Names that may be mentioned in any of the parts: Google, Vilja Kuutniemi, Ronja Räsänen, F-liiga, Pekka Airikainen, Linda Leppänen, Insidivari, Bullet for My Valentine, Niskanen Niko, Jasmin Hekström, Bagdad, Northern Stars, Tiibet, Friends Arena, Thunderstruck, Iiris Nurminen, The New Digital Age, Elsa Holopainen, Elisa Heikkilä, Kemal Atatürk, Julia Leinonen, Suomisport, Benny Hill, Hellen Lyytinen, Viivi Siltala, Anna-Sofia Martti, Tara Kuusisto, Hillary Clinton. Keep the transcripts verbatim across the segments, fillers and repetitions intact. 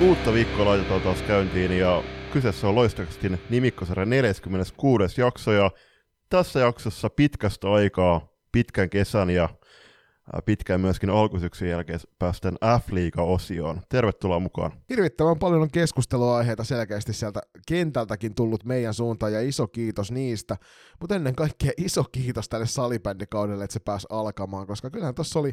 Uutta viikkoa laitetaan taas käyntiin ja kyseessä on LoistoCastin nimikkosarjan neljäskymmeneskuudes jakso ja tässä jaksossa pitkästä aikaa, pitkän kesän ja pitkään myöskin alkusyksyn jälkeen päästään F-liiga-osioon. Tervetuloa mukaan. Hirvittävän paljon on keskusteluaiheita selkeästi sieltä kentältäkin tullut meidän suuntaan ja iso kiitos niistä. Mutta ennen kaikkea iso kiitos tälle salibändikaudelle, että se pääsi alkamaan, koska kyllähän tuossa oli,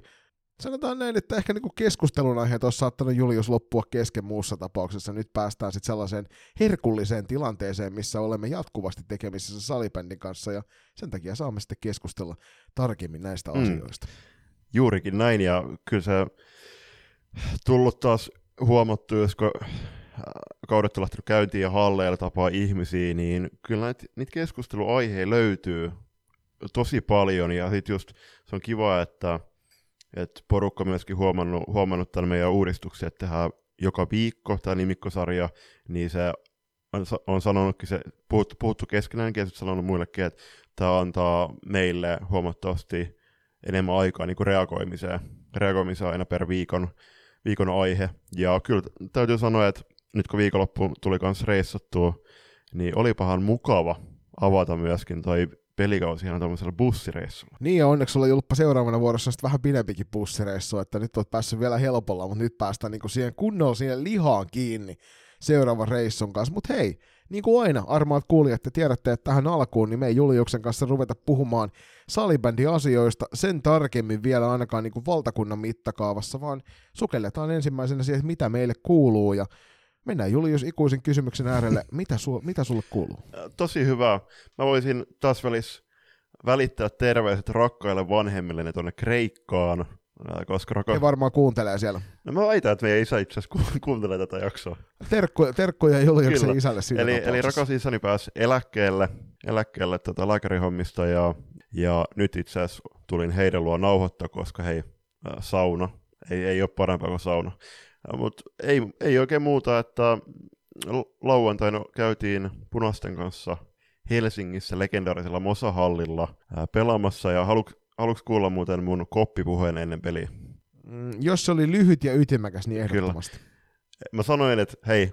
sanotaan näin, että ehkä niinku keskustelun aiheet olisi saattanut Julius loppua kesken muussa tapauksessa. Nyt päästään sitten sellaiseen herkulliseen tilanteeseen, missä olemme jatkuvasti tekemisissä salibändin kanssa ja sen takia saamme sitten keskustella tarkemmin näistä mm. asioista. Juurikin näin, ja kyllä se tullut taas huomattu, jos kaudet on lähtenyt käyntiin ja halleilla tapaa ihmisiä, niin kyllä näitä, niitä keskusteluaiheita löytyy tosi paljon, ja sitten just se on kiva, että, että porukka on myöskin huomannut, huomannut tämän meidän uudistuksen, että tehdään joka viikko tämä nimikkosarja, niin se on, on sanonutkin, se puhuttu, puhuttu keskenäänkin, ja sitten sanonut muillekin, että tämä antaa meille huomattavasti enemmän aikaa niin kuin reagoimiseen. Reagoimiseen aina per viikon, viikon aihe. Ja kyllä täytyy sanoa, että nyt kun viikonloppu tuli kanssa reissattua, niin olipahan mukava avata myöskin toi pelikausi ihan tuollaisella bussireissulla. Niin ja onneksi sulla ei ollutpa seuraavana vuorossa sitten vähän pidempikin bussireissua, että nyt olet päässyt vielä helpolla, mutta nyt päästään niin kuin siihen kunnolla siihen lihaan kiinni seuraavan reissun kanssa. Mutta hei, niin kuin aina, armaat kuulijat, te tiedätte, että tähän alkuun niin me ei Juliuksen kanssa ruveta puhumaan salibändiasioista sen tarkemmin vielä ainakaan niin kuin valtakunnan mittakaavassa, vaan sukelletaan ensimmäisenä siihen, mitä meille kuuluu. Ja mennään Julius ikuisen kysymyksen äärelle, mitä, su- mitä sulle kuuluu? Tosi hyvä. Mä voisin taas välis välittää terveiset rakkaille vanhemmille tuonne Kreikkaan. Koska rako... He varmaan kuuntelee siellä. No mä väitän, että meidän isä itse asiassa ku- kuuntelee tätä jaksoa. Terkkuja, terkkuja Juliuksen isälle siinä eli, eli rakas isäni pääsi eläkkeelle, eläkkeelle tätä lääkärihommista ja, ja nyt itse asiassa tulin heidän luo nauhoittaa, koska hei, sauna. Ei, ei ole parempaa kuin sauna. Mutta ei, ei oikein muuta, että lauantaina käytiin punaisten kanssa Helsingissä legendaarisella Mosahallilla pelaamassa ja haluks Haluatko kuulla muuten mun koppipuheen ennen peliä? Mm, jos se oli lyhyt ja ytimäkäs, niin ehdottomasti. Kyllä. Mä sanoin, että hei,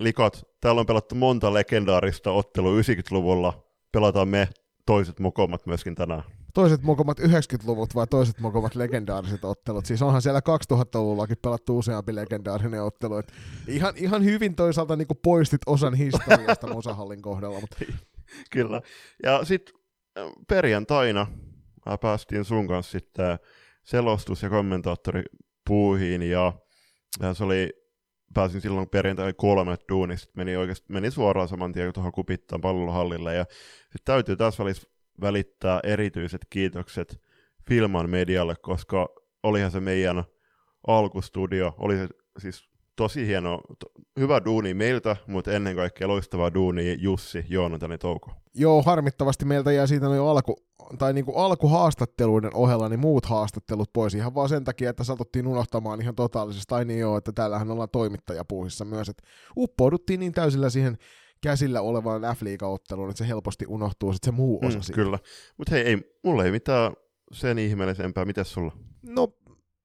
likat, täällä on pelattu monta legendaarista ottelua yhdeksänkymmentäluvulla. Pelataan me toiset mokomat myöskin tänään. Toiset mokomat yhdeksänkymmentäluvut vai toiset mokomat legendaariset ottelut? Siis onhan siellä kaksituhattaluvullakin pelattu useampi legendaarinen ottelu. Et ihan, ihan hyvin toisaalta niin kuin poistit osan historiasta Mosahallin kohdalla. Mutta... Kyllä. Ja sitten perjantaina päästiin sun kanssa sitten selostus- ja kommentaattoripuuhiin, ja se oli, pääsin silloin perjantaina kolme duunista, meni oikeasti, meni suoraan saman tien tuohon Kupittaan pallolohallille, ja sitten täytyy tässä välissä välittää erityiset kiitokset Filman medialle, koska olihan se meidän alkustudio, oli se siis tosi hieno, hyvä duuni meiltä, mutta ennen kaikkea loistavaa duunia Jussi, Joonatan ja Touko. Joo, harmittavasti meiltä jää siitä noin alku, tai niin kuin alkuhaastatteluiden ohella niin muut haastattelut pois ihan vaan sen takia, että satuttiin unohtamaan ihan totaalisesti. Tai niin joo, että täällähän ollaan toimittajapuuhissa myös, että uppouduttiin niin täysillä siihen käsillä olevaan F-liiga-otteluun, että se helposti unohtuu sitten se muu osa mm, siitä. Kyllä, mutta hei, ei, mulla ei mitään sen ihmeellisempää. Mitäs sulla? No,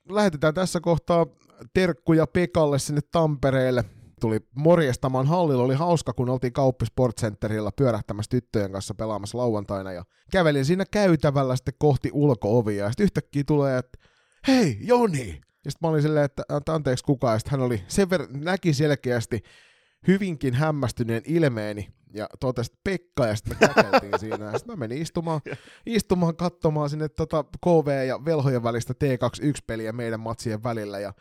lähetetään tässä kohtaa terkkuja Pekalle sinne Tampereelle. Tuli morjestamaan hallilla, oli hauska, kun oltiin Kauppi Sport Centerillä pyörähtämässä tyttöjen kanssa pelaamassa lauantaina ja kävelin siinä käytävällä sitten kohti ulko-ovia ja sitten yhtäkkiä tulee, että hei Joni! Ja sitten mä olin silleen, että anteeksi kukaan, ja sitten hän oli sen ver- näki selkeästi hyvinkin hämmästyneen ilmeeni ja totesi Pekka ja sitten me käteltiin siinä ja sitten mä menin istumaan, istumaan katsomaan sinne tota K V ja velhojen välistä T kaksikymmentäyksi peliä meidän matsien välillä ja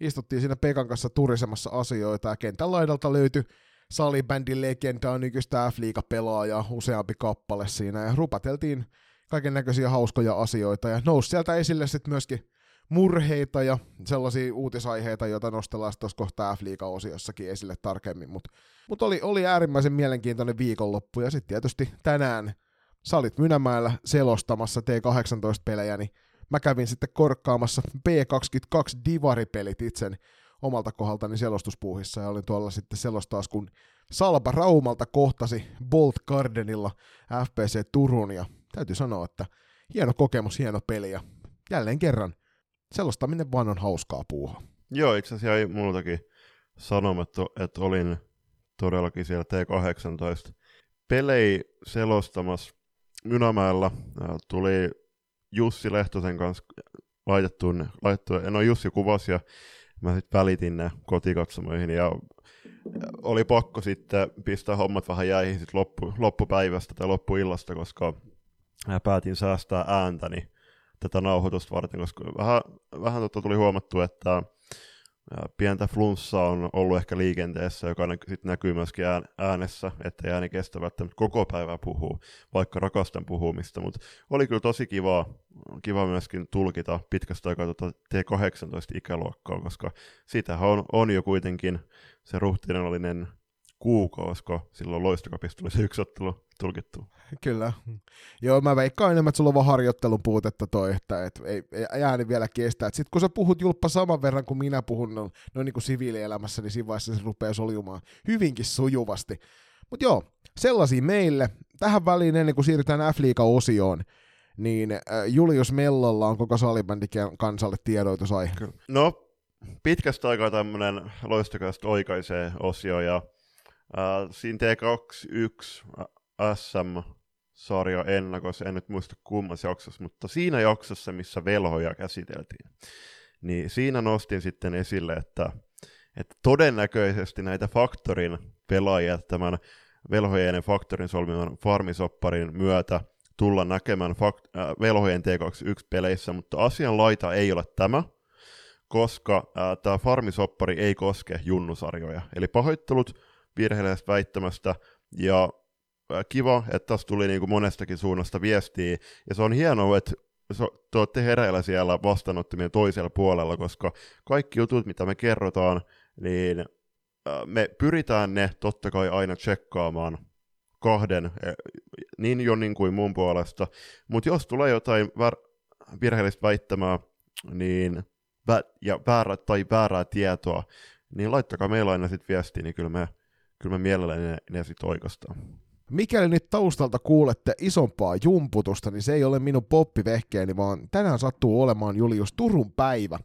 istuttiin siinä Pekan kanssa turisemassa asioita ja kentän laidalta löytyi salibändin legendaa, nykyistä F-liiga-pelaajaa, useampi kappale siinä ja rupateltiin kaiken näköisiä hauskoja asioita ja nousi sieltä esille sitten myöskin murheita ja sellaisia uutisaiheita, joita nostellaan tuossa kohtaa F-liiga-osiossakin esille tarkemmin, mutta mut oli, oli äärimmäisen mielenkiintoinen viikonloppu ja sitten tietysti tänään salit Mynämäellä selostamassa T kahdeksantoista pelejä, niin mä kävin sitten korkkaamassa B kaksikymmentäkaksi Divari-pelit itsen omalta kohdaltani selostuspuuhissa ja olin tuolla sitten selostaas, kun Salpa Raumalta kohtasi Bolt Gardenilla F P C Turun ja täytyy sanoa, että hieno kokemus, hieno peli ja jälleen kerran selostaminen vaan on hauskaa puuhaa. Joo, itse asiassa ei muutakin sanomatta, että olin todellakin siellä T kahdeksantoista pelejä selostamassa Mynämäellä. Tuli Jussi Lehtosen kanssa laitettu, laitettu no Jussi kuvasi ja mä sitten välitin ne kotikatsomoihin ja oli pakko sitten pistää hommat vähän jäihin sit loppu, loppupäivästä tai loppuillasta, koska päätin säästää ääntäni tätä nauhoitusta varten, koska vähän, vähän totta tuli huomattu, että pientä flunssaa on ollut ehkä liikenteessä, joka sitten näkyy myöskin äänessä, ettei ääni kestä välttämättä koko päivää puhuu, vaikka rakastan puhumista, mutta oli kyllä tosi kiva, kiva myöskin tulkita pitkästä aikaa tuota T kahdeksantoista-ikäluokkaa, koska siitähän on, on jo kuitenkin se ruhtinallinen kuukausi, kun silloin LoistoCupissa tuli se yksi ottelu tulkittua. Kyllä. Joo, mä veikkaan enemmän, että sulla on vaan harjoittelun puutetta toi, että et, ei, ei ääni vielä kestä. Sitten kun sä puhut julppa saman verran kuin minä puhun noin no niin kuin siviilielämässä, niin siinä vaiheessa se rupeaa soljumaan hyvinkin sujuvasti. Mutta joo, sellaisia meille. Tähän väliin ennen kuin siirrytään F-liiga-osioon, niin Julius Mellolla on koko salibändikin kansalle tiedotusaihe. No, pitkästä aikaa tämmöinen LoistoCast oikaisee osio ja Uh, siinä T kaksikymmentäyksi S M-sarja ennakossa, en nyt muista kummassa jaksossa, mutta siinä jaksossa, missä velhoja käsiteltiin, niin siinä nostin sitten esille, että, että todennäköisesti näitä Faktorin pelaajia tämän velhojen Faktorin solmiman farmisopparin myötä tulla näkemään fakt- äh, velhojen T kaksikymmentäyksi-peleissä, mutta asian laita ei ole tämä, koska äh, tämä farmisoppari ei koske junnusarjoja, eli pahoittelut virheellisestä väittämästä, ja kiva, että tässä tuli niin kuin monestakin suunnasta viestiä, ja se on hienoa, että te olette hereillä siellä vastaanottimien toisella puolella, koska kaikki jutut, mitä me kerrotaan, niin me pyritään ne totta kai aina tsekkaamaan kahden, niin Jonin kuin mun puolesta, mutta jos tulee jotain virheellistä väittämää, niin ja väärä, tai väärää tietoa, niin laittakaa meillä aina sitten viestiä, niin kyllä me Kyllä mä mielelläni ne, ne sitten oikaistaan. Mikäli nyt taustalta kuulette isompaa jumputusta, niin se ei ole minun poppivehkeeni, vaan tänään sattuu olemaan Julius Turun päivä.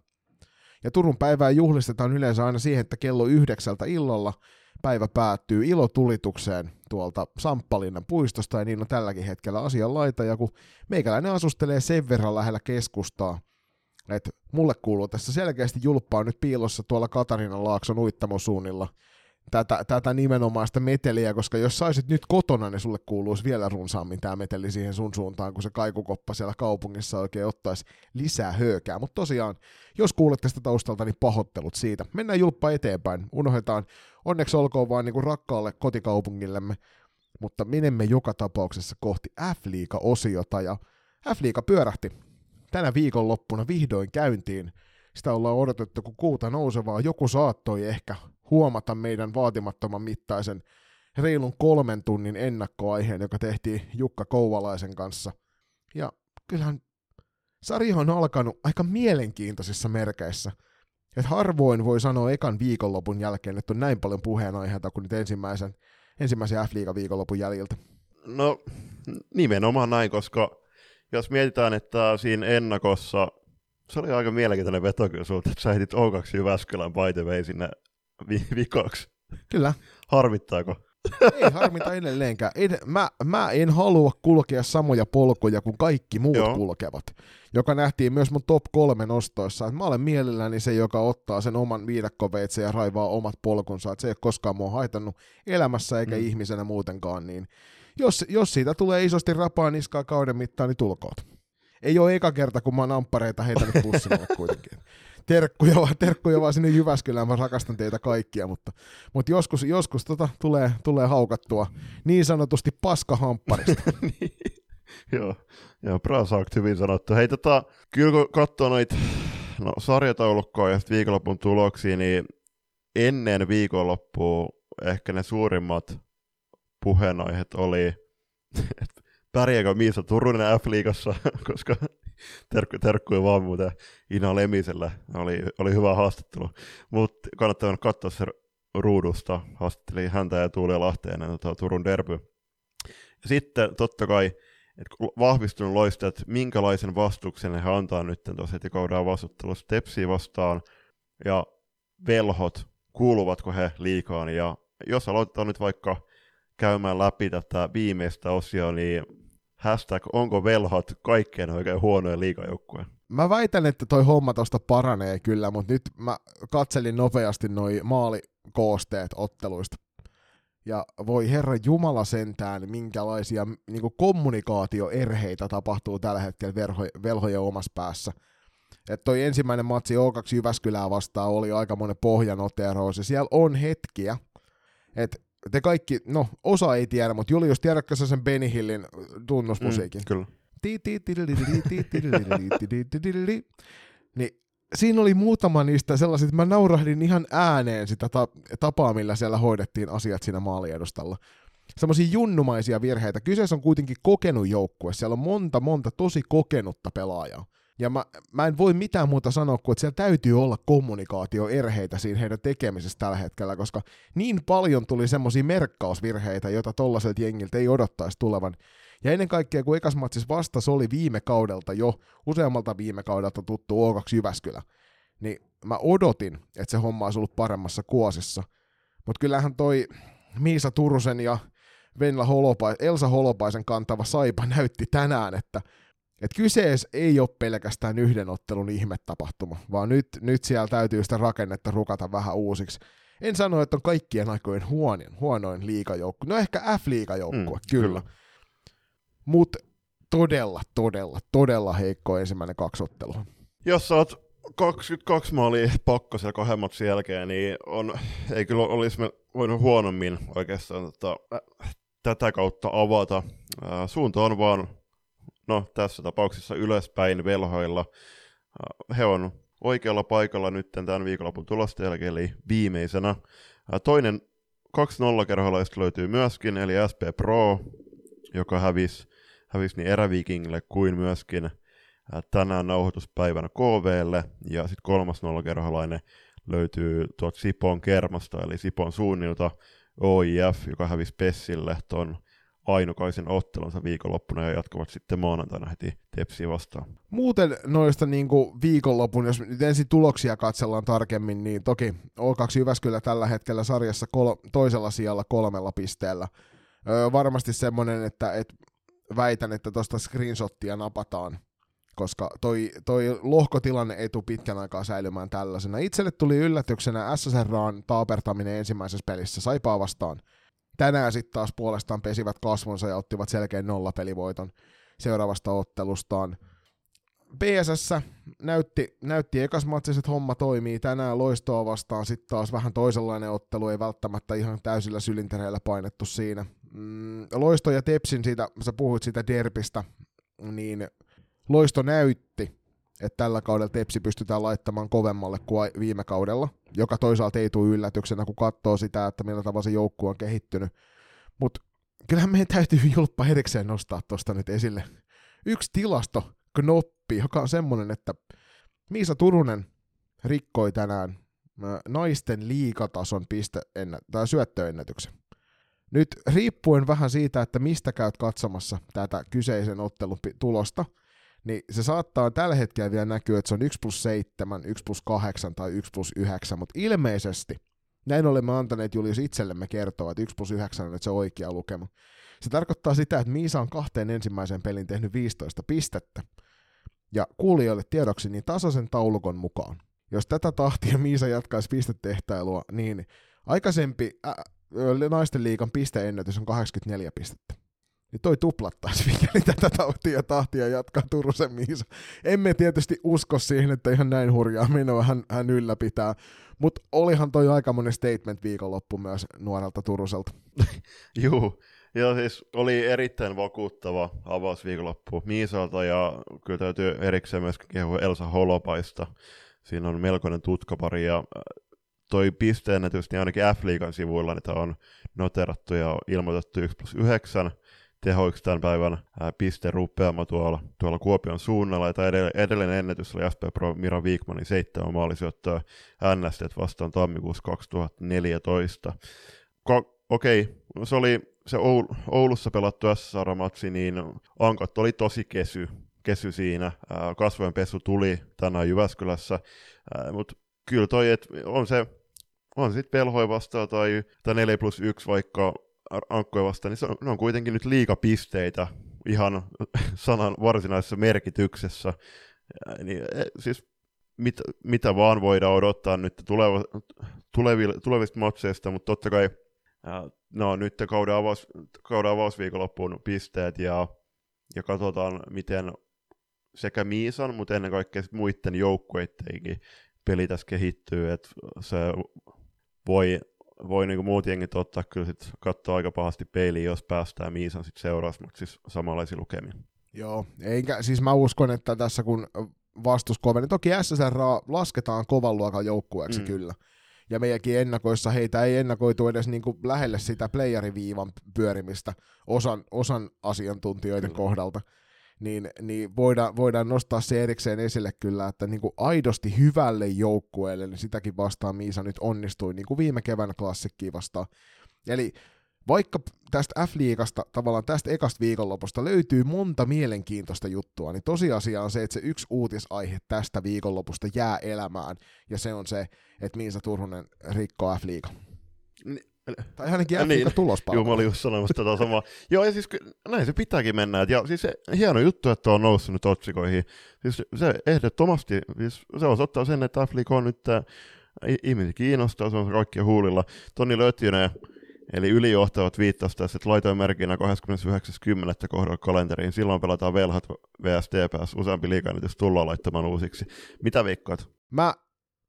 Ja Turun päivää juhlistetaan yleensä aina siihen, että kello yhdeksältä illalla päivä päättyy ilotulitukseen tuolta Samppalinnan puistosta, ja niin on tälläkin hetkellä asianlaita, ja kun meikäläinen asustelee sen verran lähellä keskustaa, että mulle kuuluu tässä selkeästi julppaa nyt piilossa tuolla Katarinan laakson uittamosuunnilla, Tätä, tätä nimenomaista meteliä, koska jos saisit nyt kotona, niin sulle kuuluisi vielä runsaammin tämä meteli siihen sun suuntaan, kun se kaikukoppa siellä kaupungissa oikein ottaisi lisää höökää. Mutta tosiaan, jos kuulette sitä taustalta, niin pahoittelut siitä. Mennään julppa eteenpäin, unohdetaan. Onneksi olkoon vaan niin kuin rakkaalle kotikaupungillemme, mutta menemme joka tapauksessa kohti F-liiga-osiota, ja F-liiga pyörähti tänä viikonloppuna vihdoin käyntiin. Sitä ollaan odotettu, kun kuuta nousevaa joku saattoi ehkä huomata meidän vaatimattoman mittaisen reilun kolmen tunnin ennakkoaiheen, joka tehtiin Jukka Kouvalaisen kanssa. Ja kyllähän sarja on alkanut aika mielenkiintoisissa merkeissä. Et harvoin voi sanoa ekan viikonlopun jälkeen, että on näin paljon puheenaiheita kuin nyt ensimmäisen, ensimmäisen F-liigan viikonlopun jäljiltä. No nimenomaan näin, koska jos mietitään, että siinä ennakossa se oli aika mielenkiintoinen veto kyllä sulta, että sä heitit O kaksi Jyväskylän paite vei sinne vikoksi. Kyllä. Harmittaako? Ei harmita edelleenkään. En, mä, mä en halua kulkea samoja polkuja kuin kaikki muut Joo. kulkevat, joka nähtiin myös mun top kolme nostoissa. Et mä olen mielelläni se, joka ottaa sen oman viidakkoveitsen ja raivaa omat polkunsa. Et se ei ole koskaan mua haitannut elämässä eikä mm. ihmisenä muutenkaan. Niin jos, jos siitä tulee isosti rapaa niskaa kauden mittaan, niin tulkoot. Ei ole eka kerta, kun mä oon amppareita heitänyt pussille kuitenkin. Terkkuja vaan, terkkuja vaan sinne Jyväskylään, mä rakastan teitä kaikkia, mutta, mutta joskus, joskus tota tulee, tulee haukattua niin sanotusti paskahampparista. niin. Joo, joo Brasaakt hyvin sanottu. Hei tota, kyllä kun katsoo noita no, sarjataulukkoa ja sitten viikonlopun tuloksia, niin ennen viikonloppua ehkä ne suurimmat puheenaiheet oli, että pärjääkö Miisa Turunen F-liigassa, koska terkku, terkkuja vaan muuten Ina Lemisellä. Oli, oli hyvä haastattelu. Mutta kannattaa katsoa se ruudusta. Haastattelin häntä ja Tuuli Lahteen ja Turun derby. Ja sitten totta kai vahvistunut loista, että minkälaisen vastuksen he antaa nyt tuossa heti kauden vastuuttelussa Tepsiä vastaan. Ja velhot kuuluvatko he liikaan. Ja jos aloitetaan nyt vaikka käymään läpi tätä viimeistä osia, niin hashtag onko velhat kaikkein oikein huonoja liigajoukkueen? Mä väitän, että toi homma tosta paranee kyllä, mutta nyt mä katselin nopeasti noi maalikoosteet otteluista. Ja voi herra jumala sentään, minkälaisia niin kuin kommunikaatioerheitä tapahtuu tällä hetkellä verho, velhojen omassa päässä. Et toi ensimmäinen matsi O kaksi Jyväskylää vastaan oli aikamoinen pohjanoteeraus, ja siellä on hetkiä, että te kaikki, no osa ei tiedä, mutta Julius, tiedätkö sä sen Benny Hillin tunnusmusiikin? Mm, kyllä. Niin siinä oli muutama niistä sellaiset, että mä naurahdin ihan ääneen sitä tapaa, millä siellä hoidettiin asiat siinä maaliedustalla. Semmoisia junnumaisia virheitä. Kyseessä on kuitenkin kokenut joukkue. Siellä on monta, monta tosi kokenutta pelaajaa. Ja mä, mä en voi mitään muuta sanoa kuin, että siellä täytyy olla kommunikaatioerheitä siinä heidän tekemisessä tällä hetkellä, koska niin paljon tuli semmoisia merkkausvirheitä, joita tollaiselta jengiltä ei odottaisi tulevan. Ja ennen kaikkea, kun ekas matsis vastas oli viime kaudelta jo, useammalta viime kaudelta tuttu O kaksi Jyväskylä, niin mä odotin, että se homma olisi ollut paremmassa kuosissa. Mutta kyllähän toi Miisa Turusen ja Venla Holopaisen, Elsa Holopaisen kantava saipa näytti tänään, että et kyseessä ei ole pelkästään yhden ottelun ihmetapahtuma, vaan nyt, nyt siellä täytyy sitä rakennetta rukata vähän uusiksi. En sano, että on kaikkien aikojen huonoin, huonoin liigajoukkue. No ehkä F-liigajoukkue, mm, kyllä. kyllä. Mutta todella, todella, todella heikko ensimmäinen kaksi ottelua. Jos sä oot kaksikymmentäkaksi maalia pakkasella kahden matsin jälkeen, niin on, ei kyllä olisi voinut huonommin oikeastaan tota, tätä kautta avata. Ää, suunta on vaan, no tässä tapauksessa ylöspäin velhoilla. Ää, he on oikealla paikalla nyt tämän viikonlopun tulosten jälkeen, eli viimeisenä. Ää, toinen kaksi nolla -kerholaista löytyy myöskin, eli S P Pro, joka hävisi, hävisi niin Erävikingille kuin myöskin tänään nauhoituspäivänä K V:lle. Ja sitten kolmas nollakerholainen löytyy tuolta Sipon Kermasta, eli Sipon suunnilta O I F, joka hävisi Pessille ton ainokaisen ottelunsa viikonloppuna ja jatkuvat sitten maanantaina heti Tepsiä vastaan. Muuten noista niinku viikonlopun, jos nyt ensin tuloksia katsellaan tarkemmin, niin toki O kaksi Jyväskylä tällä hetkellä sarjassa kol- toisella sijalla kolmella pisteellä. Öö, varmasti semmoinen, että et väitän, että tuosta screenshottia napataan, koska toi, toi lohkotilanne ei tule pitkän aikaa säilymään tällaisena. Itselle tuli yllätyksenä S S R:n taapertaminen ensimmäisessä pelissä Saipaa vastaan. Tänään sitten taas puolestaan pesivät kasvonsa ja ottivat selkeän nollapelivoiton seuraavasta ottelustaan. P S S näytti, näytti ekas matsissa, että homma toimii. Tänään Loistoa vastaan sitten taas vähän toisenlainen ottelu, ei välttämättä ihan täysillä sylintereillä painettu siinä. Mm, Loisto ja Tepsin, siitä, sä puhuit siitä derpistä, niin Loisto näytti, että tällä kaudella Tepsi pystytään laittamaan kovemmalle kuin viime kaudella, joka toisaalta ei tule yllätyksenä, kun katsoo sitä, että millä tavalla se joukkue on kehittynyt. Mutta kyllähän meidän täytyy julppa erikseen nostaa tuosta nyt esille yksi tilasto, knoppi, joka on semmoinen, että Miisa Turunen rikkoi tänään naisten liigatason pisteennä- syöttöennätyksen. Nyt riippuen vähän siitä, että mistä käyt katsomassa tätä kyseisen ottelun tulosta, niin se saattaa tällä hetkellä vielä näkyä, että se on yksi plus seitsemän, yksi plus kahdeksan tai yksi plus yhdeksän, mutta ilmeisesti näin olemme antaneet Julius itsellemme kertoa, että yksi plus yhdeksän on nyt se oikea lukema. Se tarkoittaa sitä, että Miisa on kahteen ensimmäiseen pelin tehnyt viisitoista pistettä. Ja kuulijoille tiedoksi niin tasaisen taulukon mukaan. Jos tätä tahtia Miisa jatkaisi pistetehtailua, niin aikaisempi ä, naisten liigan pisteennätys on kahdeksankymmentäneljä pistettä. Niin toi tuplattaisi, mikäli tätä tautia tahtia jatkaa Turusen Miisa. Emme tietysti usko siihen, että ihan näin hurjaa menoa hän, hän ylläpitää, mutta olihan toi aikamoinen statement viikonloppu myös nuorelta Turuselta. Juu. Ja siis oli erittäin vakuuttava avausviikonloppu Miisalta, ja kyllä täytyy erikseen myöskin kehua Elsa Holopaista. Siinä on melkoinen tutkapari, ja toi pisteennätys, niin ainakin F-liigan sivuilla niitä on noterattu ja ilmoitettu yksi plus yhdeksän tehoiksi tämän päivän pisterupeama tuolla, tuolla Kuopion suunnalla, ja edellinen ennätys oli S P Pro Mira Wikmanin seitsemän maalisyöttöä N S T vastaan tammikuussa kaksituhattaneljätoista. Ko- Okei, okay. Se oli se Oul- Oulussa pelattu S S R-matsi, niin ankat oli tosi kesy, kesy siinä. Ää, kasvojen pesu tuli tänään Jyväskylässä, ää, mut kyllä toi, et on se on sitten Pelhoja vastaan tai, tai neljä plus yksi vaikka Ankkoja vastaan, niin se on, ne on kuitenkin nyt liigapisteitä ihan sanan varsinaisessa merkityksessä. Ja, niin, siis mit, mitä vaan voidaan odottaa nyt tuleva, tulevil, tulevista matseista, mutta totta kai no, nyt kauden, avaus, kauden avausviikonloppuun pisteet ja, ja katsotaan, miten sekä Miisan, mutta ennen kaikkea muiden joukkueidenkin peli tässä kehittyy, että se voi, voi niin kuin muut jengit ottaa kyllä sit katsoa aika pahasti peiliin, jos päästään Miisan sitten seuraavaksi, mutta siis samanlaisia lukemia. Joo, eikä, siis mä uskon, että tässä kun vastus kovenee, niin toki S S R lasketaan kovan luokan joukkueeksi mm. kyllä, ja meidänkin ennakoissa heitä ei ennakoitu edes niin kuin lähelle sitä playeriviivan pyörimistä osan, osan asiantuntijoiden mm. kohdalta. Niin, niin voidaan, voidaan nostaa se erikseen esille kyllä, että niin kuin aidosti hyvälle joukkueelle, niin sitäkin vastaan Miisa nyt onnistui, niin kuin viime keväänä Klassikkiin vastaan. Eli vaikka tästä F-liigasta, tavallaan tästä ekasta viikonlopusta löytyy monta mielenkiintoista juttua, niin tosiasia on se, että se yksi uutisaihe tästä viikonlopusta jää elämään, ja se on se, että Miisa Turunen rikkoo F-liigan. Ni- Tai ainakin F-liigan tulospalvelu. Joo, mä olin just sanomassa tätä samaa. Joo, ja siis näin se pitääkin mennä. Ja siis se hieno juttu, että on noussut nyt otsikoihin. Siis se ehdottomasti, siis se osoittaa sen, että F-liiga on nyt tämä ihmisiä kiinnostaa, se on kaikkien huulilla. Toni Lötjynä, eli ylijohtavat viittasi tässä, että laitoin merkinä kahdeskymmenesyhdeksäs kymmenettä kohdalla kalenteriin. Silloin pelataan velhat V S T P S, useampi liigainnitystä tullaan laittamaan uusiksi. Mitä veikkaat? Mä...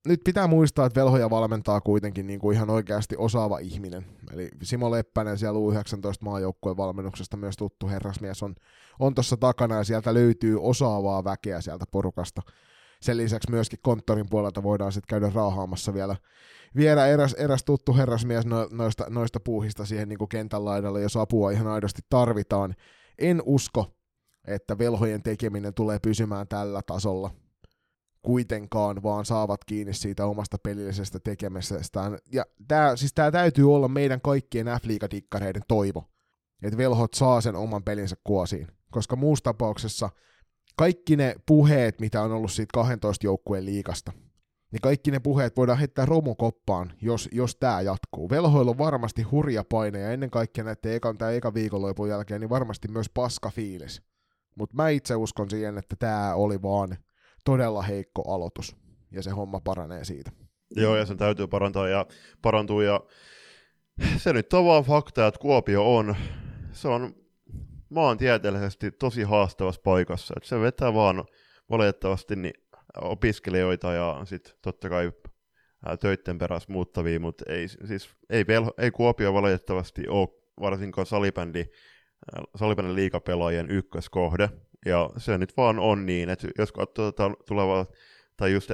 Nyt pitää muistaa, että velhoja valmentaa kuitenkin niin kuin ihan oikeasti osaava ihminen. Eli Simo Leppänen siellä U yhdeksäntoista-maajoukkueen valmennuksesta myös tuttu herrasmies on, on tuossa takana, ja sieltä löytyy osaavaa väkeä sieltä porukasta. Sen lisäksi myöskin konttorin puolelta voidaan sitten käydä raahaamassa vielä, vielä eräs, eräs tuttu herrasmies noista, noista puuhista siihen niin kuin kentän laidalle, jos apua ihan aidosti tarvitaan. En usko, että velhojen tekeminen tulee pysymään tällä tasolla. Kuitenkaan, vaan saavat kiinni siitä omasta pelillisestä tekemisestään. Ja tämä siis täytyy olla meidän kaikkien F-liigadikkareiden toivo, että velhot saa sen oman pelinsä kuosiin, koska muussa tapauksessa kaikki ne puheet, mitä on ollut siitä kaksitoista joukkueen liigasta, niin kaikki ne puheet voidaan heittää romukoppaan, jos, jos tämä jatkuu. Velhoilla on varmasti hurja paine, ja ennen kaikkea näiden ekan tai ekan viikonlopun jälkeen, niin varmasti myös paska fiilis. Mutta mä itse uskon siihen, että tämä oli vaan todella heikko aloitus, ja se homma paranee siitä. Joo, ja sen täytyy parantaa ja parantuu, ja se nyt on vaan fakta, että Kuopio on, se on maantieteellisesti tosi haastavassa paikassa, että se vetää vaan valitettavasti niin opiskelijoita ja sitten totta kai töitten perässä muuttavia, mutta ei, siis, ei, pelho, ei Kuopio valitettavasti ole varsinkaan salibändi, salibändin liigapelaajien ykköskohde. Ja se nyt vaan on niin, että jos katsotaan tulevaa, tai just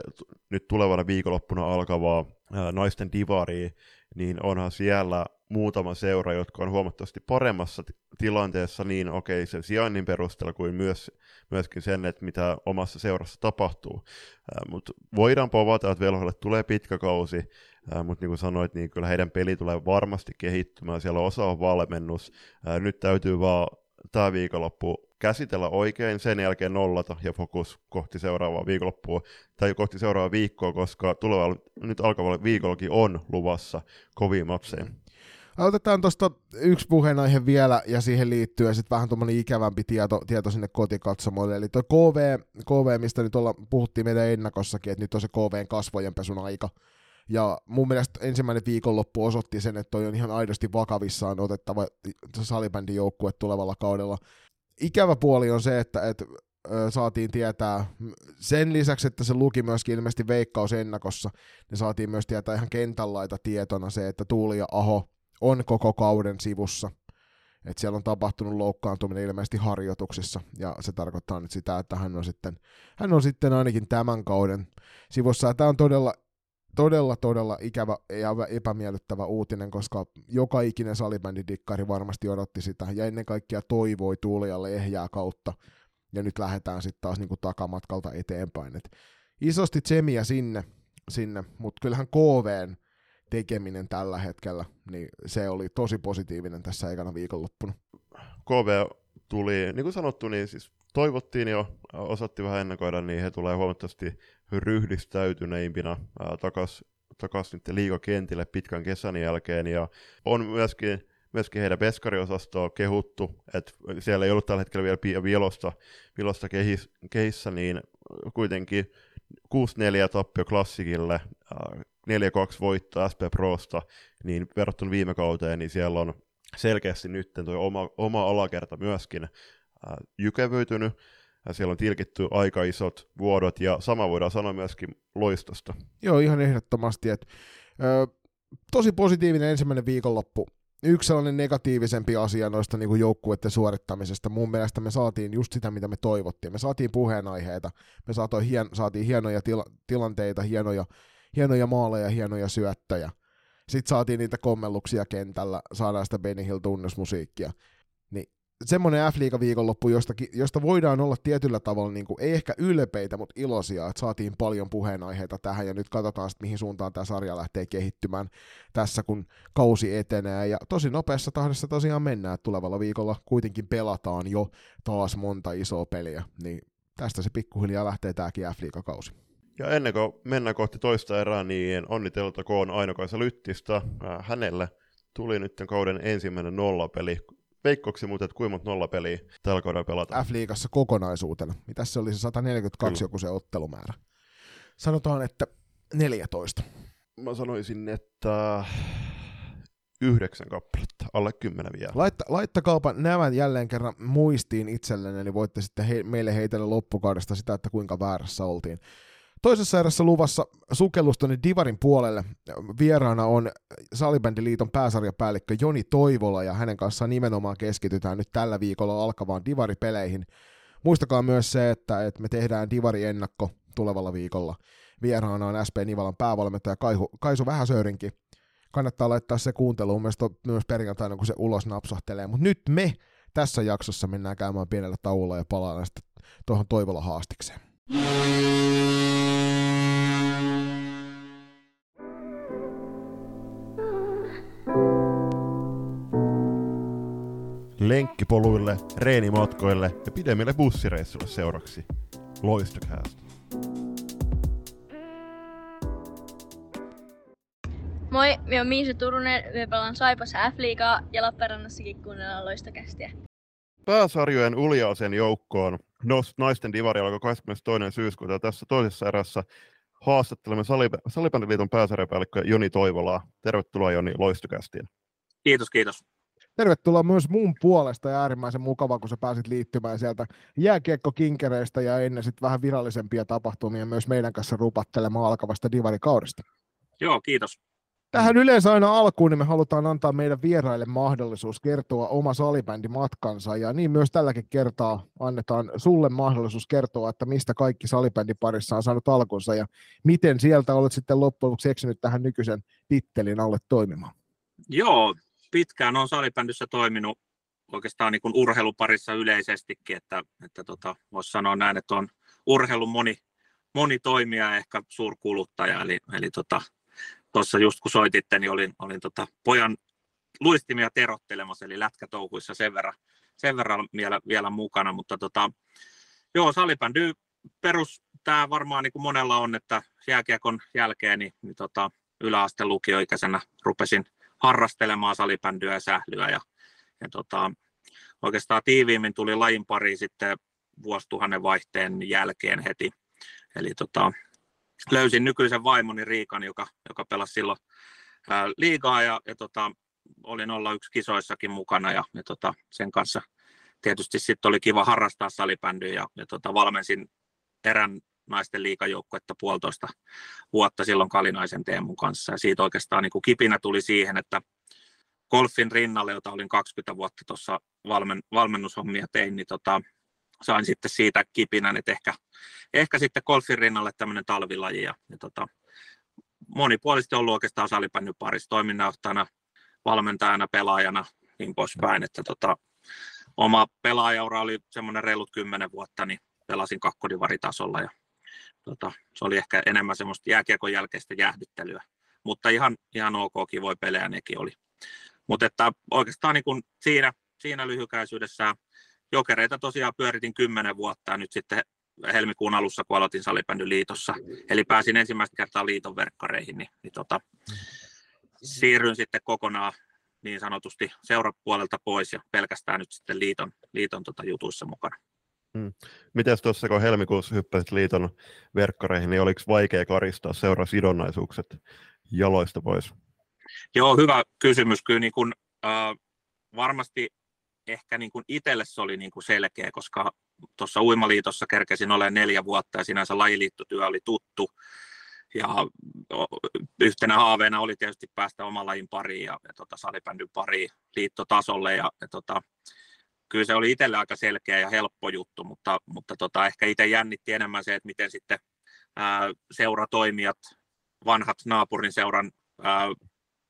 nyt tulevana viikonloppuna alkavaa ää, naisten divaria, niin onhan siellä muutama seura, jotka on huomattavasti paremmassa t- tilanteessa niin okei okay, sen sijainnin perusteella kuin myös, myöskin sen, että mitä omassa seurassa tapahtuu. Mutta voidaan povata, että velhoille tulee pitkä kausi, mutta niin kuin sanoit, niin kyllä heidän peli tulee varmasti kehittymään, siellä on osaava valmennus, ää, nyt täytyy vaan tämä viikonloppu käsitellä oikein, sen jälkeen nollata ja fokus kohti seuraavaa viikonloppua tai kohti seuraavaa viikkoa, koska tulevalla, nyt alkavalla viikollakin on luvassa kovia matseja. Otetaan tuosta yksi puheenaihe vielä ja siihen liittyen sitten vähän tuommoinen ikävämpi tieto, tieto sinne kotikatsomoille. Eli tuo K V, K V, mistä nyt olla, puhuttiin meidän ennakossakin, että nyt on se K V:n kasvojenpesun aika. Ja mun mielestä ensimmäinen viikonloppu osoitti sen, että toi on ihan aidosti vakavissaan otettava salibändijoukkue tulevalla kaudella. Ikävä puoli on se, että, että saatiin tietää, sen lisäksi, että se luki myöskin ilmeisesti Veikkaus-ennakossa, niin saatiin myös tietää ihan kentänlaita tietona se, että Tuuli ja Aho on koko kauden sivussa. Että siellä on tapahtunut loukkaantuminen ilmeisesti harjoituksissa, ja se tarkoittaa nyt sitä, että hän on sitten, hän on sitten ainakin tämän kauden sivussa. Ja tämä on todella... Todella, todella ikävä ja epämiellyttävä uutinen, koska joka ikinen salibändidikkari varmasti odotti sitä ja ennen kaikkea toivoi Tuulialle ehjää kautta. Ja nyt lähdetään sitten taas niinku takamatkalta eteenpäin. Et isosti tsemiä sinne, sinne. Mutta kyllähän K V:n tekeminen tällä hetkellä, niin se oli tosi positiivinen tässä ekana viikonloppuna. K V tuli, niin kuin sanottu, niin siis toivottiin jo, osatti vähän ennakoida, niin he tulee huomattavasti ryhdistäytyneimpinä takaisin takaisin liigakentille pitkän kesän jälkeen, ja on myöskin, myöskin heidän veskariosastoa kehuttu, että siellä ei ollut tällä hetkellä vielä vielosta, vielosta kehis, kehissä, niin kuitenkin kuusi neljä tappio Klassikille, neljä kaksi voittaa S P Prosta, niin verrattuna viime kauteen, niin siellä on selkeästi nyt tuo oma, oma alakerta myöskin äh, jykevyytynyt, ja siellä on tilkitty aika isot vuodot, ja sama voidaan sanoa myöskin Loistosta. Joo, ihan ehdottomasti. Että, ö, tosi positiivinen ensimmäinen viikonloppu. Yksi sellainen negatiivisempi asia noista niin kuin joukkueiden suorittamisesta. Mun mielestä me saatiin just sitä, mitä me toivottiin. Me saatiin puheenaiheita, me hien, saatiin hienoja tila, tilanteita, hienoja, hienoja maaleja, hienoja syöttöjä. Sitten saatiin niitä kommelluksia kentällä, saadaan sitä Benny Hill-tunnusmusiikkia. Niin semmoinen F-liiga viikonloppu, josta, josta voidaan olla tietyllä tavalla, niin kuin, ei ehkä ylpeitä, mutta iloisia, että saatiin paljon puheenaiheita tähän, ja nyt katsotaan sitten, mihin suuntaan tämä sarja lähtee kehittymään tässä, kun kausi etenee, ja tosi nopeassa tahdessa tosiaan mennään, että tulevalla viikolla kuitenkin pelataan jo taas monta isoa peliä, niin tästä se pikkuhiljaa lähtee tämäkin F-liiga-kausi. Ja ennen kuin mennään kohti toista erää, niin onniteltakoon Aino-Kaisa Lyttistä. Hänelle tuli nyt kauden ensimmäinen nollapeli. Veikkoksi muuten, että kuinka monta nollapeliä tällä kaudella pelataan? F-liigassa kokonaisuutena. Mitäs se oli se sata neljäkymmentäkaksi Kyllä. joku se ottelumäärä? Sanotaan, että neljätoista. Mä sanoisin, että yhdeksän kappaletta, alle kymmenen vielä. Laitta, laittakaapa nämä jälleen kerran muistiin itsellenne, niin voitte sitten he, meille heitellä loppukaudesta sitä, että kuinka väärässä oltiin. Toisessa erässä luvassa sukellus tuonne Divarin puolelle. Vieraana on Salibandyliiton pääsarjapäällikkö Joni Toivola, ja hänen kanssaan nimenomaan keskitytään nyt tällä viikolla alkavaan Divari-peleihin. Muistakaa myös se, että, että me tehdään Divari-ennakko tulevalla viikolla. Vieraana on S P Nivalan päävalmentaja Kaisu Vähäsöyrinki. Kannattaa laittaa se kuunteluun myös, to, myös perjantaina, kun se ulos napsahtelee. Mutta nyt me tässä jaksossa mennään käymään pienellä tauolla ja palaillaan sitten tuohon Toivola haastikseen. Lenkkipoluille, reenimatkoille ja pidemmille bussireissuille seuraksi. LoistoCast. Moi, minä olen Miisa Turunen, minä pelaan Saipassa F-liigaa ja Lappeenrannassakin kuunnellaan LoistoCastia. Pääsarjojen uljaaseen joukkoon naisten divari alkoi kahdeskymmenestoinen syyskuuta tässä toisessa erässä. Haastattelemme Salibandyliiton pääsarjapäällikköä Joni Toivolaa. Tervetuloa Joni LoistoCastiin. Kiitos, kiitos. Tervetuloa myös mun puolesta ja äärimmäisen mukavaa, kun sä pääsit liittymään sieltä jääkiekkokinkereistä ja ennen sitten vähän virallisempia tapahtumia myös meidän kanssa rupattelemaan alkavasta divarikaudesta. Joo, kiitos. Tähän yleensä aina alkuun niin me halutaan antaa meidän vieraille mahdollisuus kertoa oma salibändimatkansa, ja niin myös tälläkin kertaa annetaan sulle mahdollisuus kertoa, että mistä kaikki salibändin parissa on saanut alkunsa ja miten sieltä olet sitten loppujen lopuksi eksynyt tähän nykyisen tittelin alle toimimaan. Joo. Pitkään olen salibändissä toiminut oikeastaan niin kuin urheiluparissa yleisestikin, että, että tota, voisi sanoa näin, että on urheilun moni, moni toimija, ehkä suurkuluttaja. Eli, eli tuossa tota, just kun soititte, niin olin, olin tota, pojan luistimia terottelemassa, eli lätkätouhuissa sen verran, sen verran vielä, vielä mukana. Mutta tota, joo, salibändy perus, tämä varmaan niin kuin monella on, että jääkiekon jälkeen niin, niin tota, yläasteen lukioikäisenä rupesin harrastelemaan salibändyä ja sählyä, ja, ja tota, oikeastaan tiiviimmin tuli lajin pariin sitten vuosituhannen vaihteen jälkeen heti. Eli tota, löysin nykyisen vaimoni Riikan, joka, joka pelasi silloin ää, liigaa, ja, ja tota, olin nolla yksi kisoissakin mukana, ja, ja tota, sen kanssa tietysti sitten oli kiva harrastaa salibändyä, ja, ja tota, valmensin erän naisten liigajoukkuetta puolitoista vuotta silloin Kalinaisen Teemun kanssa. Ja siitä oikeastaan niin kuin kipinä tuli siihen, että golfin rinnalle, jota olin kaksikymmentä vuotta tuossa valmen, valmennushommia tein, niin tota, sain sitten siitä kipinän, että ehkä, ehkä sitten golfin rinnalle tämmöinen talvilaji. Ja, ja tota, monipuolisesti ollut oikeastaan salibändyn parissa toiminnanjohtajana, valmentajana, pelaajana, niin poispäin. Että tota, oma pelaajaura oli semmoinen reilut kymmenen vuotta, niin pelasin kakkodivaritasolla ja Tota, se oli ehkä enemmän semmoista jääkiekon jälkeistä jäähdyttelyä, mutta ihan, ihan ok, kivoja pelejä nekin oli. Mutta oikeastaan niin kun siinä, siinä lyhykäisyydessä jokereita tosiaan pyöritin kymmenen vuotta, ja nyt sitten helmikuun alussa, kun aloitin Salibändyliitossa. Eli pääsin ensimmäistä kertaa liiton verkkareihin, niin, niin tota, siirryin sitten kokonaan niin sanotusti seurapuolelta pois ja pelkästään nyt sitten liiton, liiton tota, jutuissa mukana. Hmm. Mites tuossa, kun helmikuussa hyppäsit liiton verkkareihin, niin oliko vaikea karistaa seurasidonnaisuukset jaloista pois? Joo, hyvä kysymys. Kyllä niin kun, äh, varmasti ehkä niin kun itselle se oli niin kun selkeä, koska tuossa Uimaliitossa kerkesin olemaan neljä vuotta ja sinänsä lajiliittotyö oli tuttu. Ja yhtenä haaveena oli tietysti päästä oman lajin pariin ja, ja tota, salibändyn pariin liittotasolle. Ja, ja, tota, kyllä se oli itselle aika selkeä ja helppo juttu, mutta, mutta tota, ehkä itse jännitti enemmän se, että miten sitten ää, seuratoimijat, vanhat naapurin seuran ää,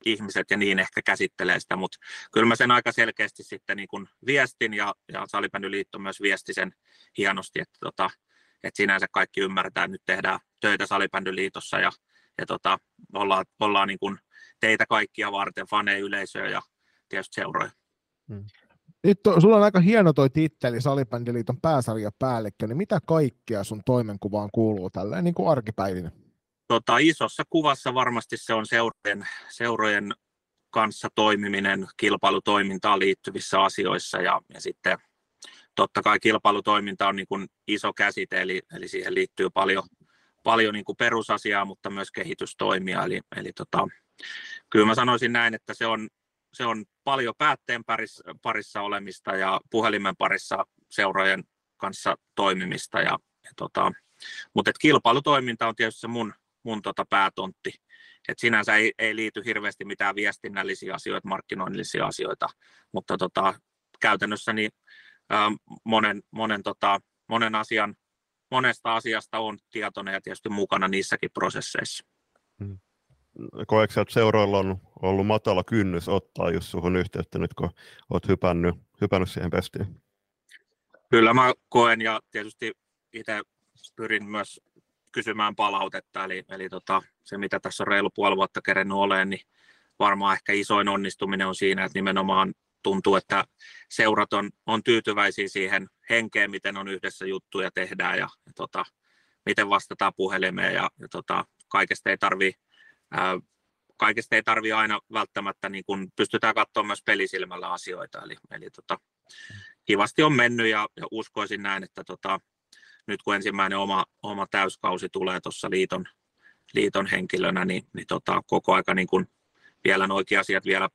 ihmiset ja niin ehkä käsittelee sitä, mutta kyllä mä sen aika selkeästi sitten niin kun viestin ja, ja Salibändyliitto myös viesti sen hienosti, että, tota, että sinänsä kaikki ymmärretään, että nyt tehdään töitä Salibändyliitossa ja, ja tota, ollaan, ollaan niin kun teitä kaikkia varten, faneja, yleisöä ja tietysti seuroja. Hmm. Nyt on, sulla on aika hieno toi titteli, Salibändyliiton pääsarjapäällikkö, niin mitä kaikkea sun toimenkuvaan kuuluu tälleen niin kuin arkipäivinä? Tota, isossa kuvassa varmasti se on seurojen, seurojen kanssa toimiminen kilpailutoimintaan liittyvissä asioissa ja, ja sitten totta kai kilpailutoiminta on niin kuin iso käsite, eli, eli siihen liittyy paljon, paljon niin kuin perusasiaa, mutta myös kehitystoimia. Eli, eli tota, kyllä mä sanoisin näin, että se on, se on paljon päätteen parissa, parissa olemista ja puhelimen parissa seurojen kanssa toimimista. Ja, ja tota, mutta et kilpailutoiminta on tietysti se mun mun tota päätontti. Et sinänsä ei, ei liity hirveästi mitään viestinnällisiä asioita, markkinoinnillisia asioita, mutta tota, käytännössä niin, ää, monen, monen, tota, monen asian, monesta asiasta on tietoinen ja tietysti mukana niissäkin prosesseissa. Mm. Koetko sä, että seuroilla on ollut matala kynnys ottaa just suhun yhteyttä nyt, kun olet hypännyt, hypännyt siihen pestiin? Kyllä mä koen ja tietysti itse pyrin myös kysymään palautetta, eli, eli tota, se mitä tässä on reilu puoli vuotta kerennyt olemaan, niin varmaan ehkä isoin onnistuminen on siinä, että nimenomaan tuntuu, että seurat on, on tyytyväisiä siihen henkeen, miten on yhdessä juttuja tehdään ja, ja tota, miten vastataan puhelimeen ja, ja tota, kaikesta ei tarvitse Kaikesta ei tarvitse aina välttämättä, niin kun pystytään katsomaan myös pelisilmällä asioita. Eli, eli tota, kivasti on mennyt ja, ja uskoisin näin, että tota, nyt kun ensimmäinen oma, oma täyskausi tulee tuossa liiton, liiton henkilönä, niin, niin tota, koko aika niin kun vielä noikin asiat vielä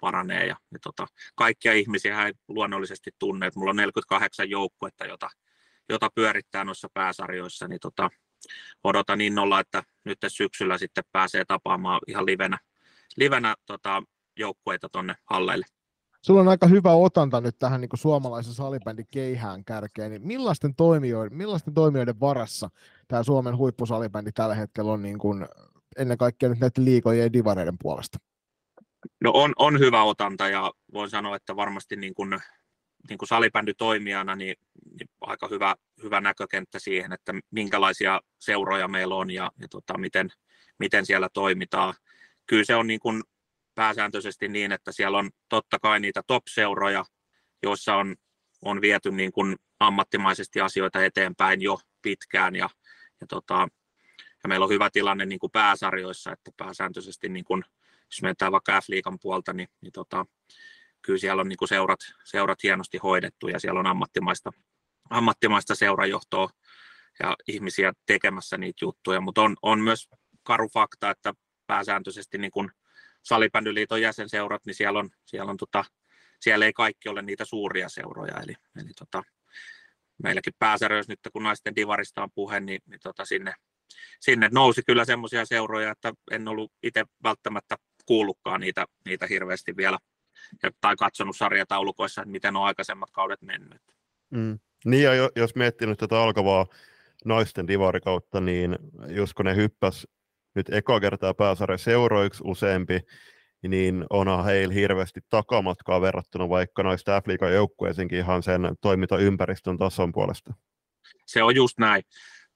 paranee. Ja, ja tota, kaikkia ihmisiä ei luonnollisesti tunne. Et mulla on neljäkymmentäkahdeksan joukkuetta, jota, jota pyörittää noissa pääsarjoissa. Niin tota, odotan innolla, että nyt syksyllä sitten pääsee tapaamaan ihan livenä, livenä tota, joukkueita tuonne halleille. Sulla on aika hyvä otanta nyt tähän niin kuin suomalaisen salibändin keihään kärkeen. Niin millaisten, toimijoiden, millaisten toimijoiden varassa tämä Suomen huippusalibändi tällä hetkellä on niin kuin ennen kaikkea nyt näiden liigojen ja divareiden puolesta? No on, on hyvä otanta ja voin sanoa, että varmasti niin kuin niin kuin salibändytoimijana, niin, niin aika hyvä, hyvä näkökenttä siihen, että minkälaisia seuroja meillä on ja, ja tota, miten, miten siellä toimitaan. Kyllä se on niin kuin pääsääntöisesti niin, että siellä on totta kai niitä top-seuroja, joissa on, on viety niin kuin ammattimaisesti asioita eteenpäin jo pitkään. Ja, ja, tota, ja meillä on hyvä tilanne niin kuin pääsarjoissa, että pääsääntöisesti, niin kuin, jos mennään vaikka F-liigan puolta, niin, niin tota, kyllä siellä on niin kuin seurat, seurat hienosti hoidettu ja siellä on ammattimaista, ammattimaista seurajohtoa ja ihmisiä tekemässä niitä juttuja, mutta on, on myös karu fakta, että pääsääntöisesti niin kuin Salibändyliiton jäsenseurat, niin siellä, on, siellä, on tota, siellä ei kaikki ole niitä suuria seuroja. Eli, eli tota, meilläkin pääsarjoissa nyt, kun naisten divarista on puhe, niin, niin tota, sinne, sinne nousi kyllä semmoisia seuroja, että en ollut itse välttämättä kuullutkaan niitä, niitä hirveästi vielä. Tai katsonut sarjataulukoissa, että miten on aikaisemmat kaudet mennyt. Mm. Niin ja jos miettii nyt tätä alkavaa naisten divarikautta, niin jos kun ne hyppäs nyt eka kertaa pääsarja seuroiksi useampi, niin onhan heillä hirveästi takamatkaa verrattuna vaikka naisten F-liigan joukkueisiinkin ihan sen toimintaympäristön tason puolesta. Se on just näin.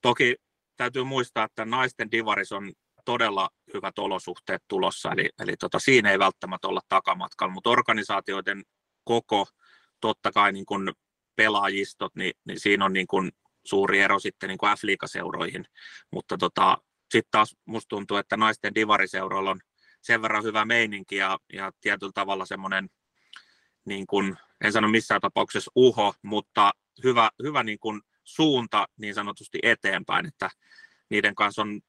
Toki täytyy muistaa, että naisten divaris on todella hyvät olosuhteet tulossa, eli, eli tota, siinä ei välttämättä olla takamatkalla, mutta organisaatioiden koko, totta kai niin kun pelaajistot, niin, niin siinä on niin kun suuri ero sitten niin kuin F-liigaseuroihin, mutta tota, sitten taas musta tuntuu, että naisten divariseuroilla on sen verran hyvä meininki ja, ja tietyllä tavalla semmoinen, niin kuin, en sano missään tapauksessa uho, mutta hyvä, hyvä niin kuin suunta niin sanotusti eteenpäin, että niiden kanssa on,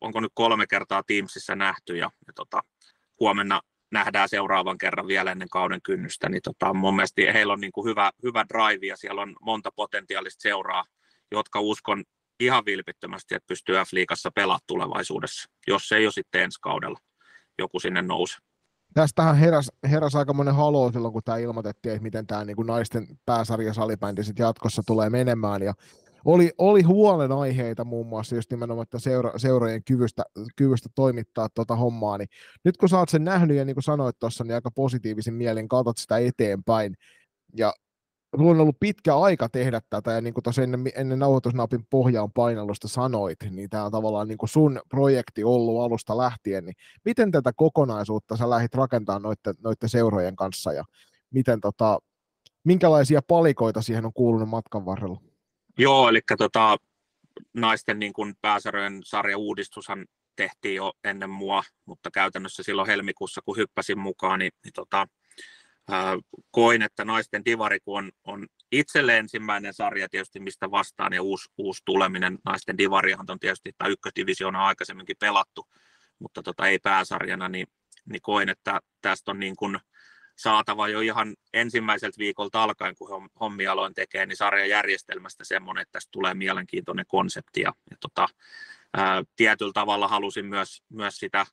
onko nyt kolme kertaa Teamsissa nähty ja, ja tota, huomenna nähdään seuraavan kerran vielä ennen kauden kynnystä, niin tota, mun mielestä heillä on niin kuin hyvä, hyvä drive ja siellä on monta potentiaalista seuraa, jotka uskon ihan vilpittömästi, että pystyy F-liigassa pelaamaan tulevaisuudessa, jos ei jo sitten ensi kaudella joku sinne nouse. Tästähän heräsi heräs aika monen haloo silloin, kun tämä ilmoitettiin, että miten tämä niinku naisten pääsarja salibändi sitten jatkossa tulee menemään. Ja oli, oli huolenaiheita muun muassa just nimenomaan seura, seurojen kyvystä, kyvystä toimittaa tuota hommaa. Niin nyt kun sä oot sen nähnyt ja niin kuin sanoit tuossa, niin aika positiivisin mielin katsot sitä eteenpäin. Ja mulla on ollut pitkä aika tehdä tätä, ja niin kuin tuossa ennen, ennen nauhoitusnapin pohjaan painallusta sanoit, niin tämä on tavallaan niin kuin sun projekti ollut alusta lähtien, niin miten tätä kokonaisuutta sä lähdit rakentamaan noiden, noiden seurojen kanssa, ja miten, tota, minkälaisia palikoita siihen on kuulunut matkan varrella? Joo, eli tota, naisten niin kuin pääsarjojen sarjauudistushan tehtiin jo ennen mua, mutta käytännössä silloin helmikuussa, kun hyppäsin mukaan, niin, niin tota, koin, että naisten divari, kun on, on itselle ensimmäinen sarja tietysti, mistä vastaan, ja uusi, uusi tuleminen, naisten divarihan on tietysti, tai ykkösdivisioona aikaisemminkin pelattu, mutta tota, ei pääsarjana, niin, niin koin, että tästä on niin kuin saatava jo ihan ensimmäiseltä viikolta alkaen, kun hommia aloin tekemään, niin sarjajärjestelmästä semmoinen, että tästä tulee mielenkiintoinen konsepti, ja, ja tota, ää, tietyllä tavalla halusin myös, myös sitä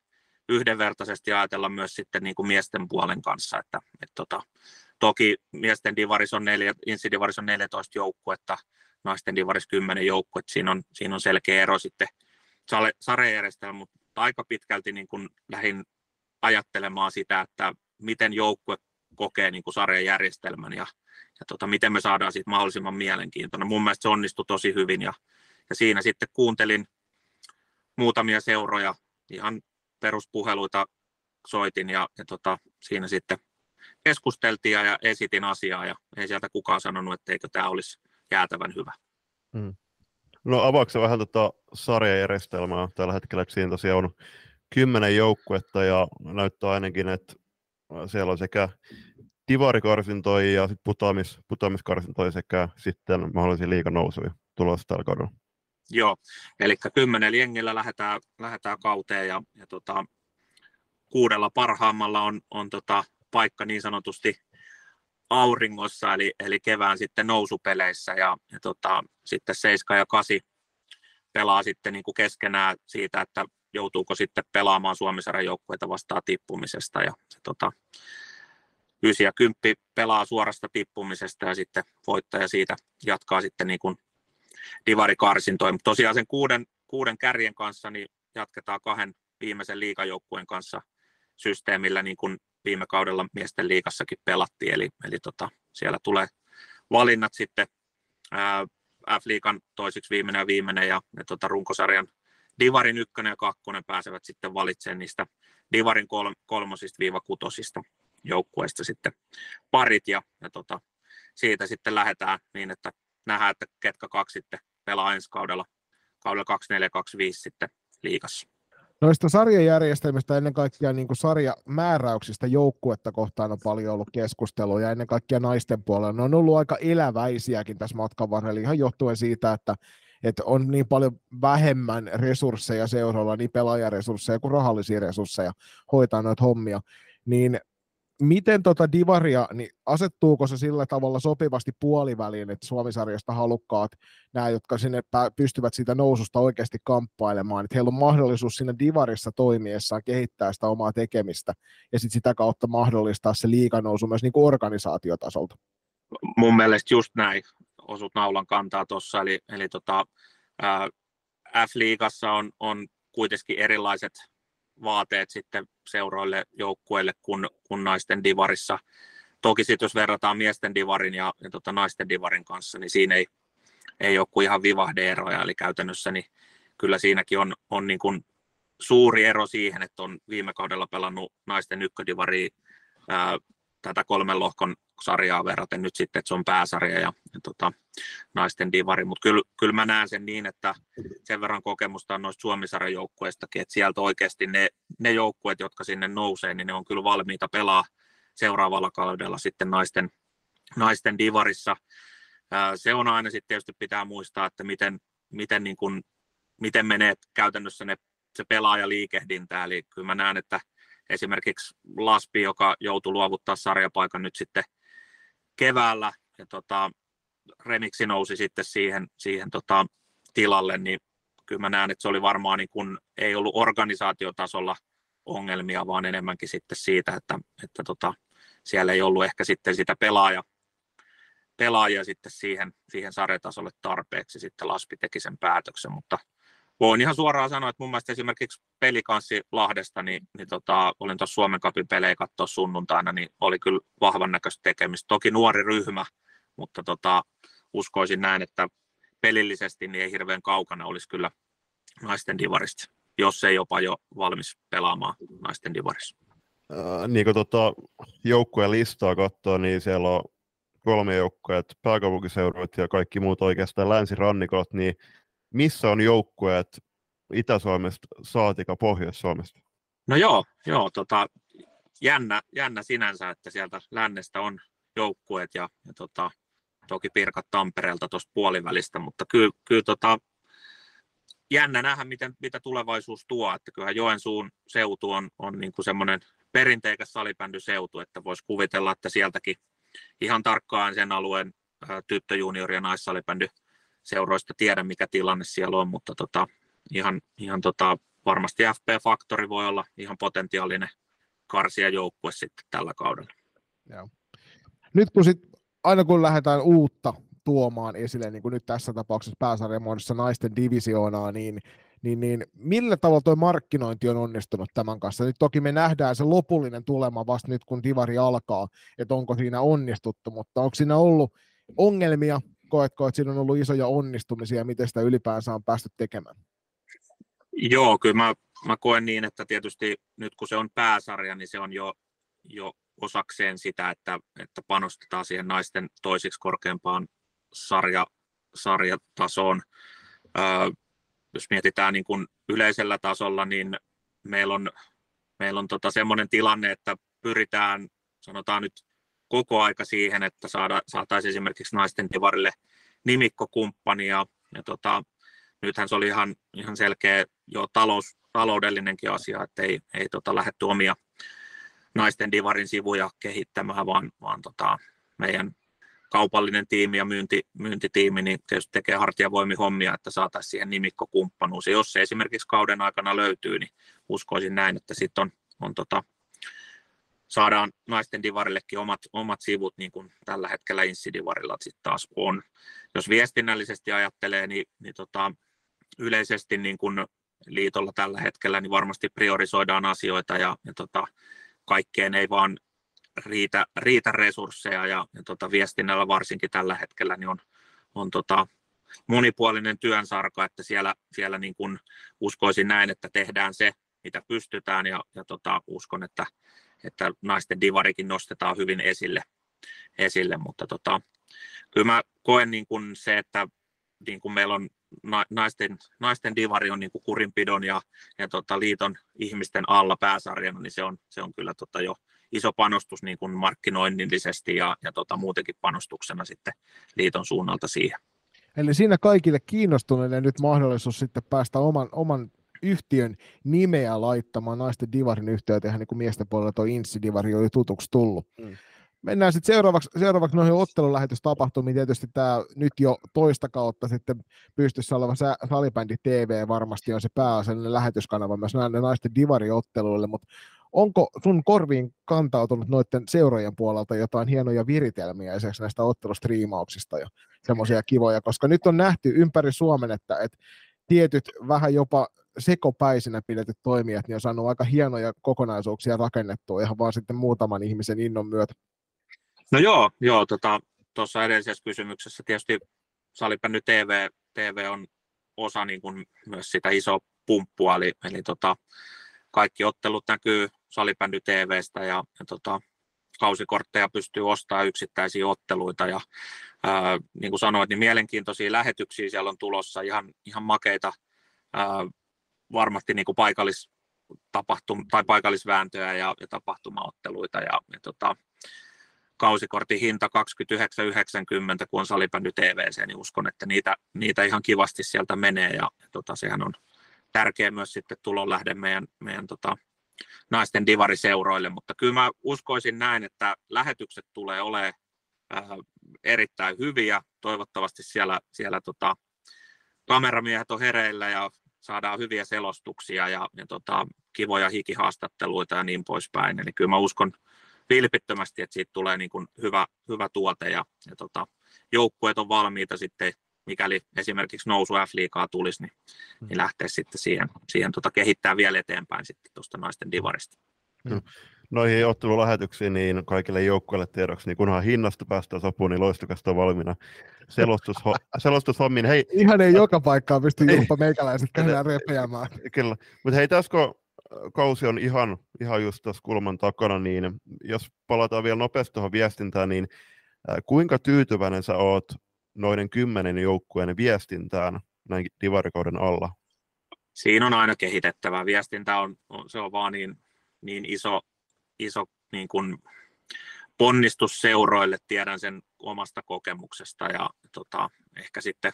yhdenvertaisesti ajatella myös sitten niin kuin miesten puolen kanssa, että, että tota, toki miesten divaris on neljä, insidivaris on neljätoista joukkuetta, naisten divaris kymmenen joukkuetta, siinä on, siinä on selkeä ero sitten sarjajärjestelmä, mutta aika pitkälti niin kuin lähdin ajattelemaan sitä, että miten joukkue kokee niin kuin sarjajärjestelmän ja, ja tota, miten me saadaan siitä mahdollisimman mielenkiintoinen. Mun mielestä se onnistui tosi hyvin ja, ja siinä sitten kuuntelin muutamia seuroja ihan peruspuheluita soitin ja, ja tota, siinä sitten keskusteltiin ja, ja esitin asiaa ja ei sieltä kukaan sanonut, etteikö tämä olisi jäätävän hyvä. Mm. No avaako vähän tota sarjajärjestelmää tällä hetkellä, että siinä tosiaan on kymmenen joukkuetta ja näyttää ainakin, että siellä on sekä divarikarsintoja ja sit putoamis, putoamiskarsintoja sekä sitten mahdollisia liiganousuja tulossa tällä kaudella. Joo, eli kymmenellä jengillä lähdetään, lähdetään kauteen ja, ja tota, kuudella parhaammalla on, on tota, paikka niin sanotusti auringossa, eli, eli kevään sitten nousupeleissä ja, ja tota, sitten seiska ja kasi pelaa sitten niin kuin keskenään siitä, että joutuuko sitten pelaamaan Suomisarjan joukkueita vastaan tippumisesta ja se, tota, ysi ja kymppi pelaa suorasta tippumisesta ja sitten voittaja siitä jatkaa sitten niin kuin divarikarsintoja, mutta tosiaan sen kuuden, kuuden kärjen kanssa niin jatketaan kahden viimeisen liigajoukkueen kanssa systeemillä, niin kuin viime kaudella miesten liigassakin pelattiin, eli, eli tota, siellä tulee valinnat sitten ää, F-liigan toiseksi viimeinen ja viimeinen, ja, ja tota, runkosarjan divarin ykkönen ja kakkonen pääsevät sitten valitsemaan niistä divarin kol, kolmosista viiva kutosista joukkueista sitten parit, ja, ja tota, siitä sitten lähdetään niin, että nähdään, että ketkä kaksi sitten pelaa ensi kaudella, kaudella kaksikymmentäneljä kaksikymmentäviisi sitten liigassa. Noista sarjajärjestelmistä, ennen kaikkea niin kuin sarjamääräyksistä joukkuetta kohtaan on paljon ollut keskustelua ja ennen kaikkea naisten puolella. Ne on ollut aika eläväisiäkin tässä matkan varrella, ihan johtuen siitä, että, että on niin paljon vähemmän resursseja seuroilla, niin pelaajaresursseja kuin rahallisia resursseja hoitaa noita hommia. Niin miten tota divaria, niin asettuuko se sillä tavalla sopivasti puoliväliin, että Suomisarjasta halukkaat, nämä, jotka sinne pystyvät siitä noususta oikeasti kamppailemaan, että heillä on mahdollisuus siinä divarissa toimiessaan kehittää sitä omaa tekemistä ja sit sitä kautta mahdollistaa se liiganousu myös niin kuin organisaatiotasolta? Mun mielestä just näin, osut naulan kantaa tuossa, eli, eli tota, F-liigassa on, on kuitenkin erilaiset vaateet sitten seuroille, joukkueille kuin, kuin naisten divarissa. Toki sitten jos verrataan miesten divarin ja, ja tota, naisten divarin kanssa, niin siinä ei, ei ole kuin ihan vivahde-eroja. Eli käytännössä niin kyllä siinäkin on, on niin kuin suuri ero siihen, että on viime kaudella pelannut naisten ykködivaria tätä kolmen lohkon sarjaa verraten nyt sitten, että se on pääsarja ja, ja tota, naisten divari. Mutta kyllä, kyllä mä näen sen niin, että sen verran kokemusta on noista Suomi-sarjan joukkueistakin, että sieltä oikeasti ne, ne joukkueet, jotka sinne nousee, niin ne on kyllä valmiita pelaa seuraavalla kaudella sitten naisten, naisten divarissa. Se on aina sitten tietysti pitää muistaa, että miten, miten, niin kun, miten menee käytännössä ne, se pelaajaliikehdintä. Eli kyllä mä näen, että esimerkiksi Laspi, joka joutui luovuttaa sarjapaikan nyt sitten keväällä, ja tota, Remiksi nousi sitten siihen, siihen tota, tilalle, niin kyllä mä näen, että se oli varmaan, niin kun, ei ollut organisaatiotasolla ongelmia, vaan enemmänkin sitten siitä, että, että tota, siellä ei ollut ehkä sitten sitä pelaaja, pelaajia sitten siihen, siihen sarjatasolle tarpeeksi, sitten Laspi teki sen päätöksen, mutta voin ihan suoraan sanoa, että mun mielestä esimerkiksi pelikanssi Lahdesta, niin, niin tota, olin tuossa Suomen Cupin pelejä katsoa sunnuntaina, niin oli kyllä vahvan näköistä tekemistä. Toki nuori ryhmä, mutta tota, uskoisin näin, että pelillisesti niin ei hirveän kaukana olisi kyllä naisten divarista, jos ei jopa jo valmis pelaamaan naisten divarissa. Äh, niin kuin tota, joukkueen listaa katsoo, niin siellä on kolme joukkueet, pääkaupunkiseudut ja kaikki muut oikeastaan länsirannikot, niin missä on joukkueet Itä-Suomesta saatika Pohjois-Suomesta? No joo, joo tota, jännä, jännä sinänsä, että sieltä lännestä on joukkueet ja, ja tota, toki Pirkat Tampereelta tuosta puolivälistä, mutta kyllä kyl, tota, jännä nähdä, miten, mitä tulevaisuus tuo. Että kyllähän Joensuun seutu on, on niinku semmoinen perinteikäs salibändyseutu, että voisi kuvitella, että sieltäkin ihan tarkkaan sen alueen ää, tyttö-, juniori- ja naissalibändy seuroista tiedä, mikä tilanne siellä on, mutta tota, ihan, ihan tota, varmasti F P-faktori voi olla ihan potentiaalinen karsijajoukkue sitten tällä kaudella. Joo. Nyt kun sit, aina kun lähdetään uutta tuomaan esille, niin kuin nyt tässä tapauksessa pääsarjan muodossa naisten divisioonaa, niin, niin, niin millä tavalla tuo markkinointi on onnistunut tämän kanssa? Nyt toki me nähdään se lopullinen tulema vasta nyt, kun divari alkaa, että onko siinä onnistuttu, mutta onko siinä ollut ongelmia? Koetko, että siinä on ollut isoja onnistumisia ja miten sitä ylipäänsä on päästy tekemään? Joo, kyllä mä, mä koen niin, että tietysti nyt kun se on pääsarja, niin se on jo, jo osakseen sitä, että, että panostetaan siihen naisten toisiksi korkeampaan sarja, sarjatasoon. Öö, jos mietitään niin kuin yleisellä tasolla, niin meillä on, meillä on tota semmoinen tilanne, että pyritään, sanotaan nyt, koko aika siihen, että saada, saataisiin esimerkiksi naisten divarille nimikkokumppania. Ja tota, nythän se oli ihan, ihan selkeä jo talous, taloudellinenkin asia, että ei, ei tota, lähdetty omia naisten divarin sivuja kehittämään, vaan, vaan tota, meidän kaupallinen tiimi ja myynti, myyntitiimi niin tietysti tekee hartiavoimihommia, että saataisiin siihen nimikkokumppanuus. Ja jos se esimerkiksi kauden aikana löytyy, niin uskoisin näin, että sitten on, on tota, saadaan naisten divarillekin omat, omat sivut, niin kuin tällä hetkellä inssidivarilla sitten taas on. Jos viestinnällisesti ajattelee, niin, niin tota, yleisesti niin kuin liitolla tällä hetkellä niin varmasti priorisoidaan asioita ja, ja tota, kaikkeen ei vaan riitä, riitä resursseja ja, ja tota, viestinnällä varsinkin tällä hetkellä niin on, on tota, monipuolinen työnsarka, että siellä, siellä niin kuin uskoisin näin, että tehdään se, mitä pystytään ja, ja tota, uskon, että että naisten divarikin nostetaan hyvin esille, esille. Mutta tota, kyllä mä koen niin kuin se, että niin kuin meillä on naisten, naisten divari on niin kuin kurinpidon ja, ja tota liiton ihmisten alla pääsarjana, niin se on, se on kyllä tota jo iso panostus niin kuin markkinoinnillisesti ja, ja tota muutenkin panostuksena sitten liiton suunnalta siihen. Eli siinä kaikille kiinnostuneille nyt mahdollisuus sitten päästä oman, oman yhtiön nimeä laittamaan naisten divarin yhtiöön, tehdään niin kuin miesten puolella tuo inssidivari oli tutuksi tullut. Mm. Mennään sitten seuraavaksi, seuraavaksi noihin ottelulähetystapahtumiin. Tietysti tämä nyt jo toista kautta sitten pystyssä oleva Salibändi T V varmasti on se pääasiallinen lähetyskanava myös näille naisten divariotteluille, mutta onko sun korviin kantautunut noiden seurojen puolelta jotain hienoja viritelmiä esimerkiksi näistä ottelustriimauksista ja semmoisia kivoja, koska nyt on nähty ympäri Suomen, että et tietyt vähän jopa sekopäisinä pidetyt toimijat niin on saanut aika hienoja kokonaisuuksia rakennettua ihan vaan sitten muutaman ihmisen innon myötä. No joo, joo tuossa tota, edellisessä kysymyksessä tietysti Salibändy T V, T V on osa niin kuin myös sitä isoa pumppua, eli, eli tota, kaikki ottelut näkyy Salibändy T V:stä ja, ja tota, kausikortteja pystyy ostamaan yksittäisiä otteluita ja ää, niin kuin sanoit, niin mielenkiintoisia lähetyksiä siellä on tulossa, ihan, ihan makeita ää, varmasti niin kuin paikallis, tapahtum- tai paikallisvääntöjä ja, ja tapahtumaotteluita ja, ja tota, kausikortin hinta kaksikymmentäyhdeksän yhdeksänkymmentä, kun on Salibändy T V:seen, niin uskon, että niitä, niitä ihan kivasti sieltä menee ja, ja tota, sehän on tärkeä myös sitten tulonlähde meidän, meidän tota, naisten divariseuroille, mutta kyllä mä uskoisin näin, että lähetykset tulee olemaan äh, erittäin hyviä. Toivottavasti siellä, siellä tota, kameramiehet on hereillä ja saadaan hyviä selostuksia ja, ja tota, kivoja hikihaastatteluita ja niin poispäin. Eli kyllä mä uskon vilpittömästi, että siitä tulee niin kuin hyvä, hyvä tuote ja, ja tota, joukkueet on valmiita sitten, mikäli esimerkiksi nousu F-liigaa tulisi, niin, niin lähtee sitten siihen, siihen tota, kehittää vielä eteenpäin sitten tuosta naisten divarista. Mm. Noihin ottelulähetyksiin niin kaikille joukkueille tiedoksi, niin kunhan hinnasta päästään sopuun, niin LoistoCast on valmiina Selostusho- selostushommin. Hei, ihan ei joka paikkaan pysty Jumpa meikäläiset käydään repeämään. Kyllä, mutta hei, tässä kun kausi on ihan, ihan just tässä kulman takana, niin jos palataan vielä nopeasti tuohon viestintään, niin kuinka tyytyväinen sä oot noiden kymmenen joukkueen viestintään näin divarikauden alla? Siinä on aina kehitettävää. Viestintä on, se on vaan niin, niin iso, iso niin kuin ponnistus seuroille, tiedän sen omasta kokemuksesta ja tota, ehkä sitten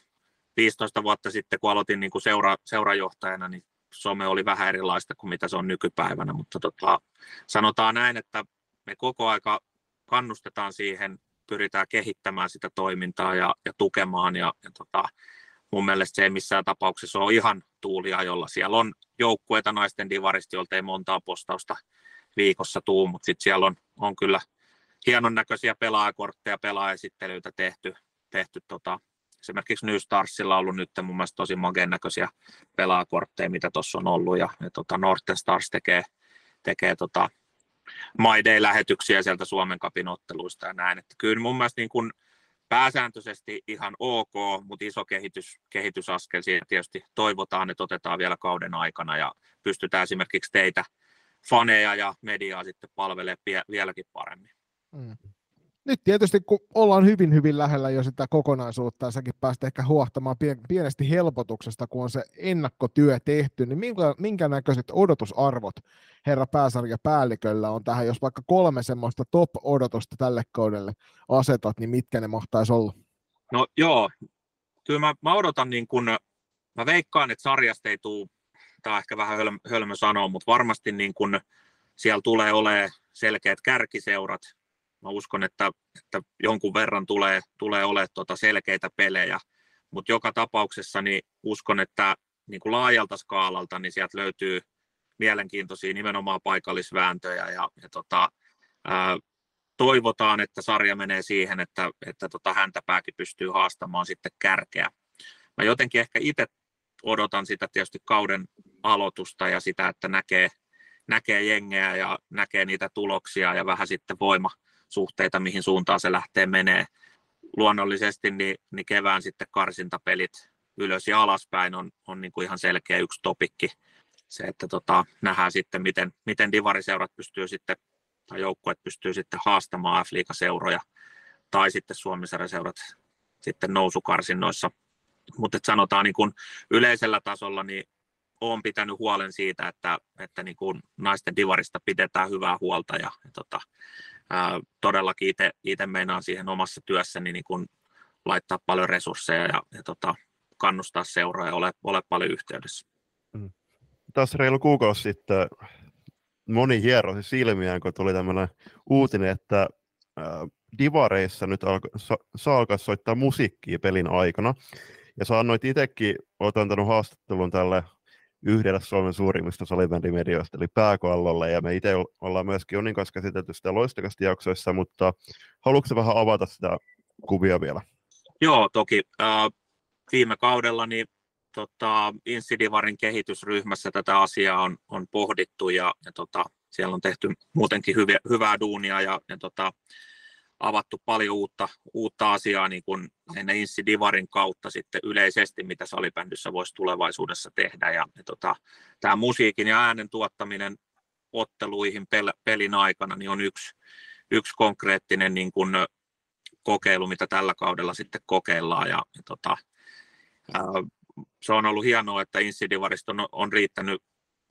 viisitoista vuotta sitten, kun aloitin niin kuin seura, seurajohtajana, niin some oli vähän erilaista kuin mitä se on nykypäivänä, mutta tota, sanotaan näin, että me koko aika kannustetaan siihen, pyritään kehittämään sitä toimintaa ja, ja tukemaan ja, ja tota, mun mielestä se ei missään tapauksessa ole ihan tuuliajolla. Siellä on joukkueita naisten divaristi, jolta ei montaa postausta viikossa tuu, mutta sitten siellä on, on kyllä hienon näköisiä pelaajakortteja, pelaajaesittelyitä tehty. tehty tota, esimerkiksi New Starsilla on ollut nyt mun mielestä tosi makeen näköisiä pelaajakortteja, mitä tuossa on ollut. Ja, ja tota, Northern Stars tekee, tekee tota, My Day-lähetyksiä sieltä Suomen Cupin otteluista ja näin. Että kyllä mun mielestä niin kun pääsääntöisesti ihan ok, mutta iso kehitys, kehitysaskel. Siihen tietysti toivotaan, että otetaan vielä kauden aikana ja pystytään esimerkiksi teitä faneja ja mediaa sitten palvelee pie- vieläkin paremmin. Mm. Nyt tietysti kun ollaan hyvin hyvin lähellä jo sitä kokonaisuutta ja säkin päästä ehkä huohtamaan pien- pienesti helpotuksesta, kun on se ennakkotyö tehty, niin minkä, minkä näköiset odotusarvot herra pääsarjapäälliköllä on tähän, jos vaikka kolme semmoista top-odotusta tälle kaudelle asetat, niin mitkä ne mahtaisi olla? No joo, kyllä mä, mä odotan niin kun, mä veikkaan, että sarjasta ei tule, tämä on ehkä vähän höl, hölmö sanoa, mutta varmasti niin kun siellä tulee olemaan selkeät kärkiseurat. Mä uskon, että, että jonkun verran tulee, tulee olemaan tuota selkeitä pelejä, mutta joka tapauksessa niin uskon, että niin kuin laajalta skaalalta niin sieltä löytyy mielenkiintoisia nimenomaan paikallisvääntöjä ja, ja tota, ää, toivotaan, että sarja menee siihen, että, että tota häntäpääkin pystyy haastamaan sitten kärkeä. Mä jotenkin ehkä itse odotan sitä tietysti kauden aloitusta ja sitä, että näkee, näkee jengeä ja näkee niitä tuloksia ja vähän sitten voima. Suhteita, mihin suuntaan se lähtee menee. Luonnollisesti niin, niin kevään sitten karsintapelit ylös ja alaspäin on, on niin kuin ihan selkeä yksi topikki. Se, että tota, nähdään sitten, miten, miten divariseurat pystyy sitten, tai joukkueet pystyy sitten haastamaan F-liigaseuroja tai sitten Suomisarjaseurat sitten nousukarsinnoissa. Mutta sanotaan niin kuin yleisellä tasolla, niin olen pitänyt huolen siitä, että, että niin kuin naisten divarista pidetään hyvää huolta ja, ja tota, Ää, todellakin ite, ite meinaan siihen omassa työssäni niin kun laittaa paljon resursseja ja, ja tota, kannustaa seuraa ja ole, ole paljon yhteydessä. Mm. Tässä reilu kuukausi sitten moni hierosi silmiään, kun tuli tämmöinen uutinen, että ää, divareissa nyt alko, sa, saa alkaa soittaa musiikkia pelin aikana. Ja sä annoit itsekin, olet antanut haastattelun tälle yhdellä Suomen suurimmista salibändimedioista, eli Pääkallolle, ja me itse ollaan myöskin Jonin kanssa käsitelty sitä LoistoCastin jaksoissa, mutta haluatko vähän avata sitä kuvia vielä? Joo, toki. Äh, viime kaudella niin, tota, Insidivarin kehitysryhmässä tätä asiaa on, on pohdittu, ja, ja tota, siellä on tehty muutenkin hyviä, hyvää duunia, ja, ja tota, avattu paljon uutta, uutta asiaa niin kuin ennen Insidivarin kautta sitten yleisesti, mitä salibändyssä voisi tulevaisuudessa tehdä. Ja, ja tota, tämä musiikin ja äänen tuottaminen otteluihin pel, pelin aikana niin on yksi, yksi konkreettinen niin kuin kokeilu, mitä tällä kaudella sitten kokeillaan. Ja, ja tota, ää, se on ollut hienoa, että Insidivaristo on, on riittänyt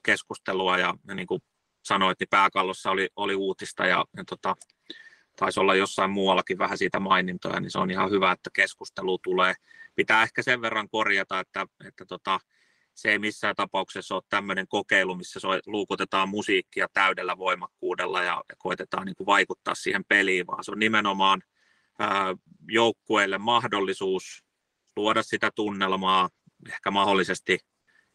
keskustelua ja, ja niin kuin sanoit, niin Pääkallossa oli, oli uutista ja, ja tota, taisi olla jossain muuallakin vähän siitä mainintoja, niin se on ihan hyvä, että keskustelu tulee. Pitää ehkä sen verran korjata, että, että tota, se ei missään tapauksessa ole tämmöinen kokeilu, missä soi, luukutetaan musiikkia täydellä voimakkuudella ja, ja koitetaan niin kuin vaikuttaa siihen peliin, vaan se on nimenomaan ää, joukkueelle mahdollisuus luoda sitä tunnelmaa, ehkä mahdollisesti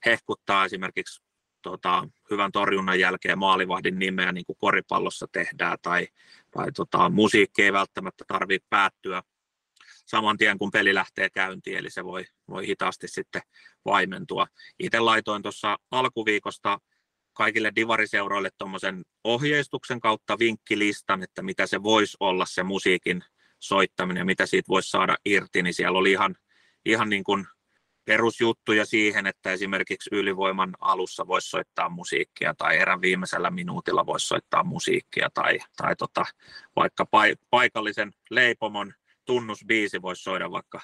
hehkuttaa esimerkiksi Tota, hyvän torjunnan jälkeen maalivahdin nimeä, niin kuin koripallossa tehdään, tai, tai tota, musiikki ei välttämättä tarvitse päättyä saman tien, kun peli lähtee käyntiin, eli se voi, voi hitaasti sitten vaimentua. Itse laitoin tuossa alkuviikosta kaikille divariseuroille tuommoisen ohjeistuksen kautta vinkkilistan, että mitä se voisi olla se musiikin soittaminen, mitä siitä voisi saada irti, niin siellä oli ihan, ihan niin kuin perusjuttuja siihen, että esimerkiksi ylivoiman alussa voisi soittaa musiikkia tai erän viimeisellä minuutilla voisi soittaa musiikkia tai, tai tota, vaikka paikallisen leipomon tunnusbiisi voisi soida vaikka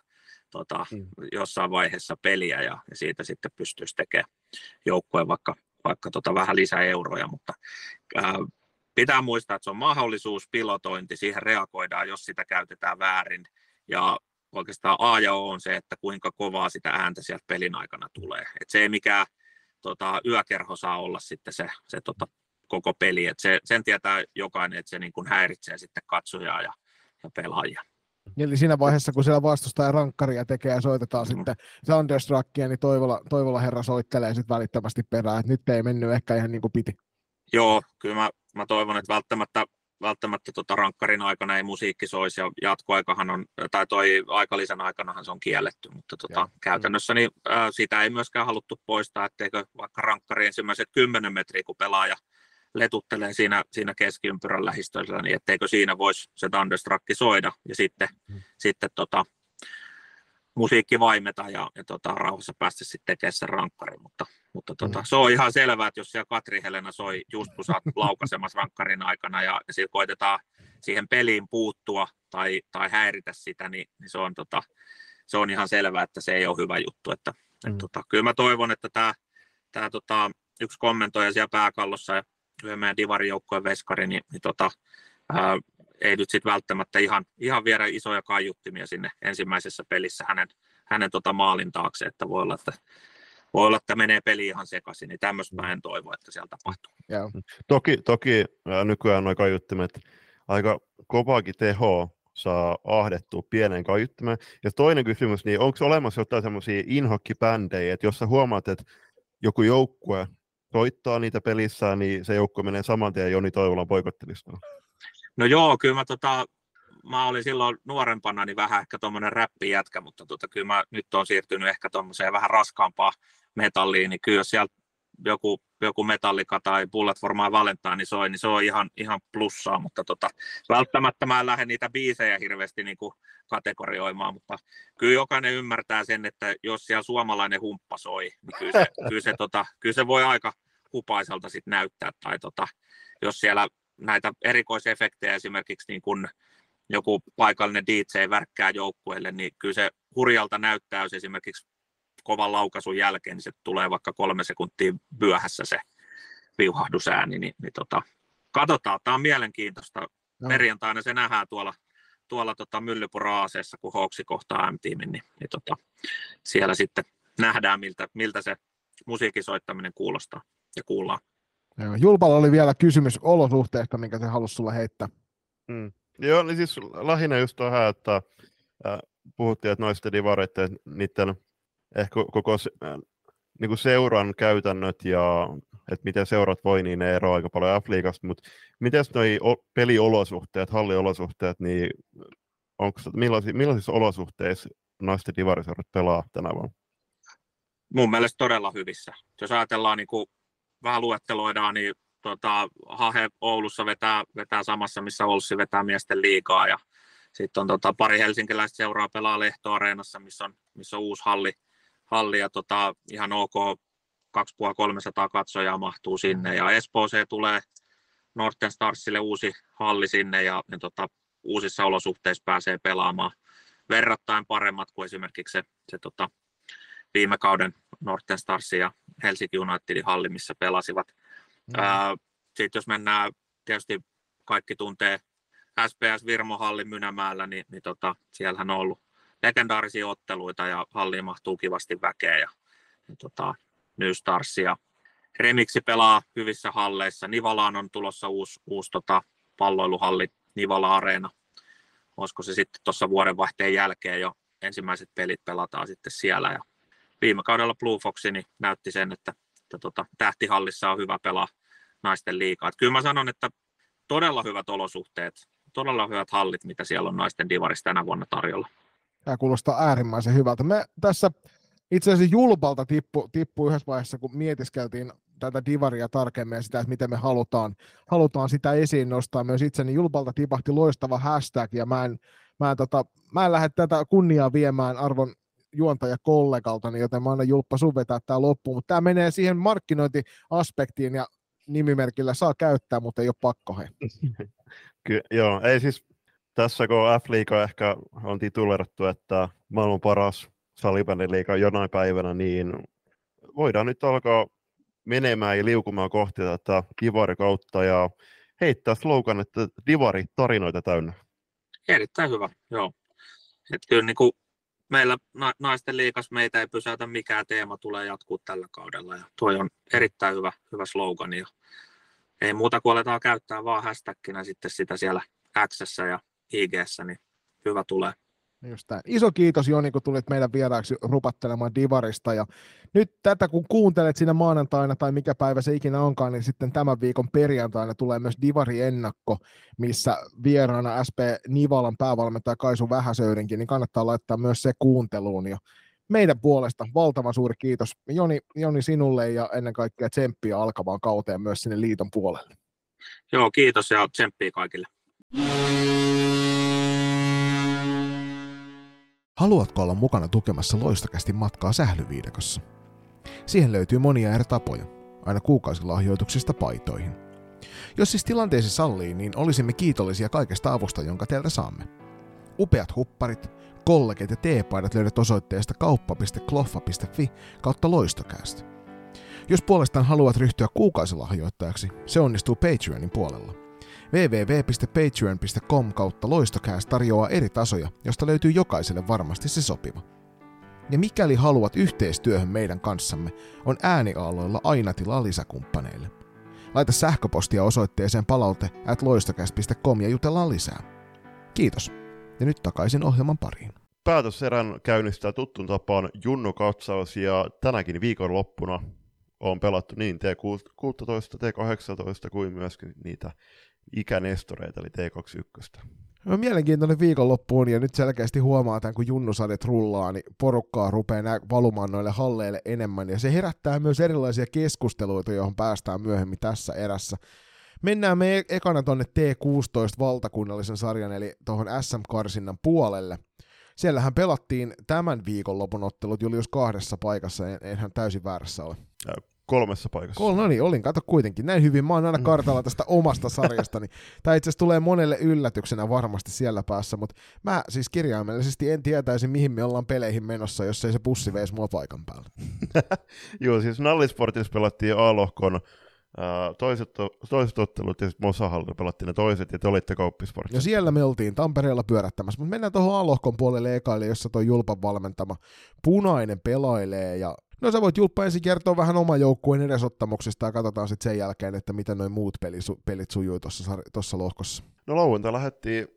tota, jossain vaiheessa peliä ja, ja siitä sitten pystyisi tekemään joukkueen vaikka, vaikka tota, vähän lisää euroja, mutta ää, pitää muistaa, että se on mahdollisuus, pilotointi, siihen reagoidaan, jos sitä käytetään väärin ja oikeastaan A ja O on se, että kuinka kovaa sitä ääntä sieltä pelin aikana tulee. Et se ei mikään tota, yökerho saa olla sitten se, se tota, koko peli. Et se, sen tietää jokainen, että se niin kun häiritsee sitten katsojaa ja, ja pelaajia. Eli siinä vaiheessa, kun siellä vastustaja rankkaria tekee ja soitetaan mm. sitten Thunderstruckia, niin Toivola, Toivola herra soittelee sitten välittömästi perään. Et nyt ei mennyt ehkä ihan niin kuin piti. Joo, kyllä mä, mä toivon, että välttämättä välttämättä tota rankkarin aikana ei musiikki soisi ja jatkoaikahan on, tai toi aikalisen aikanahan se on kielletty, mutta tota, käytännössä niin, ää, sitä ei myöskään haluttu poistaa, etteikö vaikka rankkari ensimmäiset kymmenen metriä, kun pelaaja letuttelee siinä, siinä keskiympyrän lähistöllä, niin etteikö siinä voisi se Thunderstruck soida ja sitten, mm. sitten tota, musiikki vaimeta ja, ja tota, rauhassa päästä sitten tekemään sen rankkarin, mutta, mutta tota, mm. se on ihan selvää, että jos siellä Katri Helena soi just kun sä oot laukaisemassa rankkarin aikana ja, ja sillä koitetaan siihen peliin puuttua tai, tai häiritä sitä, niin, niin se, on, tota, se on ihan selvää, että se ei ole hyvä juttu. Että, mm. et, tota, kyllä mä toivon, että tää, tää, tota, yksi kommentoija siellä Pääkallossa ja yhden meidän divarijoukkojen veskari, niin, niin tota, ää, ei nyt sitten välttämättä ihan, ihan viedä isoja kaiuttimia sinne ensimmäisessä pelissä hänen, hänen tota maalin taakse, että voi olla, että voi olla, että menee peli ihan sekaisin, niin tämmöistä mä en toivo, että siellä tapahtuu. Joo. Toki, toki nykyään nuo kaiuttimet aika kovaakin tehoa saa ahdettua pienen kaiuttimen. Ja toinen kysymys, niin onko olemassa jotain semmoisia inhokkibändejä, että jos sä huomaat, että joku joukkue soittaa niitä pelissään, niin se joukkue menee saman tien Joni Toivolan boikottilistaan? No joo, kyllä mä, tota, mä olin silloin nuorempana niin vähän ehkä tuommoinen räppijätkä, mutta tota, kyllä mä nyt on siirtynyt ehkä tuommoiseen vähän raskaampaan metalliin, niin kyllä jos sieltä joku, joku Metallica tai Bullet for My Valentine soi, niin se on ihan, ihan plussaa, mutta tota, välttämättä mä en lähde niitä biisejä hirveästi niin kuin kategorioimaan, mutta kyllä jokainen ymmärtää sen, että jos siellä suomalainen humppa soi, niin kyllä se, kyllä se, tota, kyllä se voi aika hupaiselta sit näyttää, tai tota, jos siellä näitä erikoisefektejä esimerkiksi niin kun joku paikallinen D J värkkää joukkueelle, niin kyllä se hurjalta näyttää, jos esimerkiksi kovan laukaisun jälkeen, niin se tulee vaikka kolme sekuntia myöhässä se viuhahdusääni. Niin, niin tota, katsotaan, tämä on mielenkiintoista. No. Perjantaina se nähdään tuolla, tuolla tota Myllypuro-aaseessa, kun Hawksi kohtaa M-tiimin, niin, niin tota, siellä sitten nähdään, miltä, miltä se musiikin soittaminen kuulostaa ja kuullaan. Julpalla oli vielä kysymys olosuhteesta, minkä se halusi sulle heittää. Mm. Joo, niin siis lähinnä just tuohon, että äh, puhuttiin, että noista divareita, että niiden ehkä koko se, äh, niinku seuran käytännöt ja että miten seurat voi, niin ne eroavat aika paljon F-liigasta, mutta miten noi o- peliolosuhteet, halliolosuhteet, niin onks, millaisi, millaisissa olosuhteissa noista divariseurat pelaa tänä vuonna? Mun mielestä todella hyvissä. Jos ajatellaan niinku vähän luetteloidaan, niin tota, Hahe Oulussa vetää, vetää samassa, missä Olssi vetää miesten liigaa. Ja sitten on tota, pari helsinkiläistä seuraa pelaa Lehto-areenassa, missä on, missä on uusi halli. halli ja tota, ihan ok, kaksituhattaviisisataa katsojaa mahtuu sinne. Ja Espooseen tulee, Northern Starsille uusi halli sinne ja, ja tota, uusissa olosuhteissa pääsee pelaamaan verrattain paremmat kuin esimerkiksi se, se tota, viime kauden Northern Starsin ja Helsinki Unitedin halli, missä pelasivat. Mm. Sitten jos mennään, tietysti kaikki tuntee S P S Virmo hallin Mynämäellä, niin, niin tota, siellähän on ollut legendaarisia otteluita ja halliin mahtuu kivasti väkeä. Ja, niin tota, New Stars ja Remiksi pelaa hyvissä halleissa. Nivalaan on tulossa uusi, uusi tota, palloiluhalli, Nivala-areena. Olisiko se sitten tuossa vuodenvaihteen jälkeen jo ensimmäiset pelit pelataan sitten siellä. Ja viime kaudella Blue Fox niin näytti sen, että, että tota, tähtihallissa on hyvä pelaa naisten liigaa. Et kyllä mä sanon, että todella hyvät olosuhteet, todella hyvät hallit, mitä siellä on naisten divarissa tänä vuonna tarjolla. Tämä kuulostaa äärimmäisen hyvältä. Me tässä itse asiassa Julpalta tippui tippu yhdessä vaiheessa, kun mietiskeltiin tätä divaria tarkemmin ja sitä, että miten me halutaan, halutaan sitä esiin nostaa myös itse, niin Julpalta tipahti loistava hashtag, ja mä en, mä en, tota, mä en lähde tätä kunniaa viemään arvon juontajakollegaltani, joten mä annan Julppa sun vetää tämä loppuun, mutta tämä menee siihen markkinointiaspektiin, ja nimimerkillä saa käyttää, mutta ei ole pakko he. Ky- joo, ei siis tässä kun F-liiga ehkä on titulerattu, että maailman paras salibändyliiga jonain päivänä, niin voidaan nyt alkaa menemään ja liukumaan kohti tätä divarikautta ja heittää slogan, että divari tarinoita täynnä. Erittäin hyvä, joo. Et kyllä niin kuin meillä na- naisten liigassa meitä ei pysäytä, mikään teema tulee jatkuu tällä kaudella ja tuo on erittäin hyvä, hyvä slogan ja ei muuta kuin aletaan käyttää vaan hashtagina sitten sitä siellä X:ssä ja I G:ssä, niin hyvä tulee. Iso kiitos Joni, kun tulit meidän vieraaksi rupattelemaan divarista ja nyt tätä kun kuuntelet siinä maanantaina tai mikä päivä se ikinä onkaan, niin sitten tämän viikon perjantaina tulee myös divariennakko, missä vieraana S P Nivalan päävalmentaja Kaisu Vähäsöyrinki, niin kannattaa laittaa myös se kuunteluun ja meidän puolesta valtavan suuri kiitos Joni, Joni sinulle ja ennen kaikkea tsemppiä alkavaan kauteen myös sinne liiton puolelle. Joo, kiitos ja tsemppiä kaikille. Haluatko olla mukana tukemassa LoistoCastin matkaa sählyviidakossa? Siihen löytyy monia eri tapoja, aina kuukausilahjoituksista paitoihin. Jos siis tilanteesi sallii, niin olisimme kiitollisia kaikesta avusta, jonka teiltä saamme. Upeat hupparit, kollegit ja teepaidat löydät osoitteesta kauppa piste kloffa piste fi kautta LoistoCast. Jos puolestaan haluat ryhtyä kuukausilahjoittajaksi, se onnistuu Patreonin puolella. www piste patreon piste com kautta LoistoCast tarjoaa eri tasoja, josta löytyy jokaiselle varmasti se sopiva. Ja mikäli haluat yhteistyöhön meidän kanssamme, on ääniaaloilla aina tilaa lisäkumppaneille. Laita sähköpostia osoitteeseen palaute at loistocast piste com ja jutellaan lisää. Kiitos. Ja nyt takaisin ohjelman pariin. Päätöserän käynnistää tuttuun tapaan Junnu katsaus ja tänäkin viikonloppuna on pelattu niin T kuusitoista, T kahdeksantoista kuin myöskin niitä ikänestoreita, eli T kaksikymmentäyksi. No, mielenkiintoinen viikonloppuun, ja nyt selkeästi huomaa tämän, kun junnusadet rullaa, niin porukkaa rupeaa valumaan noille halleille enemmän, ja se herättää myös erilaisia keskusteluita, johon päästään myöhemmin tässä erässä. Mennään me ekana tuonne T kuusitoista-valtakunnallisen sarjan, eli tuohon S M-karsinnan puolelle. Siellähän pelattiin tämän viikonlopun ottelut Julius kahdessa paikassa, en, enhän täysin väärässä ole. Ja kolmessa paikassa. Kol, no niin, olin, kato kuitenkin. Näin hyvin, mä oon aina kartalla tästä omasta sarjastani. Tämä itse asiassa tulee monelle yllätyksenä varmasti siellä päässä, mutta mä siis kirjaimellisesti en tietäisi, mihin me ollaan peleihin menossa, jos ei se bussi veisi mua paikan päälle. Joo, siis Nallisportissa pelattiin A-lohkon toiset, toiset ottelut ja sitten Mosahallilla pelattiin ne toiset ja te olitte Kauppisportissa. No siellä me oltiin Tampereella pyörättämässä, mutta mennään tuohon A-lohkon puolelle ekaille, jossa tuo Julpan valmentama Punainen pelailee ja no sä voit Julppa ensin kertoa vähän oman joukkueen edesottamuksesta ja katsotaan sitten sen jälkeen, että mitä noin muut pelit sujui tuossa lohkossa. No lauantai lähdettiin,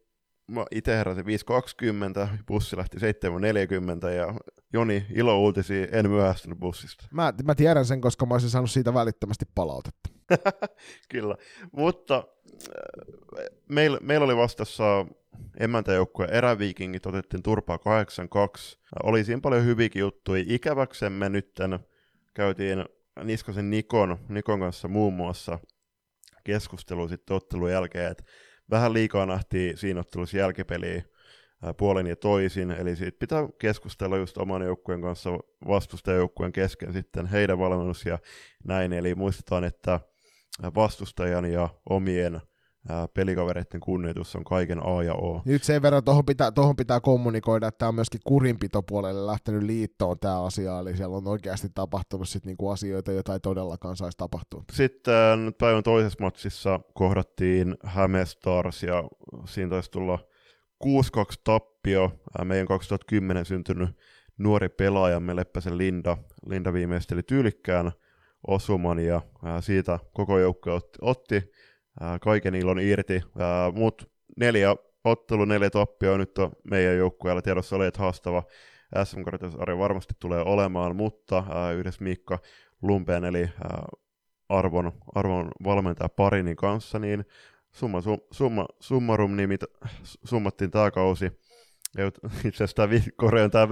mä itse herätin viisi kaksikymmentä, bussi lähti seitsemän neljäkymmentä ja Joni, ilo uutisia, en myöhästynyt bussista. Mä, mä tiedän sen, koska mä olisin saanut siitä välittömästi palautetta. Kyllä, mutta äh, meillä meil oli vastassa emäntäjoukkueen eräviikingit, otettiin turpaa kahdeksan kaksi. Oli siinä paljon hyviäkin juttuja. Ikäväksemme nyt käytiin Niskasen Nikon, Nikon kanssa muun muassa keskustelua sitten ottelun jälkeen, että vähän liikaa nähtiin siinä ottelussa jälkipeliä puolin ja toisin, eli siitä pitää keskustella just oman joukkueen kanssa vastustajajoukkueen kesken sitten heidän valmennus ja näin, eli muistetaan, että vastustajan ja omien pelikavereiden kunnioitus on kaiken A ja O. Nyt sen verran tuohon pitää, pitää kommunikoida, että tämä on myöskin kurinpitopuolelle lähtenyt liittoon tämä asia, eli siellä on oikeasti tapahtunut sit niinku asioita, joita ei todellakaan saisi tapahtua. Sitten päivän toisessa matsissa kohdattiin Häme Stars, ja siinä taisi tulla kuusi kaksi tappio, meidän kaksituhattakymmenen syntynyt nuori pelaajamme Leppäsen Linda. Linda viimeisteli tyylikkään osuman, ja siitä koko joukko otti kaiken ilon irti, mutta neljä ottelu, neljä tappioa nyt on meidän joukkueella. Tiedossa oli, että haastava S M-kartoitusarjo varmasti tulee olemaan, mutta yhdessä Miikka Lumpeen eli Arvon, Arvon valmentaja Parinin kanssa, niin summa, summa, summarum, niin mitä summattiin tämä kausi. Itse asiassa tämä korjaan tämä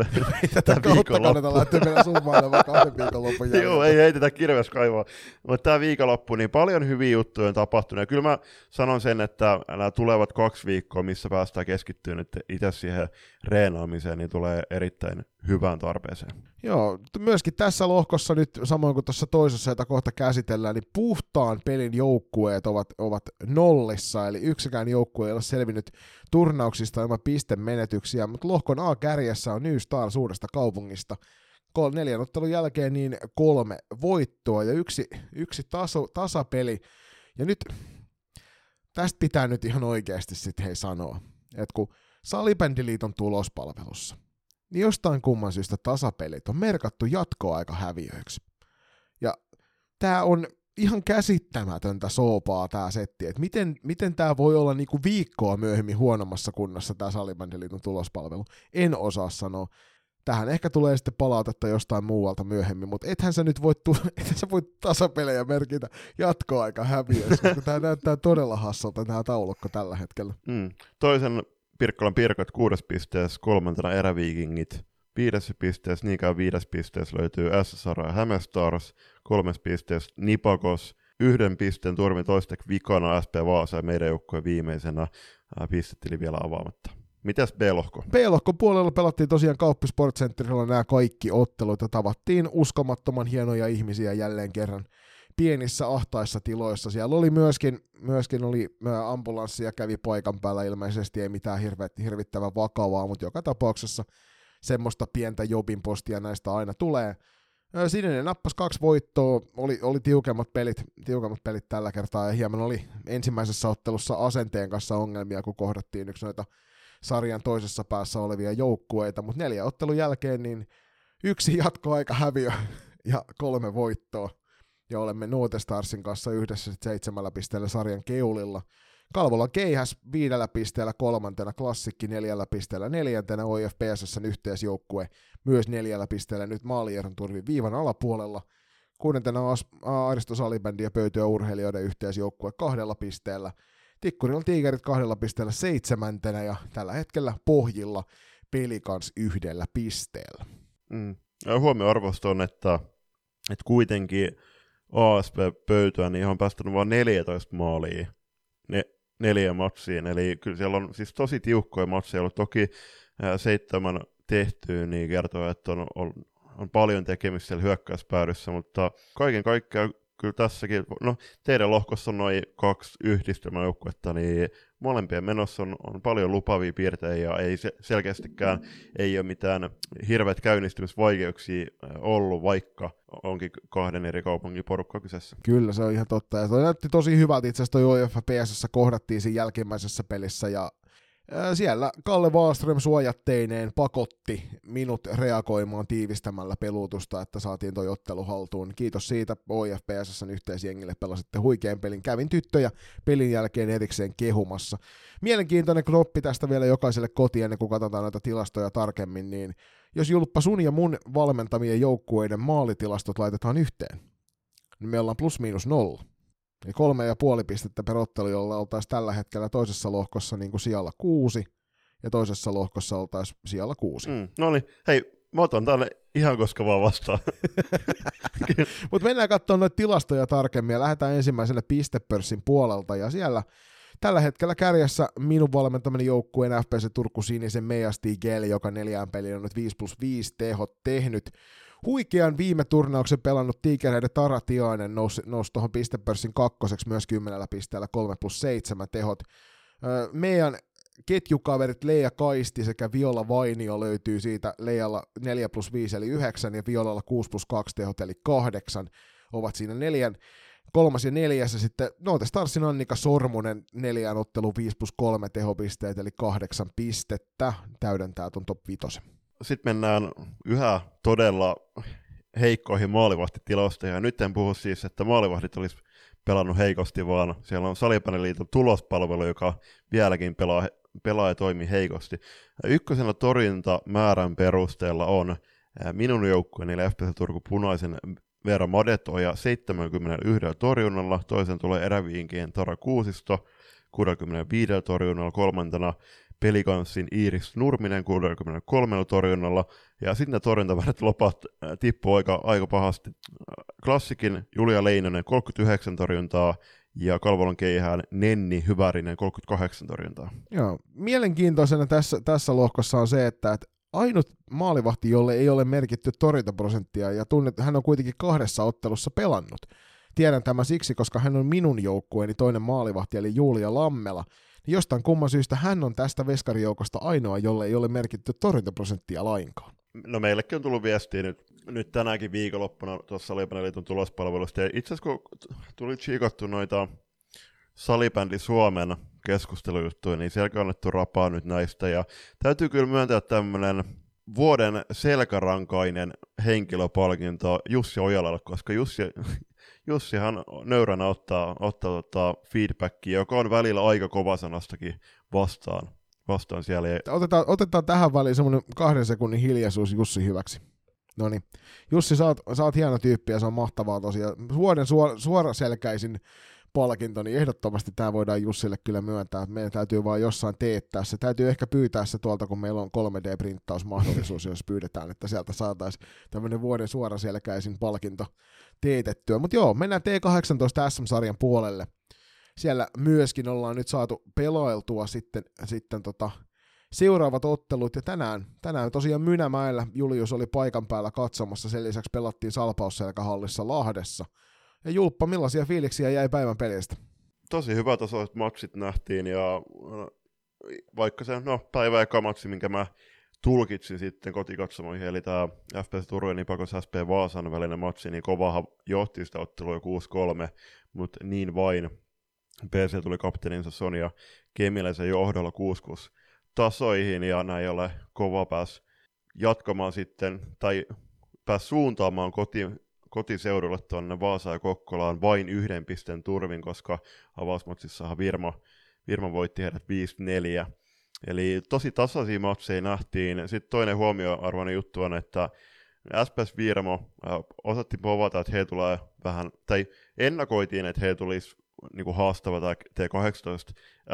viikonloppu. Lähtee meidän summailemaan kahden viikonlopun jälkeen. Joo, ei heitetä kirves kaivaa. Mutta tämä viikonloppu, niin paljon hyviä juttuja on tapahtunut. Ja kyllä mä sanon sen, että nämä tulevat kaksi viikkoa, missä päästään keskittyä nyt itse siihen reenaamiseen, niin tulee erittäin hyvään tarpeeseen. Joo, myöskin tässä lohkossa nyt, samoin kuin tuossa toisessa, jota kohta käsitellään, niin puhtaan pelin joukkueet ovat, ovat nollissa, eli yksikään joukkue ei ole selvinnyt turnauksista ilman pistemenetyksiä, mutta lohkon A-kärjessä on New Star Suuresta Kaupungista. Neljän ottelun jälkeen niin kolme voittoa ja yksi, yksi taso, tasapeli, ja nyt tästä pitää nyt ihan oikeasti sitten hei sanoa, että kun Salibändiliiton tulospalvelussa, niin jostain kumman syystä tasapelit on merkattu jatkoaika häviöiksi. Ja tää on ihan käsittämätöntä soopaa tää setti, että miten, miten tää voi olla niinku viikkoa myöhemmin huonommassa kunnossa tää Salibändiliiton tulospalvelu. En osaa sanoa. Tähän ehkä tulee sitten palautetta jostain muualta myöhemmin, mutta ethän sä nyt voi, tu- ethän sä voi tasapelejä merkitä jatkoaika häviöiksi, koska tää näyttää todella hassalta tää taulukko tällä hetkellä. Mm. Toisen Pirkkolan Pirkot kuudes pisteessä, kolmantena Eräviikingit viides pisteessä, niinkään viides pisteessä löytyy S S R ja Häme Stars, kolmes pisteessä Nipakos, yhden pisteen Turmi Toistek vikana, S P Vaasa ja meidän joukkojen viimeisenä pistetili vielä avaamatta. Mitäs B-lohko? B-lohko puolella pelattiin tosiaan Kauppi Sport Centerilla nämä kaikki ottelut ja tavattiin uskomattoman hienoja ihmisiä jälleen kerran pienissä ahtaissa tiloissa. Siellä oli myöskin, myöskin oli ambulanssia kävi paikan päällä, ilmeisesti ei mitään hirvittävän vakavaa, mutta joka tapauksessa semmoista pientä jobin postia näistä aina tulee. Sininen nappasi kaksi voittoa, oli, oli tiukemmat, pelit, tiukemmat pelit tällä kertaa, ja hieman oli ensimmäisessä ottelussa asenteen kanssa ongelmia, kun kohdattiin yksi noita sarjan toisessa päässä olevia joukkueita, mutta neljän ottelun jälkeen niin yksi jatkoaika häviö ja kolme voittoa. Ja olemme Noote Starsin kanssa yhdessä seitsemällä pisteellä sarjan keulilla. Kalvolan Keihäs viidellä pisteellä kolmantena, Klassikki neljällä pisteellä neljäntenä, O I F P S S:n yhteisjoukkue myös neljällä pisteellä nyt maalieron turvin viivan alapuolella. Kuudentena Aaristo Salibändi ja Pöytyä urheilijoiden yhteisjoukkue kahdella pisteellä. Tikkurilla Tiikerit kahdella pisteellä seitsemäntenä ja tällä hetkellä pohjilla Pelikans yhdellä pisteellä. Mm. Huomioarvosta on, että, että kuitenkin A S P-pöytöä, niin on päästänyt vain neljätoista maalia ne, neljä matsiin, eli kyllä siellä on siis tosi tiukkoja matseja ollut, toki ää, seitsemän tehtyä, niin kertoo, että on, on, on paljon tekemistä siellä hyökkäyspäädyssä, mutta kaiken kaikkiaan kyllä tässäkin, no teidän lohkossa on noin kaksi yhdistelmäjoukkuetta, niin molempien menossa on, on paljon lupavia piirteitä ja ei se, selkeästikään ei ole mitään hirveät käynnistymisvaikeuksia ollut, vaikka onkin kahden eri kaupungin porukka kyseessä. Kyllä, se on ihan totta. Ja se näytti tosi hyvältä itse asiassa toi O F P S S:ssä kohdattiin siinä jälkimmäisessä pelissä ja siellä Kalle Wallström suojatteineen pakotti minut reagoimaan tiivistämällä peluutusta, että saatiin toi ottelu haltuun. Kiitos siitä, O I F P S S:n yhteisjengille pelasitte huikean pelin. Kävin tyttöjä pelin jälkeen erikseen kehumassa. Mielenkiintoinen knoppi tästä vielä jokaiselle kotiin, ennen kuin katsotaan näitä tilastoja tarkemmin, niin jos julppa sun ja mun valmentamien joukkueiden maalitilastot laitetaan yhteen, niin me ollaan plus miinus nolla. Eli kolme ja puoli pistettä per ottelu, jolla oltaisiin tällä hetkellä toisessa lohkossa niin kuin sijalla kuusi, ja toisessa lohkossa oltaisiin sijalla kuusi. Mm, no niin, hei, mä otan tänne ihan koska vaan vastaan. Mutta mennään katsomaan noita tilastoja tarkemmin, ja lähdetään ensimmäiselle pistepörssin puolelta, ja siellä tällä hetkellä kärjessä minun valmentamani joukkueen F P C Turku Sinisen Meijastii Gel, joka neljään peliin on nyt viisi plus viisi tehot tehnyt. Huikean viime turnauksen pelannut tiikereiden Taratiainen nousi, nousi tuohon pistepörssin kakkoseksi myös kymmenellä pisteellä kolme plus seitsemän tehot. Meidän ketjukaverit Leija Kaisti sekä Viola Vainio löytyy siitä, Leijalla neljä plus viisi eli yhdeksän ja Violalla kuusi plus kaksi tehot eli kahdeksan ovat siinä neljän. Kolmas ja neljässä sitten Note Starsin Annika Sormunen neljään otteluun viisi plus kolme tehopisteet eli kahdeksan pistettä täydentää ton top viisi. Sitten mennään yhä todella heikkoihin maalivahtitilastoihin ja nyt en puhu siis, että maalivahdit olisi pelannut heikosti, vaan siellä on Salibandyliiton tulospalvelu, joka vieläkin pelaa, pelaa ja toimii heikosti. Ykkösenä torjunta määrän perusteella on minun joukkueeni eli F P S Turku Punaisen Vera Madetoja seitsemänkymmentäyksi torjunnalla, toisen tulee eräviinkien Tara Kuusisto kuusikymmentäviisi torjunnalla, kolmantena Pelikanssin Iiris Nurminen kuusikymmentäkolme torjunnalla, ja sitten ne torjuntavärät lopat tippuu aika, aika pahasti. Klassikin Julia Leinonen kolmekymmentäyhdeksän torjuntaa, ja Kalvolon keihään Nenni Hyvärinen kolmekymmentäkahdeksan torjuntaa. Joo, mielenkiintoisena tässä, tässä lohkossa on se, että et ainut maalivahti, jolle ei ole merkitty torjuntaprosenttia, ja tunnet, hän on kuitenkin kahdessa ottelussa pelannut. Tiedän tämän siksi, koska hän on minun joukkueeni toinen maalivahti, eli Julia Lammela. Jostain kumman syystä hän on tästä veskarijoukosta ainoa, jolle ei ole merkitty torjuntaprosenttia lainkaan. No meillekin on tullut viestiä nyt, nyt tänäänkin viikonloppuna tuossa Salibandyliiton tulospalvelusta. Ja itse asiassa kun tuli tsiikattu noita Salibändi Suomen keskustelujuttuja, niin sielläkin on annettu rapaa nyt näistä. Ja täytyy kyllä myöntää tämmöinen vuoden selkärankainen henkilöpalkinto Jussi Ojalalle, koska Jussi... Jussihan nöyränä ottaa, ottaa, ottaa feedbackia, joka on välillä aika kovasanastakin vastaan, vastaan siellä. Otetaan, otetaan tähän väliin semmoinen kahden sekunnin hiljaisuus Jussi hyväksi. Noniin. Jussi, sä oot, sä oot hieno tyyppi ja se on mahtavaa tosiaan. Vuoden suor, suoraselkäisin palkinto, niin ehdottomasti tämä voidaan Jussille kyllä myöntää. Meidän täytyy vaan jossain teettää se. Täytyy ehkä pyytää se tuolta, kun meillä on kolme D-printtausmahdollisuus, jos pyydetään, että sieltä saataisiin tämmöinen vuoden suoraselkäisin palkinto teetettyä. Mutta joo, mennään T kahdeksantoista S M-sarjan puolelle. Siellä myöskin ollaan nyt saatu pelailtua sitten, sitten tota seuraavat ottelut, ja tänään, tänään tosiaan Mynämäellä Julius oli paikan päällä katsomassa, sen lisäksi pelattiin Salpausselkähallissa Lahdessa. Ja Julppa, millaisia fiiliksiä jäi päivän pelistä? Tosi hyvä tasoiset matsit nähtiin, ja vaikka se no, päivä eka matsi, minkä mä tulkitsin sitten kotikatsomoihin, eli tämä F P S Turun ja Nipakos S P Vaasan välinen matsi, niin Kovahan johti sitä ottelua jo kuusi kolme, mutta niin vain P C tuli kapteeninsa Sonja Kemiläisen johdolla kuusi kuusi tasoihin, ja näin ole Kova pääsi jatkamaan sitten, tai pääsi suuntaamaan kotiin, kotiseudulle tuonne Vaasaan ja Kokkolaan vain yhden pisteen turvin, koska avausmatsissahan Virmo, Virmo voitti heidät viisi neljä. Eli tosi tasaisia matseja nähtiin. Sitten toinen huomioarvoinen juttu on, että S P S Virmo osatti povata, että he tulee vähän, tai ennakoitiin, että he tulisi niinku haastava tämä T kahdeksantoista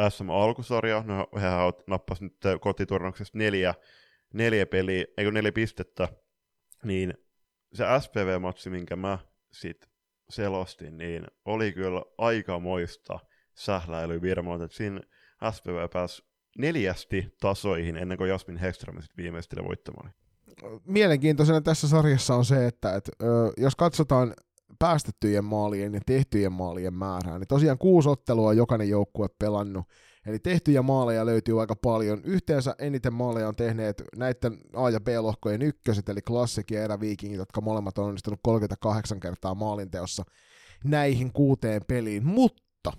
S M-alkusarja. No, hehän nappasivat nyt kotiturnauksessa neljä, neljä peliä, eikö neljä pistettä, niin se S P V-matsi, minkä mä sit selostin, niin oli kyllä aikamoista sähläilyä Virmoilta, että siinä S P V pääsi neljästi tasoihin ennen kuin Jasmin Hekström viimeisteli voittamaan. Mielenkiintoisena tässä sarjassa on se, että et, ö, jos katsotaan päästettyjen maalien ja tehtyjen maalien määrää, niin tosiaan kuusi ottelua jokainen joukkue pelannut. Eli tehtyjä maaleja löytyy aika paljon. Yhteensä eniten maaleja on tehneet näiden A- ja B-lohkojen ykköset, eli Klassik ja Eräviikingit, jotka molemmat on onnistunut kolmekymmentäkahdeksan kertaa maalinteossa näihin kuuteen peliin. Mutta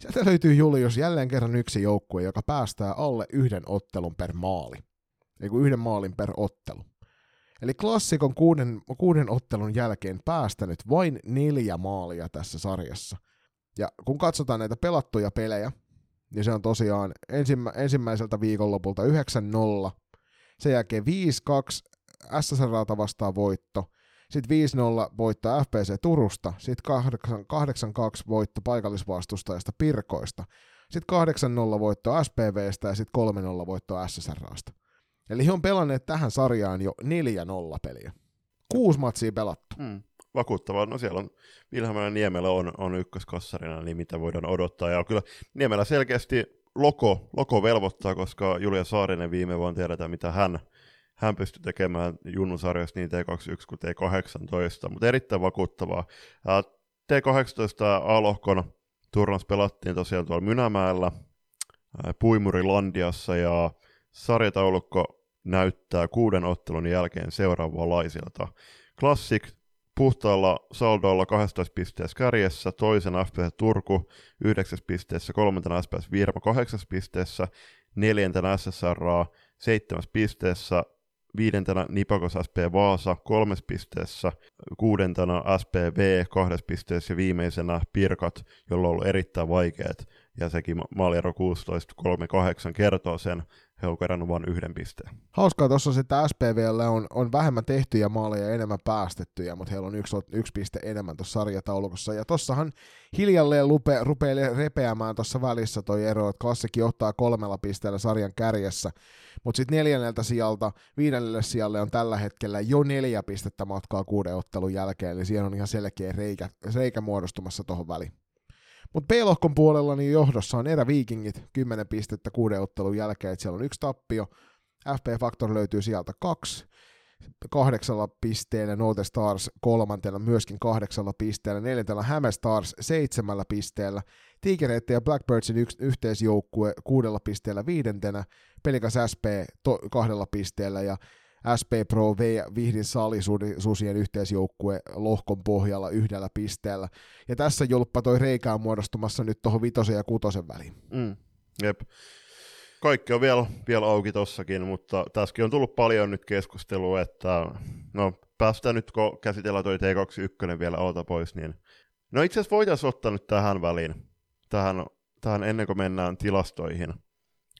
sieltä löytyy Julius jälleen kerran yksi joukkue, joka päästää alle yhden ottelun per maali. Eli yhden maalin per ottelu. Eli Klassik on kuuden, kuuden ottelun jälkeen päästänyt vain neljä maalia tässä sarjassa. Ja kun katsotaan näitä pelattuja pelejä, niin se on tosiaan ensimmä, ensimmäiseltä viikonlopulta yhdeksän nolla, sen jälkeen viisi kaksi S S R:ta vastaan voitto, sitten viisi nolla voitto F P C Turusta, sitten kahdeksan kaksi voitto paikallisvastustajasta Pirkoista, sitten kahdeksan nolla voitto S P V:stä ja sitten kolme nolla voitto S S R:sta. Eli he on pelanneet tähän sarjaan jo neljä nolla peliä. Kuusi matsia pelattu. Mm. Vakuuttavaa. No siellä on Vilhelmä Niemelä on, on ykköskassarina, niin mitä voidaan odottaa. Ja kyllä Niemelä selkeästi loko, loko velvoittaa, koska Julia Saarinen viime vuonna tiedetään, mitä hän, hän pystyi tekemään junnusarjassa niin T kaksikymmentäyksi kuin T kahdeksantoista, mutta erittäin vakuuttavaa. T kahdeksantoista A-lohkon turnaus pelattiin tosiaan tuolla Mynämäellä, Puimurilandiassa, ja sarjataulukko näyttää kuuden ottelun jälkeen seuraavanlaisilta. Classic puhtaalla saldoilla kahdessatoista pisteessä kärjessä, toisena F P S Turku yhdeksäs pisteessä, kolmantena S P S Virma kahdeksas pisteessä, neljäntenä S S R A seitsemäs pisteessä, viidentenä Nipakos S P Vaasa kolmes pisteessä, kuudentena S P V kahdessa pisteessä ja viimeisenä Pirkat, jolla on ollut erittäin vaikeat, ja sekin maaliero kuusitoista kolmekymmentäkahdeksan kertoo sen, he on kerännyt vain yhden pisteen. Hauskaa tuossa on se, että SPVlle on, on vähemmän tehtyjä maaleja ja enemmän päästettyjä, mutta heillä on yksi, yksi piste enemmän tuossa sarjataulukossa. Ja tossahan hiljalleen lupe, rupeaa repeämään tuossa välissä toi ero, että Klassikin johtaa kolmella pisteellä sarjan kärjessä, mutta sitten neljänneltä sijalta, viidennelle sijalle on tällä hetkellä jo neljä pistettä matkaa kuuden ottelun jälkeen, eli siihen on ihan selkeä reikä, reikä muodostumassa tuohon väliin. Mutta B-lohkon puolella niin johdossa on Eräviikingit, kymmenen pistettä kuuden ottelun jälkeen, että siellä on yksi tappio. F P Factor löytyy sieltä kaksi, kahdeksalla pisteellä Nolte Stars kolmantena myöskin kahdeksalla pisteellä, neljäntellä Häme Stars seitsemällä pisteellä, Tiikereiden ja Blackbirdsin yks, yhteisjoukkue kuudella pisteellä viidentenä, Pelikas S P to, kahdella pisteellä ja S P Pro V ja Vihdin Salisusien yhteisjoukkue lohkon pohjalla yhdellä pisteellä. Ja tässä julppa toi reikä on muodostumassa nyt tuohon vitosen ja kutosen väliin. Mm, jep. Kaikki on vielä, vielä auki tossakin, mutta tässäkin on tullut paljon nyt keskustelua, että no päästään nyt, kun käsitellään toi T kaksikymmentäyksi vielä alta pois, niin no itse asiassa voitaisiin ottaa nyt tähän väliin, tähän, tähän ennen kuin mennään tilastoihin,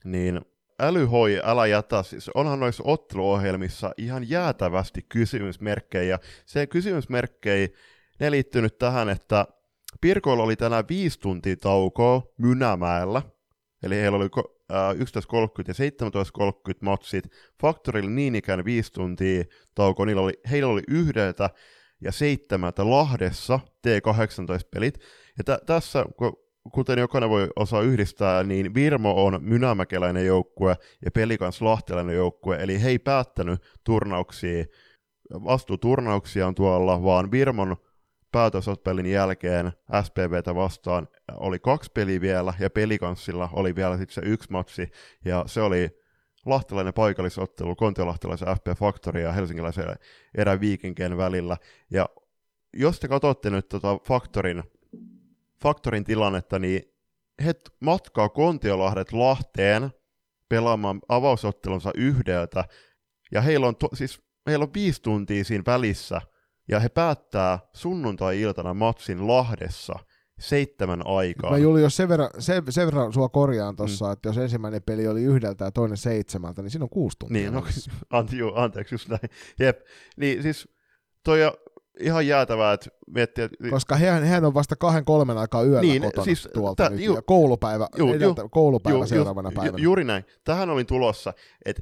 niin Älyhoi, älä jätä, siis onhan noissa otteluohjelmissa ihan jäätävästi kysymysmerkkejä. Se kysymysmerkkejä, ne liittyy nyt tähän, että Pirkoilla oli tänään viisi tuntia taukoa Mynämäellä, eli heillä oli yksitoista kolmekymmentä ja seitsemäntoista kolmekymmentä matsit, Faktorilla niin ikään viisi tuntia taukoa, niillä oli, heillä oli yhdeltä ja seitsemältä Lahdessa T kahdeksantoista-pelit, ja t- tässä kuten jokainen voi osaa yhdistää, niin Virmo on mynämäkeläinen joukkue ja Pelikans lahtelainen joukkue, eli he ei päättänyt turnauksia, vastuuturnauksia on tuolla, vaan Virmon päätösottelun jälkeen S P V:tä vastaan oli kaksi peliä vielä, ja Pelikanssilla oli vielä sitten se yksi matsi, ja se oli lahtelainen paikallisottelu kontiolahtelaisen F P Factorin ja helsinkiläisen Eräviikinkien välillä, ja jos te katsotte nyt tota Factorin Faktorin tilannetta, niin he matkaa Kontiolahdet Lahteen pelaamaan avausottelunsa yhdeltä, ja heillä on, to, siis, heillä on viisi tuntia siinä välissä, ja he päättää sunnuntai-iltana matsin Lahdessa seitsemän aikaa. Mä Juli, jos sen verran, sen, sen verran sua korjaan tuossa, mm. että jos ensimmäinen peli oli yhdeltä ja toinen seitsemältä, niin siinä on kuusi tuntia. Niin, no, anti, juu, anteeksi, just näin. Jep. Niin siis toi ihan jäätävää, että miettiä. Koska hehän, hehän on vasta kahden kolmen aikaa yöllä niin, kotona siis, tuolta tä, nyt, ju, ja koulupäivä, ju, edeltä, ju, koulupäivä ju, seuraavana ju, päivänä. Ju, juuri näin. Tähän olin tulossa, että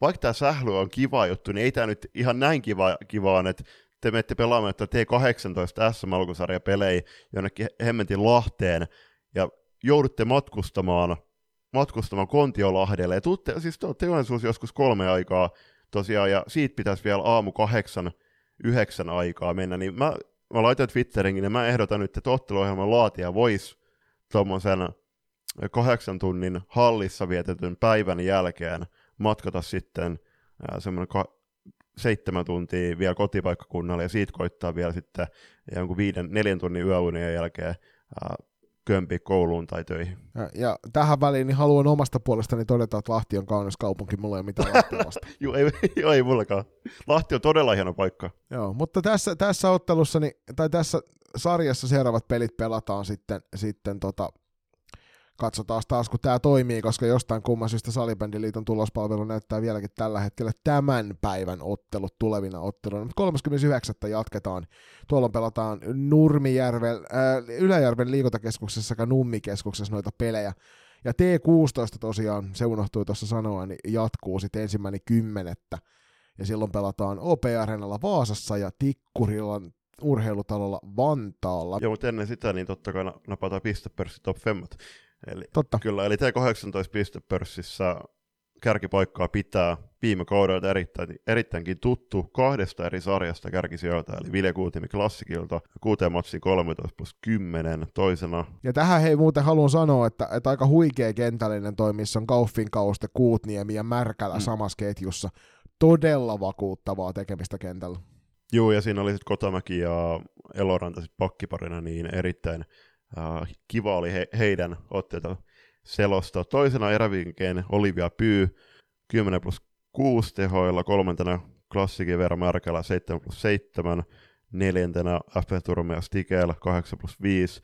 vaikka tämä sähly on kiva juttu, niin ei tämä nyt ihan näin kiva, kivaan, että te menette pelaamaan T kahdeksantoista S M-alkusarjapelejä jonnekin hemmentin Lahteen, ja joudutte matkustamaan, matkustamaan Kontiolahdelle, ja tuutte, siis teollisuus joskus kolme aikaa tosiaan, ja siitä pitäisi vielä aamu kahdeksan yhdeksän aikaa mennä, niin mä, mä laitan Twitterinkin, ja mä ehdotan nyt, että otteluohjelman laatija voisi tommosen kahdeksan tunnin hallissa vietetyn päivän jälkeen matkata sitten ää, semmoinen ka- seitsemän tuntia vielä kotipaikkakunnalle, ja siitä koittaa vielä sitten jonkun viiden, neljän tunnin yöunien jälkeen ää, kömpi kouluun tai töihin. Ja, ja tähän väliin niin haluan omasta puolestani todeta, että Lahti on kaunis kaupunki, mulla ei ole mitään Lahtia vastaan. Joo, ei, jo, ei mullakaan. Lahti on todella hieno paikka. Joo, mutta tässä, tässä ottelussa, tai tässä sarjassa seuraavat pelit pelataan sitten, sitten tota, katsotaan taas, kun tämä toimii, koska jostain kumman syystä Salibändiliiton tulospalvelu näyttää vieläkin tällä hetkellä tämän päivän ottelut tulevina otteluina. Mutta kolmaskymmenesyhdeksäs jatketaan. Tuolla pelataan Nurmijärven, äh, Yläjärven liikuntakeskuksessa sekä Nummikeskuksessa noita pelejä. Ja T kuusitoista tosiaan, se unohtui tuossa sanoa, niin jatkuu sitten ensimmäinen kymmenettä. Ja silloin pelataan O P-areenalla Vaasassa ja Tikkurilan urheilutalolla Vantaalla. Joo, mutta ennen sitä niin totta kai napataan pistepörssi top femmat. Eli, kyllä, eli T kahdeksantoista pistepörssissä kärkipaikkaa pitää viime kaudelta erittäin, erittäinkin tuttu kahdesta eri sarjasta kärkisijoilta, eli Vilja Kuutniemi klassikilta, kuuteen matsiin kolmetoista plus kymmenen toisena. Ja tähän hei muuten haluan sanoa, että, että aika huikea kentällinen toi, missä on Kauffin kauste, Kuutniemi ja Märkälä mm. samassa ketjussa. Todella vakuuttavaa tekemistä kentällä. Joo, ja siinä oli sitten Kotamäki ja Eloranta sitten pakkiparina, niin erittäin äh, kiva oli he, heidän otteita selostaa. Toisena erävinkkeen Olivia Pyy, kymmenen plus kuusi tehoilla, kolmantena klassikin Vera Märkälä, seitsemän plus seitsemän, neljäntenä F-Turme ja Stigel, kahdeksan plus viisi,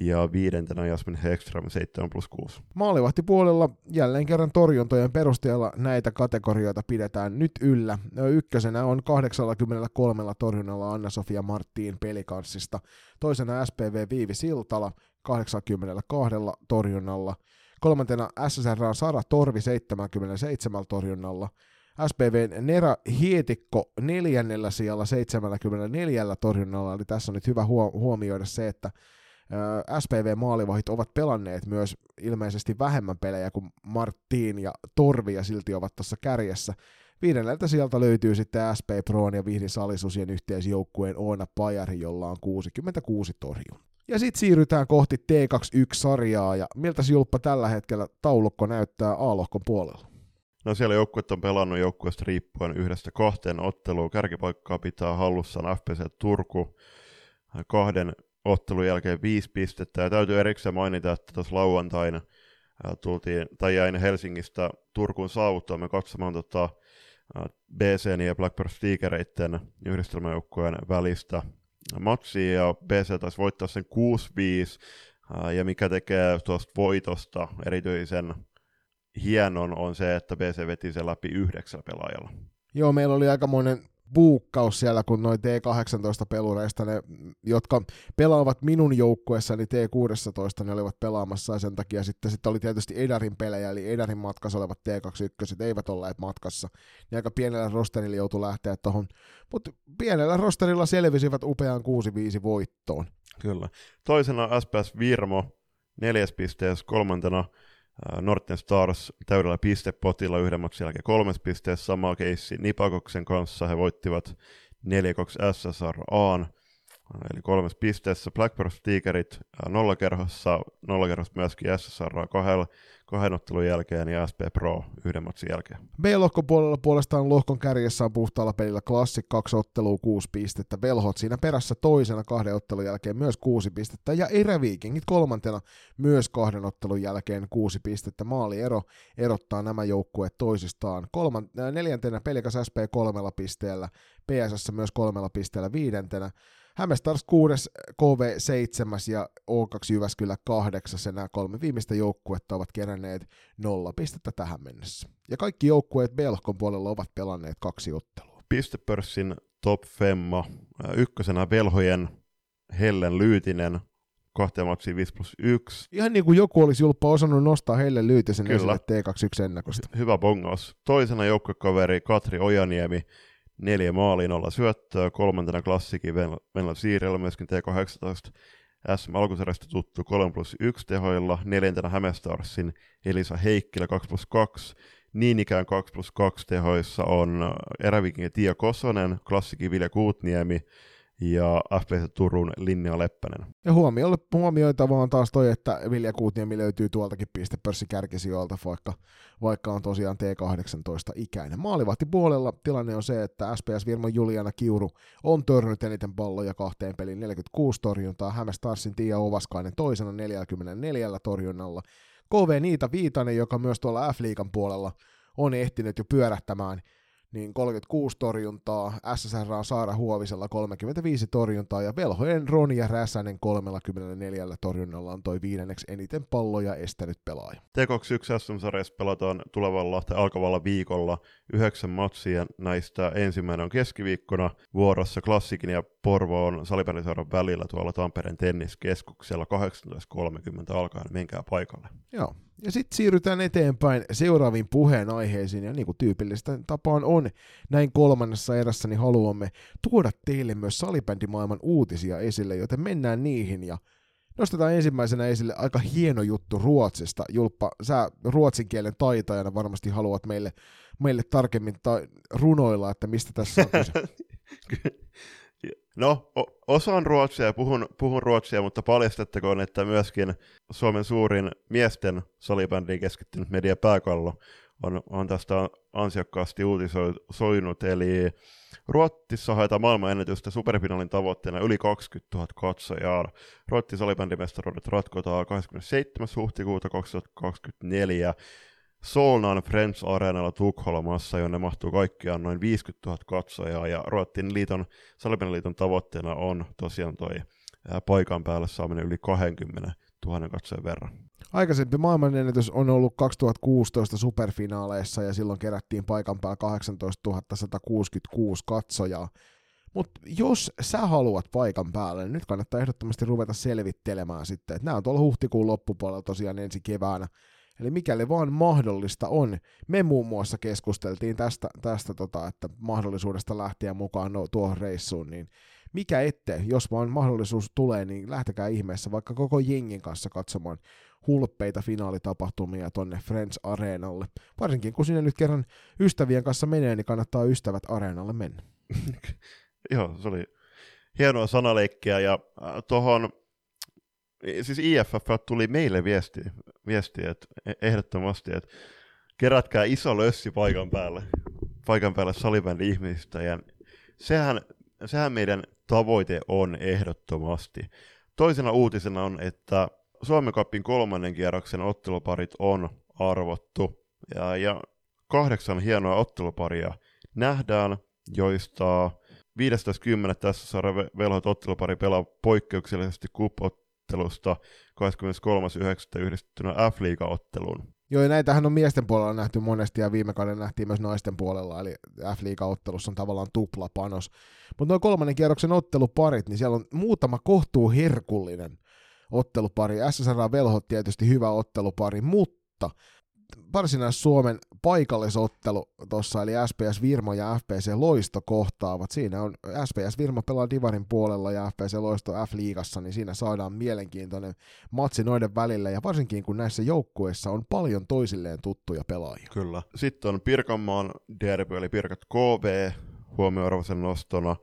ja viidentenä Jasmin Hekström, seitsemän plus kuusi. Maalivahtipuolella jälleen kerran torjuntojen perusteella näitä kategorioita pidetään nyt yllä. Ykkösenä on kahdeksallakymmenelläkolmella torjunnalla Anna-Sofia Marttiin Pelikanssista, toisena S P V Viivi Siltala kahdeksallakymmenelläkahdella torjunnalla, kolmantena S S R Sara Torvi seitsemälläkymmenelläseitsemällä torjunnalla, S P V:n Nera Hietikko neljännellä sijalla seitsemälläkymmenelläneljällä torjunnalla, eli tässä on nyt hyvä huomioida se, että S P V-maalivahdit ovat pelanneet myös ilmeisesti vähemmän pelejä kuin Marttiin ja Torvi, ja silti ovat tuossa kärjessä. Viidenneltä sieltä löytyy sitten S P Proon ja Vihdi Salisusien yhteisjoukkueen Oona Pajari, jolla on kuusikymmentäkuusi torjuntaa. Ja sitten siirrytään kohti T kaksikymmentäyksi-sarjaa, ja miltä Julppa tällä hetkellä taulukko näyttää A-lohkon puolella? No siellä joukkueet on pelannut joukkueesta riippuen yhdestä kahteen otteluun. Kärkipaikkaa pitää hallussaan F P C Turku kahden ottelun jälkeen viisi pistettä, ja täytyy erikseen mainita, että tuossa lauantaina tultiin, tai jäin Helsingistä Turkuun saavuttua, me katsomaan tota B C ja Blackbird Steakereiden yhdistelmäjoukkueen välistä matsia, ja B C taisi voittaa sen kuusi viisi, ja mikä tekee tuosta voitosta erityisen hienon on se, että B C veti sen läpi yhdeksällä pelaajalla. Joo, meillä oli aikamoinen buukkaus siellä, kun noin T kahdeksantoista-pelureista, ne, jotka pelaavat minun joukkuessani T kuusitoista, ne olivat pelaamassa, ja sen takia sitten sit oli tietysti Edarin pelejä, eli Edarin matkassa olevat T kaksikymmentäyksi eivät olleet matkassa, niin aika pienellä rosterilla joutui lähteä tuohon, mutta pienellä rosterilla selvisivät upeaan kuusi viisi voittoon. Kyllä. Toisena S P S Virmo, neljäs pisteessä, kolmantena Northern Stars täydellä pistepotilla yhden matsin jälkeen kolmes pisteessä, sama keissi Nipakoksen kanssa, he voittivat neljä kaksi S S R A:n, eli kolmes pisteessä. Blackbird Steakerit nollakerhossa, nollakerhossa myöskin S S R A kahden, kahden ottelun jälkeen ja S P Pro yhden matsin jälkeen. B-lohkon puolella puolestaan lohkon kärjessä on puhtaalla pelillä Classic, kaksi ottelua kuusi pistettä, Velhot siinä perässä toisena kahden ottelun jälkeen myös kuusi pistettä ja Eräviikingit kolmantena myös kahden ottelun jälkeen kuusi pistettä. Maaliero erottaa nämä joukkueet toisistaan. Kolman, neljäntenä Pelikas S P kolmella pisteellä, P S S myös kolmella pisteellä viidentenä. Hämestars kuudes, K V seitsemäs ja O kaksi Jyväskylä kahdeksas, ja nämä kolme viimeistä joukkuetta ovat keränneet nolla pistettä tähän mennessä. Ja kaikki joukkueet B-lohkon puolella ovat pelanneet kaksi ottelua. Pistepörssin top femma, ykkösenä Velhojen Hellen Lyytinen, kahteen matsiin viisi plus yksi. Ihan niin kuin joku olisi Julppa osannut nostaa Hellen Lyytisen esille T kaksikymmentäyksi ennakosta. Hyvä bongaus. Toisena joukkuekaveri Katri Ojaniemi, neljä maalia, nolla syöttöä, kolmantena klassikin Venla Siirellä, myöskin T kahdeksantoista S M-alkusarjasta tuttu kolme plus yksi tehoilla, neljäntenä Hämestarsin Elisa Heikkilä kaksi plus kaksi, niin ikään kaksi plus kaksi tehoissa on Erävikin Tiia Kosonen, klassikin Vilja Kuutniemi ja F P C Turun Linda Leppänen. Ja huomioitavaa on taas toi, että Vilja Kuutniemi löytyy tuoltakin pistepörssikärkisijoilta, vaikka, vaikka on tosiaan T kahdeksantoista-ikäinen. Maalivahtipuolella tilanne on se, että S P S Virman Juliana Kiuru on törnyt eniten palloja kahteen peliin neljäkymmentäkuusi torjuntaa, Hämestarsin Tiia Ovaskainen toisena neljälläkymmenelläneljällä torjunnalla, K V Niita Viitanen, joka myös tuolla F-liigan puolella on ehtinyt jo pyörähtämään, niin kolmekymmentäkuusi torjuntaa, S S R on Saara Huovisella kolmekymmentäviisi torjuntaa ja Velhojen Ronja Räsänen kolmellakymmenelläneljällä torjunnalla on toi viidenneksi eniten palloja estänyt pelaaja. T kaksikymmentäyksi S M-sarjassa pelataan tulevalla tai alkavalla viikolla yhdeksän matsia, näistä ensimmäinen on keskiviikkona vuorossa Klassikin ja Porvoon Salibändiseuran välillä tuolla Tampereen tenniskeskuksella kahdeksantoista kolmekymmentä alkaen, menkää paikalle. Joo. Ja sitten siirrytään eteenpäin seuraaviin puheenaiheisiin, ja niin kuin tyypillistä tapaan on näin kolmannessa erässä, niin haluamme tuoda teille myös salibändimaailman uutisia esille, joten mennään niihin, ja Nostetaan ensimmäisenä esille aika hieno juttu Ruotsista. Julppa, sä ruotsin kielen taitajana varmasti haluat meille, meille tarkemmin ta- runoilla, että mistä tässä on kyse. No, osaan ruotsia ja puhun, puhun ruotsia, mutta paljastettakoon, että myöskin Suomen suurin miesten salibändiin keskittynyt media Pääkallo on, on tästä ansiokkaasti uutisoinut, eli Ruotsissa haetaan maailmanennätystä superfinaalin tavoitteena yli kaksikymmentätuhatta katsojaa. Ruotsin salibändimestaruudet ratkotaan kahdeskymmenesseitsemäs huhtikuuta kaksituhattakaksikymmentäneljä Solnan Friends Areenalla Tukholmassa, jonne mahtuu kaikkiaan noin viisikymmentätuhatta katsojaa, ja Ruotsin liiton, salibändiliiton tavoitteena on tosiaan toi paikan päälle saaminen yli kaksikymmentätuhatta katsojan verran. Aikaisempi maailmanennätys on ollut kaksituhattakuusitoista superfinaaleissa, ja silloin kerättiin paikan päällä kahdeksantoistatuhatta satakuusikymmentäkuusi katsojaa. Mutta jos sä haluat paikan päälle, niin nyt kannattaa ehdottomasti ruveta selvittelemään sitten, että nämä on tuolla huhtikuun loppupuolella tosiaan ensi keväänä. Eli mikäli vaan mahdollista on, me muun muassa keskusteltiin tästä, tästä tota, että mahdollisuudesta lähteä mukaan no, tuohon reissuun, niin mikä ette, jos vaan mahdollisuus tulee, niin lähtekää ihmeessä vaikka koko jengin kanssa katsomaan hulppeita finaalitapahtumia tonne Friends Areenalle. Varsinkin kun sinne nyt kerran ystävien kanssa menee, niin kannattaa ystävät areenalle mennä. Joo, se oli hienoa sanaleikkiä, ja äh, tuohon siis I F F tuli meille viesti, viesti että ehdottomasti, että kerätkää iso lössi paikan päälle, paikan päälle salibändi ihmisistä, ja sehän, sehän meidän tavoite on ehdottomasti. Toisena uutisena on, että Suomen Cupin kolmannen kierroksen otteluparit on arvottu, ja, ja kahdeksan hienoa otteluparia nähdään, joista viidestoista kymmenettä tässä saadaan velhot ottelupari pelaa poikkeuksellisesti kup-otteluparia ottelusta kahdeskymmeneskolmas yhdeksättä yhdistettynä F-liiga-otteluun. Joo, ja näitähän on miesten puolella nähty monesti, ja viime kauden nähtiin myös naisten puolella, eli F-liiga-ottelussa on tavallaan tuplapanos. Mutta nuo kolmannen kierroksen otteluparit, niin siellä on muutama kohtuu herkullinen ottelupari. S S R-velhot tietysti hyvä ottelupari, mutta Varsinais-Suomen paikallisottelu tuossa, eli S P S Virmo ja F P C Loisto kohtaavat. Siinä on S P S Virmo pelaa Divarin puolella ja F P C Loisto F-liigassa, niin siinä saadaan mielenkiintoinen matsi noiden välillä, ja varsinkin kun näissä joukkueissa on paljon toisilleen tuttuja pelaajia. Kyllä. Sitten on Pirkanmaan derby, eli Pirkat K V huomioarvoisen nostona,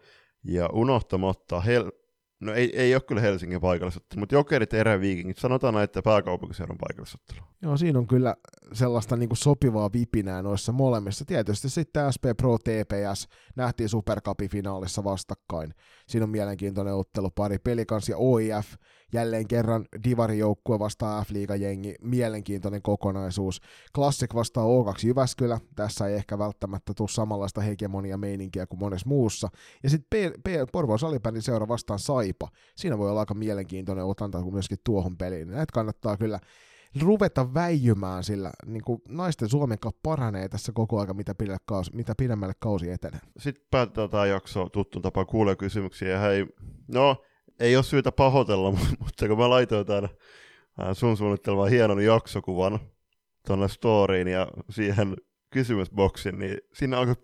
ja unohtamatta Hel... No ei, ei ole kyllä Helsingin paikallisottelu, mutta Jokerit ja Eräviikingit, sanotaan näin, että pääkaupunkiseudun paikallisottelu. Joo, siinä on kyllä sellaista niin kuin sopivaa vipinää noissa molemmissa. Tietysti sitten S P Pro T P S nähtiin Super Cupin finaalissa vastakkain. Siinä on mielenkiintoinen ottelupari. Pelikans ja O I F, jälleen kerran Divari-joukkue vastaa F-liiga-jengi, mielenkiintoinen kokonaisuus. Classic vastaa O kaksi Jyväskylä, tässä ei ehkä välttämättä tule samanlaista hegemonia-meininkiä kuin monessa muussa. Ja sitten P- P- Porvoon salibändin seura vastaan Saipa, siinä voi olla aika mielenkiintoinen otanta myöskin tuohon peliin. Näitä kannattaa kyllä ruveta väijymään, sillä niin kuin naisten Suomen Cup paranee tässä koko ajan, mitä, kaus, mitä pidemmälle kausi etenee. Sitten päätetään tämä jakso tuttuun tapaan kuulee kysymyksiä, ja hei, no ei ole syytä pahoitella, mutta kun mä laitoin tämän sun suunnittelemaan hienon jaksokuvan tuonne storyin ja siihen kysymysboksin, niin siinä alkoi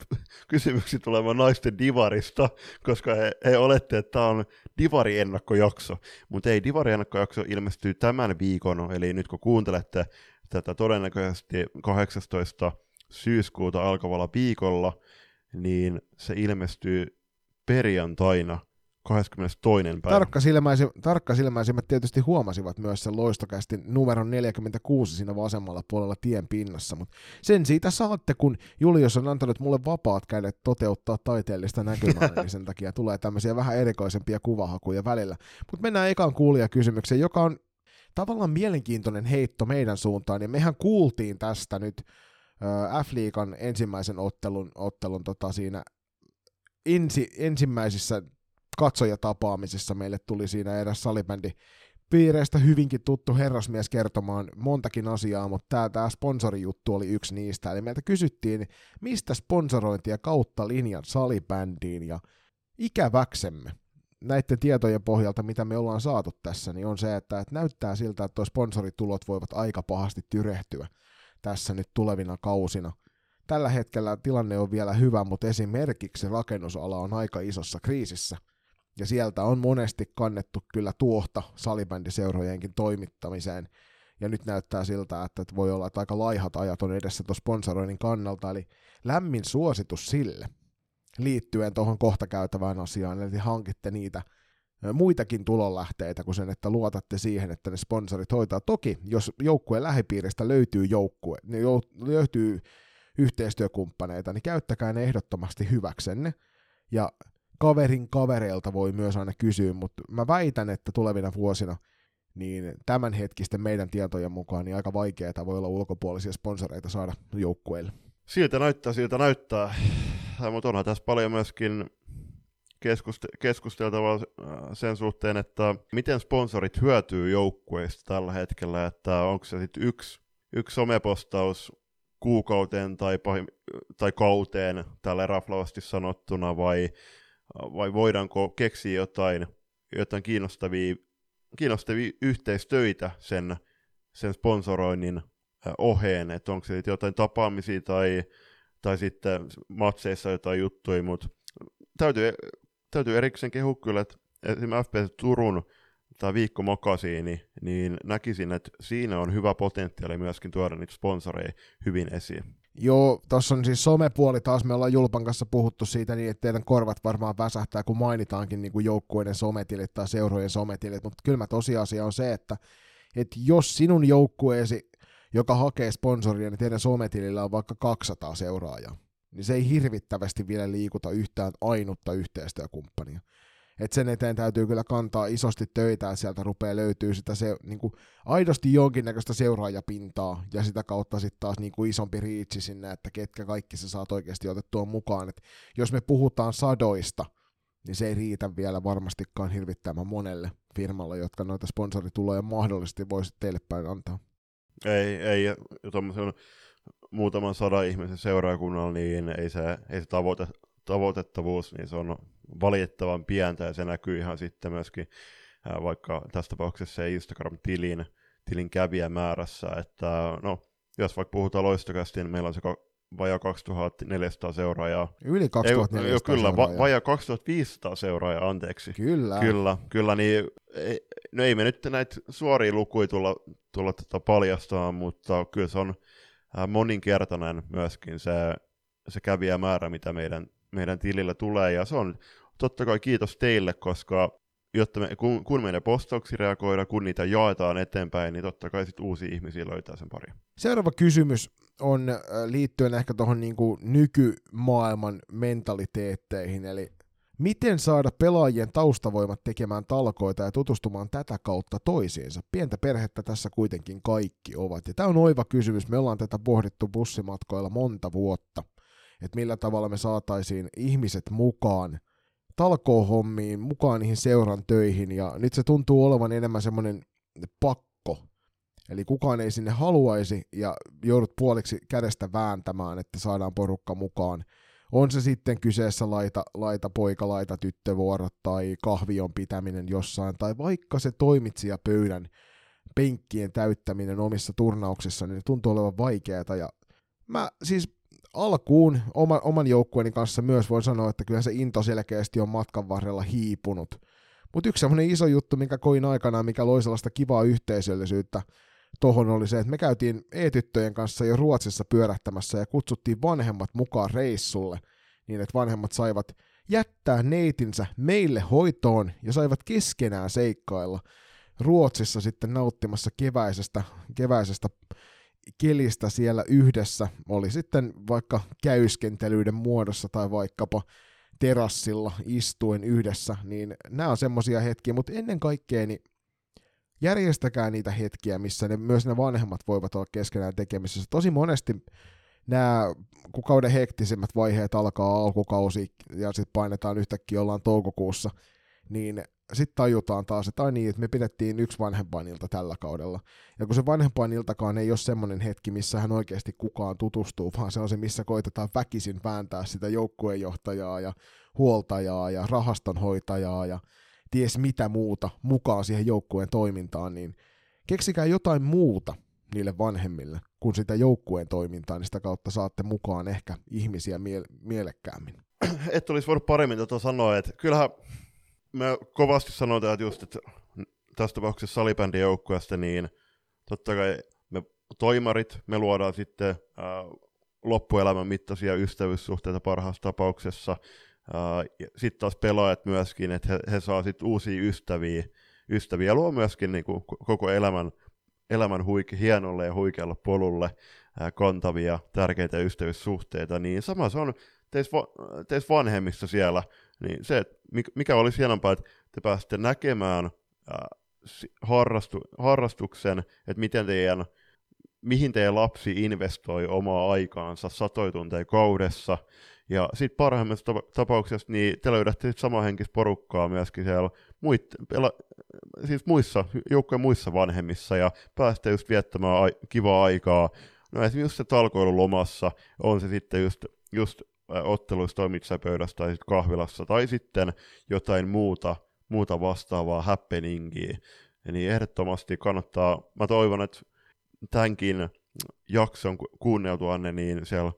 kysymyksiä tulemaan naisten divarista, koska he, he olette, että tämä on Divari-ennakkojakso. Mutta ei, Divari-ennakkojakso ilmestyy tämän viikon, eli nyt kun kuuntelette tätä todennäköisesti kahdeksastoista syyskuuta alkavalla viikolla, niin se ilmestyy perjantaina kahdeskymmenestoinen päivä. Tarkkasilmäisi, tarkkasilmäisimmät tietysti huomasivat myös sen LoistoCastin numeron neljäkymmentäkuusi siinä vasemmalla puolella tien pinnassa, mutta sen siitä saatte, kun Julius on antanut mulle vapaat kädet toteuttaa taiteellista näkymää, eli sen takia tulee tämmöisiä vähän erikoisempia kuvahakuja välillä. Mutta mennään ekaan kuulijakysymykseen, joka on tavallaan mielenkiintoinen heitto meidän suuntaan, ja mehän kuultiin tästä nyt äh, F-liigan ensimmäisen ottelun, ottelun tota siinä ensi, ensimmäisissä katsojatapaamisessa meille tuli siinä eräs salibändipiireistä hyvinkin tuttu herrasmies kertomaan montakin asiaa, mutta tämä sponsorijuttu oli yksi niistä. Eli meiltä kysyttiin, mistä sponsorointia kautta linjan salibändiin, ja ikäväksemme näiden tietojen pohjalta, mitä me ollaan saatu tässä, niin on se, että näyttää siltä, että sponsoritulot voivat aika pahasti tyrehtyä tässä nyt tulevina kausina. Tällä hetkellä tilanne on vielä hyvä, mutta esimerkiksi rakennusala on aika isossa kriisissä. ja sieltä on monesti kannettu kyllä tuohta salibändiseurojenkin toimittamiseen, ja nyt näyttää siltä, että voi olla, että aika laihat ajat on edessä tuon sponsoroinnin kannalta, eli lämmin suositus sille liittyen tuohon kohta käytävään asiaan, eli hankitte niitä muitakin tulonlähteitä kuin sen, että luotatte siihen, että ne sponsorit hoitaa. Toki, jos joukkueen lähipiiristä löytyy joukkue, niin löytyy yhteistyökumppaneita, niin käyttäkää ne ehdottomasti hyväksenne, ja kaverin kavereilta voi myös aina kysyä, mutta mä väitän, että tulevina vuosina niin tämänhetkisten meidän tietojen mukaan niin aika vaikeaa voi olla ulkopuolisia sponsoreita saada joukkueille. Siltä näyttää, siltä näyttää, mutta onhan tässä paljon myöskin keskusteltavaa sen suhteen, että miten sponsorit hyötyy joukkueista tällä hetkellä, että onko se sitten yksi, yksi somepostaus kuukauteen tai, pahim- tai kauteen tällä raflavasti sanottuna, vai, vai voidaanko keksiä jotain, jotain kiinnostavia, kiinnostavia yhteistöitä sen, sen sponsoroinnin oheen, että onko se jotain tapaamisia tai, tai sitten matseissa jotain juttuja, mutta täytyy, täytyy erikseen kehua kyllä, että esimerkiksi F P S Turun tai viikkomakasiini, niin näkisin, että siinä on hyvä potentiaali myöskin tuoda niitä sponsoreja hyvin esiin. Joo, tuossa on siis somepuoli taas, me ollaan Julpan kanssa puhuttu siitä niin, että teidän korvat varmaan väsähtää, kun mainitaankin niin kuin joukkueiden sometilit tai seurojen sometilit, mutta kylmä tosiasia on se, että, että jos sinun joukkueesi, joka hakee sponsoria, niin teidän sometilillä on vaikka kaksisataa seuraajaa, niin se ei hirvittävästi vielä liikuta yhtään ainutta yhteistyökumppania. Että sen eteen täytyy kyllä kantaa isosti töitä, ja sieltä rupeaa löytyy sitä se, niin kuin aidosti jonkinnäköistä seuraajapintaa, ja sitä kautta sitten taas niin kuin isompi riitsi sinne, että ketkä kaikki sä saat oikeasti otettua mukaan. Et jos me puhutaan sadoista, niin se ei riitä vielä varmastikaan hirvittävän monelle firmalle, jotka noita sponsorituloja mahdollisesti voisi teille päin antaa. Ei, ei, tuommoisen muutaman sadan ihmisen seuraajakunnalla, niin ei se, ei se tavoite, tavoitettavuus, niin se on valitettavan pientä, ja se näkyy ihan sitten myöskin ää, vaikka tässä tapauksessa Instagram-tilin tilin kävijämäärässä, että no, jos vaikka puhutaan LoistoCastiin, niin meillä on se ka- vajaa kaksituhattaneljäsataa seuraajaa. Yli kaksituhattaneljäsataa ei, kyllä, seuraajaa. Va- vajaa kaksituhattaviisisataa seuraajaa, anteeksi. Kyllä. Kyllä, kyllä niin ei, no ei me nyt näitä suoria lukuja tulla, tulla tätä paljastamaan, mutta kyllä se on moninkertainen myöskin se, se kävijämäärä, mitä meidän, meidän tilillä tulee, ja se on totta kai kiitos teille, koska jotta me, kun, kun meidän postauksiin reagoidaan, kun niitä jaetaan eteenpäin, niin totta kai sitten uusia ihmisiä löytää sen pari. Seuraava kysymys on liittyen ehkä tuohon niin kuin nykymaailman mentaliteetteihin, eli miten saada pelaajien taustavoimat tekemään talkoita ja tutustumaan tätä kautta toisiinsa? Pientä perhettä tässä kuitenkin kaikki ovat. Ja tämä on oiva kysymys. Me ollaan tätä pohdittu bussimatkoilla monta vuotta, että millä tavalla me saataisiin ihmiset mukaan talkoohommiin, mukaan niihin seuran töihin. Ja nyt se tuntuu olevan enemmän semmoinen pakko. Eli kukaan ei sinne haluaisi ja joudut puoliksi kädestä vääntämään, että saadaan porukka mukaan. On se sitten kyseessä laita, laita poika, laita tyttövuorot tai kahvion pitäminen jossain, tai vaikka se toimitsijapöydän penkkien täyttäminen omissa turnauksissa, niin tuntuu olevan vaikeaa. Ja mä siis alkuun oma, oman joukkueeni kanssa myös voin sanoa, että kyllä se into selkeästi on matkan varrella hiipunut. Mutta yksi semmoinen iso juttu, minkä koin aikanaan, mikä loi sellaista kivaa yhteisöllisyyttä tohon, oli se, että me käytiin e-tyttöjen kanssa jo Ruotsissa pyörähtämässä ja kutsuttiin vanhemmat mukaan reissulle niin, että vanhemmat saivat jättää neitinsä meille hoitoon ja saivat keskenään seikkailla Ruotsissa sitten nauttimassa keväisestä, keväisestä kelistä siellä yhdessä. Oli sitten vaikka käyskentelyiden muodossa tai vaikkapa terassilla istuen yhdessä, niin nämä on semmoisia hetkiä, mutta ennen kaikkea niin järjestäkää niitä hetkiä, missä ne, myös ne vanhemmat voivat olla keskenään tekemisissä. Tosi monesti nämä kuukauden hektisimmät vaiheet alkaa alkukausi ja sitten painetaan yhtäkkiä, ollaan toukokuussa, niin sitten tajutaan taas, että ai niin, että me pidettiin yksi vanhempainilta tällä kaudella. Ja kun se vanhempainiltakaan ei ole semmoinen hetki, missä hän oikeasti kukaan tutustuu, vaan se on se, missä koitetaan väkisin vääntää sitä joukkueenjohtajaa ja huoltajaa ja rahastonhoitajaa ja ties mitä muuta mukaan siihen joukkueen toimintaan, niin keksikää jotain muuta niille vanhemmille kuin sitä joukkueen toimintaa, niin sitä kautta saatte mukaan ehkä ihmisiä miele- mielekkäämmin. Et olisi voinut paremmin tuota sanoa, että kyllähän mä kovasti sanotaan, että just, että tässä tapauksessa salibändin joukkueesta, niin totta kai me toimarit, me luodaan sitten äh, loppuelämän mittaisia ystävyyssuhteita parhaassa tapauksessa. Äh, sitten taas pelaajat myöskin, että he, he saa sitten uusia ystäviä, ystäviä ja luo myöskin niin kuin, koko elämän, elämän huike, hienolle ja huikealle polulle äh, kantavia tärkeitä ystävyyssuhteita. Niin sama se on teissä teis vanhemmissa siellä, niin se, mikä olisi hienompaa, että te pääsitte näkemään Harrastu, harrastuksen, että miten teidän, mihin teidän lapsi investoi omaa aikaansa satoja tunteja kaudessa, ja sitten parhaimmassa tapauksessa niin te löydätte sitten samanhenkistä porukkaa myöskin siellä muit, siis muissa, joukkojen muissa vanhemmissa, ja pääsette just viettämään ai, kivaa aikaa, no esimerkiksi just se talkoilulomassa, on se sitten just, just otteluissa toimitsapöydässä tai sitten kahvilassa, tai sitten jotain muuta, muuta vastaavaa happeningia. Eli ehdottomasti kannattaa, mä toivon, että tämänkin jakson kuunneltuanne, niin siellä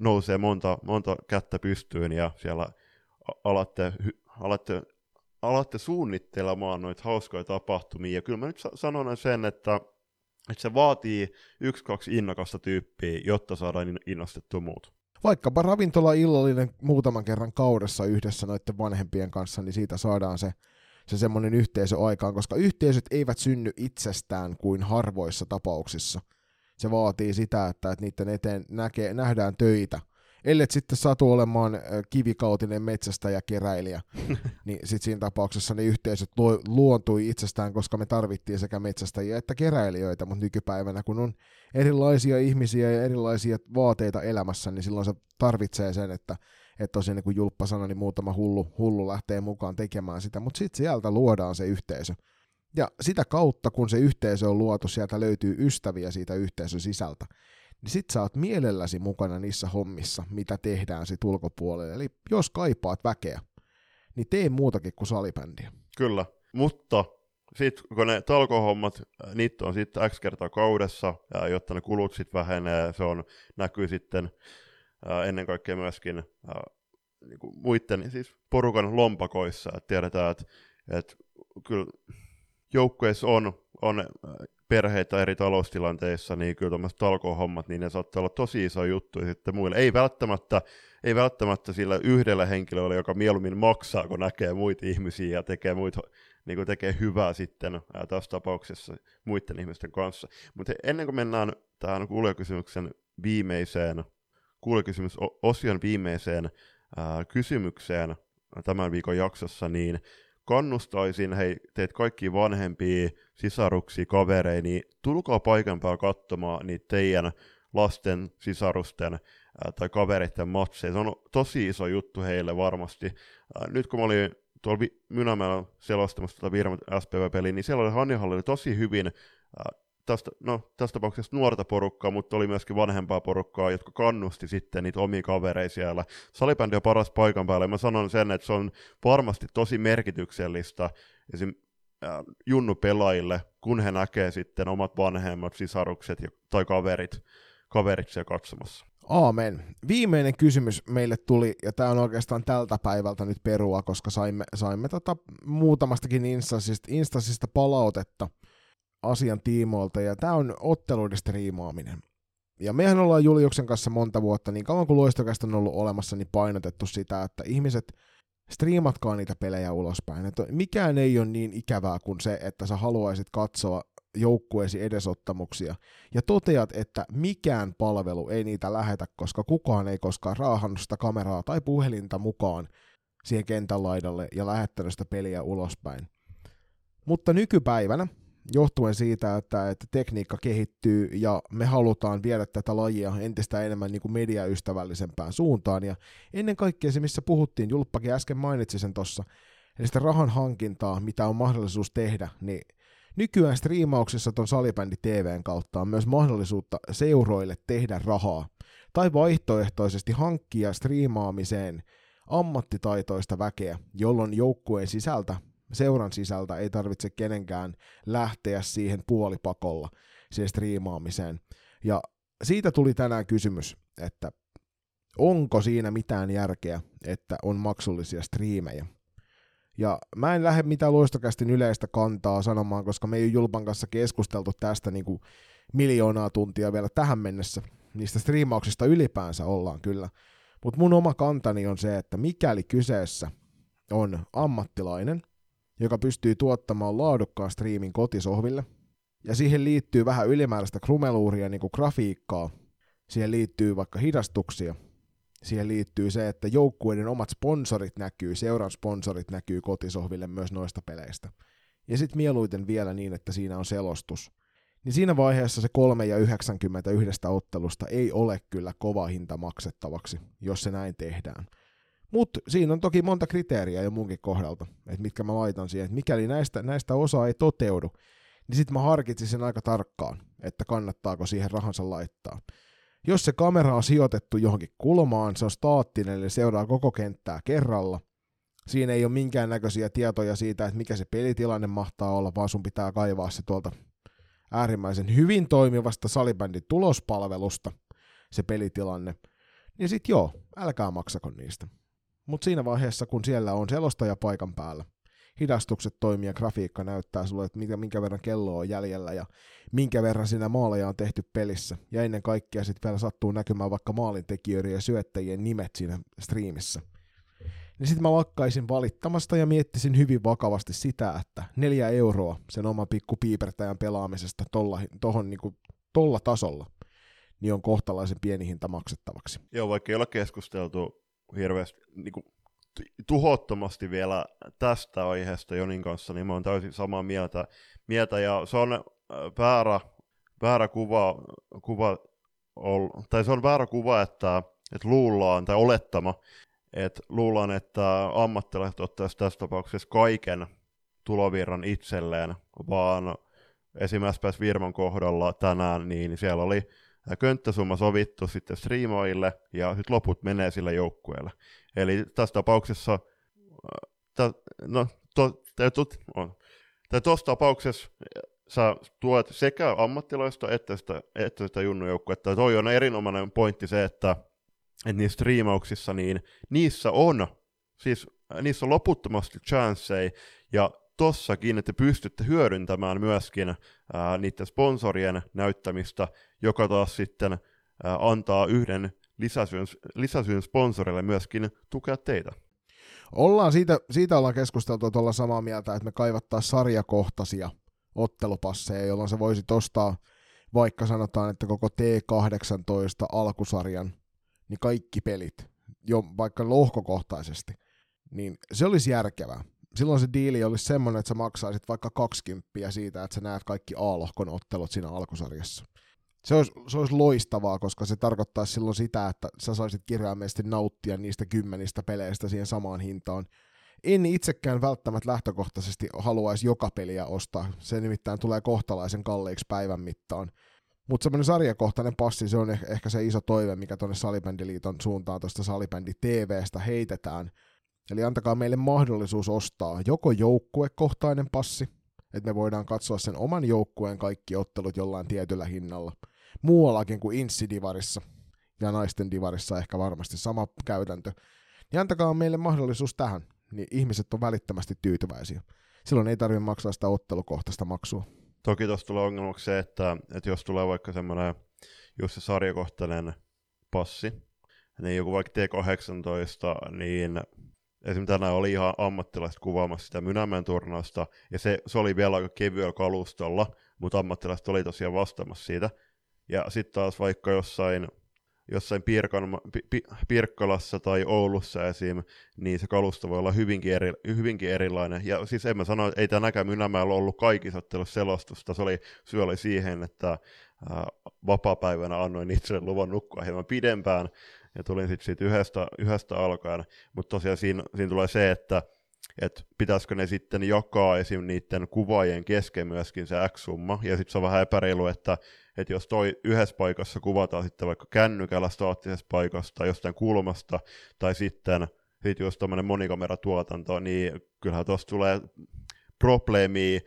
nousee monta, monta kättä pystyyn ja siellä alatte, alatte, alatte suunnittelemaan noita hauskoja tapahtumia. Ja kyllä mä nyt sanon sen, että, että se vaatii yksi, kaksi innokasta tyyppiä, jotta saadaan innostettua muut. Vaikkapa ravintola-illallinen muutaman kerran kaudessa yhdessä noiden vanhempien kanssa, niin siitä saadaan se, se semmoinen yhteisö aikaan, koska yhteisöt eivät synny itsestään kuin harvoissa tapauksissa. Se vaatii sitä, että, että niiden eteen näkee, nähdään töitä. Ellet sitten satu olemaan kivikautinen metsästäjäkeräilijä, niin sitten siinä tapauksessa ne yhteisöt luontui itsestään, koska me tarvittiin sekä metsästäjiä että keräilijöitä, mutta nykypäivänä kun on erilaisia ihmisiä ja erilaisia vaateita elämässä, niin silloin se tarvitsee sen, että, että tosiaan niin kuin Julppa sanoi, niin muutama hullu, hullu lähtee mukaan tekemään sitä, mutta sitten sieltä luodaan se yhteisö. Ja sitä kautta, kun se yhteisö on luotu, sieltä löytyy ystäviä siitä yhteisön sisältä. Niin sit sä oot mielelläsi mukana niissä hommissa, mitä tehdään sit ulkopuolelle. Eli jos kaipaat väkeä, niin tee muutakin kuin salibändiä. Kyllä, mutta sit kun ne talkohommat, niitä on sitten x kertaa kaudessa, jotta ne kulut sit vähenee, se on, näkyy sitten ennen kaikkea myöskin niin kuin muiden, siis porukan lompakoissa, että tiedetään, että, että kyllä joukkueissa on, on perheitä eri taloustilanteissa, niin kyllä tuommoiset talkohommat, niin ne saattaa olla tosi iso juttu sitten muille. Ei välttämättä, ei välttämättä sillä yhdellä henkilöllä, joka mieluummin maksaa, kun näkee muita ihmisiä ja tekee, muita, niin kuin tekee hyvää sitten tässä tapauksessa muiden ihmisten kanssa. Mutta ennen kuin mennään tähän kuulijakysymyksen viimeiseen, kuulijakysymysosion viimeiseen ää, kysymykseen tämän viikon jaksossa, niin kannustaisin hei, teitä kaikki vanhempia, sisaruksia, kavereita, niin tulkaa paikan päällä katsomaan niitä teidän lasten, sisarusten ää, tai kavereiden matseja. Se on tosi iso juttu heille varmasti. Ää, nyt kun mä olin tuolla vi- Mynämäellä selostamassa tätä Virmat S P V-peliä, niin siellä oli Hanjahallilla tosi hyvin ää, tästä, no, tässä tapauksessa nuorta porukkaa, mutta oli myöskin vanhempaa porukkaa, jotka kannusti sitten niitä omia kavereita siellä. Salibändi on paras paikan päällä, ja mä sanon sen, että se on varmasti tosi merkityksellistä esim. Junnupelaajille, kun he näkee sitten omat vanhemmat, sisarukset tai kaverit, kaverit siellä katsomassa. Aamen. Viimeinen kysymys meille tuli, ja tämä on oikeastaan tältä päivältä nyt perua, koska saimme, saimme tota muutamastakin instanssista, instanssista palautetta asian tiimoilta, ja tämä on otteluiden striimaaminen. Ja mehän ollaan Juliuksen kanssa monta vuotta, niin kauan kuin LoistoCast on ollut olemassa, niin painotettu sitä, että ihmiset striimatkaa niitä pelejä ulospäin. Että mikään ei ole niin ikävää kuin se, että sä haluaisit katsoa joukkueesi edesottamuksia, ja toteat, että mikään palvelu ei niitä lähetä, koska kukaan ei koskaan raahannut sitä kameraa tai puhelinta mukaan siihen kentän laidalle ja lähettänyt sitä peliä ulospäin. Mutta nykypäivänä, johtuen siitä, että, että tekniikka kehittyy ja me halutaan viedä tätä lajia entistä enemmän niin kuin mediaystävällisempään suuntaan. Ja ennen kaikkea se, missä puhuttiin, Julppakin äsken mainitsi sen tuossa, eli sitä rahan hankintaa, mitä on mahdollisuus tehdä, niin nykyään striimauksessa tuon Salibändi T V:n kautta on myös mahdollisuutta seuroille tehdä rahaa tai vaihtoehtoisesti hankkia striimaamiseen ammattitaitoista väkeä, jolloin joukkueen sisältä seuran sisältä ei tarvitse kenenkään lähteä siihen puolipakolla, siihen striimaamiseen. Ja siitä tuli tänään kysymys, että onko siinä mitään järkeä, että on maksullisia striimejä. Ja mä en lähde mitään LoistoCastin yleistä kantaa sanomaan, koska me ei ole Julpan kanssa keskusteltu tästä niin kuin miljoonaa tuntia vielä tähän mennessä. Niistä striimauksista ylipäänsä ollaan kyllä. Mutta mun oma kantani on se, että mikäli kyseessä on ammattilainen, joka pystyy tuottamaan laadukkaan striimin kotisohville, ja siihen liittyy vähän ylimääräistä krumeluuria, niin kuin grafiikkaa, siihen liittyy vaikka hidastuksia, siihen liittyy se, että joukkueiden omat sponsorit näkyy, seuran sponsorit näkyy kotisohville myös noista peleistä. Ja sitten mieluiten vielä niin, että siinä on selostus. Niin siinä vaiheessa se kolme ja yhdeksänkymmentäyksi ottelusta ei ole kyllä kova hinta maksettavaksi, jos se näin tehdään. Mutta siinä on toki monta kriteeriä jo munkin kohdalta, että mitkä mä laitan siihen, että mikäli näistä, näistä osaa ei toteudu, niin sitten mä harkitsin sen aika tarkkaan, että kannattaako siihen rahansa laittaa. Jos se kamera on sijoitettu johonkin kulmaan, se on staattinen, eli seuraa koko kenttää kerralla. Siinä ei ole minkäännäköisiä tietoja siitä, että mikä se pelitilanne mahtaa olla, vaan sun pitää kaivaa se tuolta äärimmäisen hyvin toimivasta salibändin tulospalvelusta, se pelitilanne. Niin sit joo, älkää maksako niistä. Mutta siinä vaiheessa, kun siellä on selostaja paikan päällä, hidastukset toimii ja grafiikka näyttää sulle, että minkä verran kello on jäljellä ja minkä verran siinä maaleja on tehty pelissä. Ja ennen kaikkea sitten vielä sattuu näkymään vaikka maalintekijöiden ja syöttäjien nimet siinä striimissä. Niin sitten mä lakkaisin valittamasta ja miettisin hyvin vakavasti sitä, että neljä euroa sen oman pikku piipertäjän pelaamisesta tolla, tohon, niin kuin, tolla tasolla niin on kohtalaisen pieni hinta maksettavaksi. Joo, vaikka ei ole keskusteltu hirveästi niin kuin tuhottomasti vielä tästä aiheesta Jonin kanssa, niin mä oon täysin samaa mieltä, mieltä ja se on väärä, väärä kuva, kuva tai se on väärä kuva, että, että luullaan, tai olettama, että luullaan, että ammattilaiset ottaisivat tässä tapauksessa kaiken tulovirran itselleen, vaan esimerkiksi S P S-firman kohdalla tänään, niin siellä oli könttäsumma sovittu sitten striimoille, ja sitten loput menee sillä joukkueella. Eli tässä tapauksessa, no, tuossa tapauksessa sä tuet sekä ammattilaista että sitä, että sitä junnujoukkuetta. Toi on erinomainen pointti se, että, että niissä striimauksissa, niin niissä on, siis niissä on loputtomasti chanceja, ja tossakin, että pystytte hyödyntämään myöskin ää, niiden sponsorien näyttämistä, joka taas sitten ää, antaa yhden lisäsyyn, lisäsyyn sponsorille myöskin tukea teitä. Ollaan siitä, siitä ollaan keskusteltu, että ollaan samaa mieltä, että me kaivattaisiin sarjakohtaisia ottelupasseja, jolloin sä voisit ostaa, vaikka sanotaan, että koko T kahdeksantoista alkusarjan, niin kaikki pelit, jo vaikka lohkokohtaisesti, niin se olisi järkevää. Silloin se diili olisi semmoinen, että sä maksaisit vaikka kaksikymmentä siitä, että sä näet kaikki A-lohkon ottelut siinä alkusarjassa. Se olisi, se olisi loistavaa, koska se tarkoittaisi silloin sitä, että sä saisit kirjaimellisesti nauttia niistä kymmenistä peleistä siihen samaan hintaan. En itsekään välttämättä lähtökohtaisesti haluaisi joka peliä ostaa, se nimittäin tulee kohtalaisen kalliiksi päivän mittaan. Mutta semmoinen sarjakohtainen passi, se on ehkä se iso toive, mikä tuonne Salibändiliiton suuntaan tuosta Salibändi T V:stä heitetään. Eli antakaa meille mahdollisuus ostaa joko joukkuekohtainen passi, että me voidaan katsoa sen oman joukkueen kaikki ottelut jollain tietyllä hinnalla. Muuallakin kuin inssidivarissa ja naisten divarissa ehkä varmasti sama käytäntö. Niin antakaa meille mahdollisuus tähän, niin ihmiset on välittömästi tyytyväisiä. Silloin ei tarvitse maksaa sitä ottelukohtaista maksua. Toki tuossa tulee ongelmaksi se, että, että jos tulee vaikka semmoinen just se sarjakohtainen passi, niin joku vaikka T kahdeksantoista, niin esimerkiksi tänään oli ihan ammattilaiset kuvaamassa sitä Mynämäen turnausta, ja se, se oli vielä aika kevyellä kalustolla, mutta ammattilaiset oli tosiaan vastaamassa siitä. Ja sitten taas vaikka jossain, jossain Pirkan, pi, Pirkkalassa tai Oulussa esim, niin se kalusto voi olla hyvinkin, eri, hyvinkin erilainen. Ja siis en mä sano, että ei tänäkään Mynämäellä ollut kaikissa ottelussa selostusta, se oli, syy oli siihen, että äh, vapaapäivänä annoin itselle luvan nukkua hieman pidempään, ja tulin sitten sit yhdestä, yhdestä alkaen, mutta tosiaan siinä, siinä tulee se, että et pitäisikö ne sitten jakaa esim. Niiden kuvaajien kesken myöskin se X-summa, ja sitten se on vähän epäreilu, että et jos toi yhdessä paikassa kuvataan sitten vaikka kännykällä staattisessa paikassa tai jostain kulmasta, tai sitten sit jos tämmöinen monikameratuotanto, niin kyllähän tuossa tulee probleemia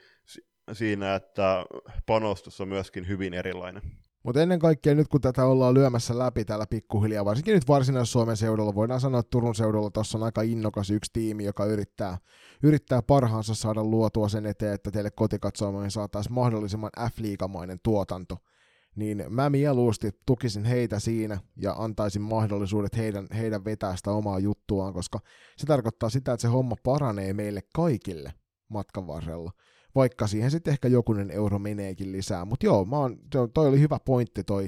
siinä, että panostus on myöskin hyvin erilainen. Mutta ennen kaikkea nyt kun tätä ollaan lyömässä läpi täällä pikkuhiljaa, varsinkin nyt Varsinais-Suomen seudulla, voidaan sanoa, että Turun seudulla tuossa on aika innokas yksi tiimi, joka yrittää, yrittää parhaansa saada luotua sen eteen, että teille kotikatsomaan saataisiin mahdollisimman F-liigamainen tuotanto. Niin mä mieluusti tukisin heitä siinä ja antaisin mahdollisuudet heidän, heidän vetää sitä omaa juttuaan, koska se tarkoittaa sitä, että se homma paranee meille kaikille matkan varrella. Vaikka siihen sitten ehkä jokunen euro meneekin lisää. Mutta joo, mä oon, toi oli hyvä pointti toi,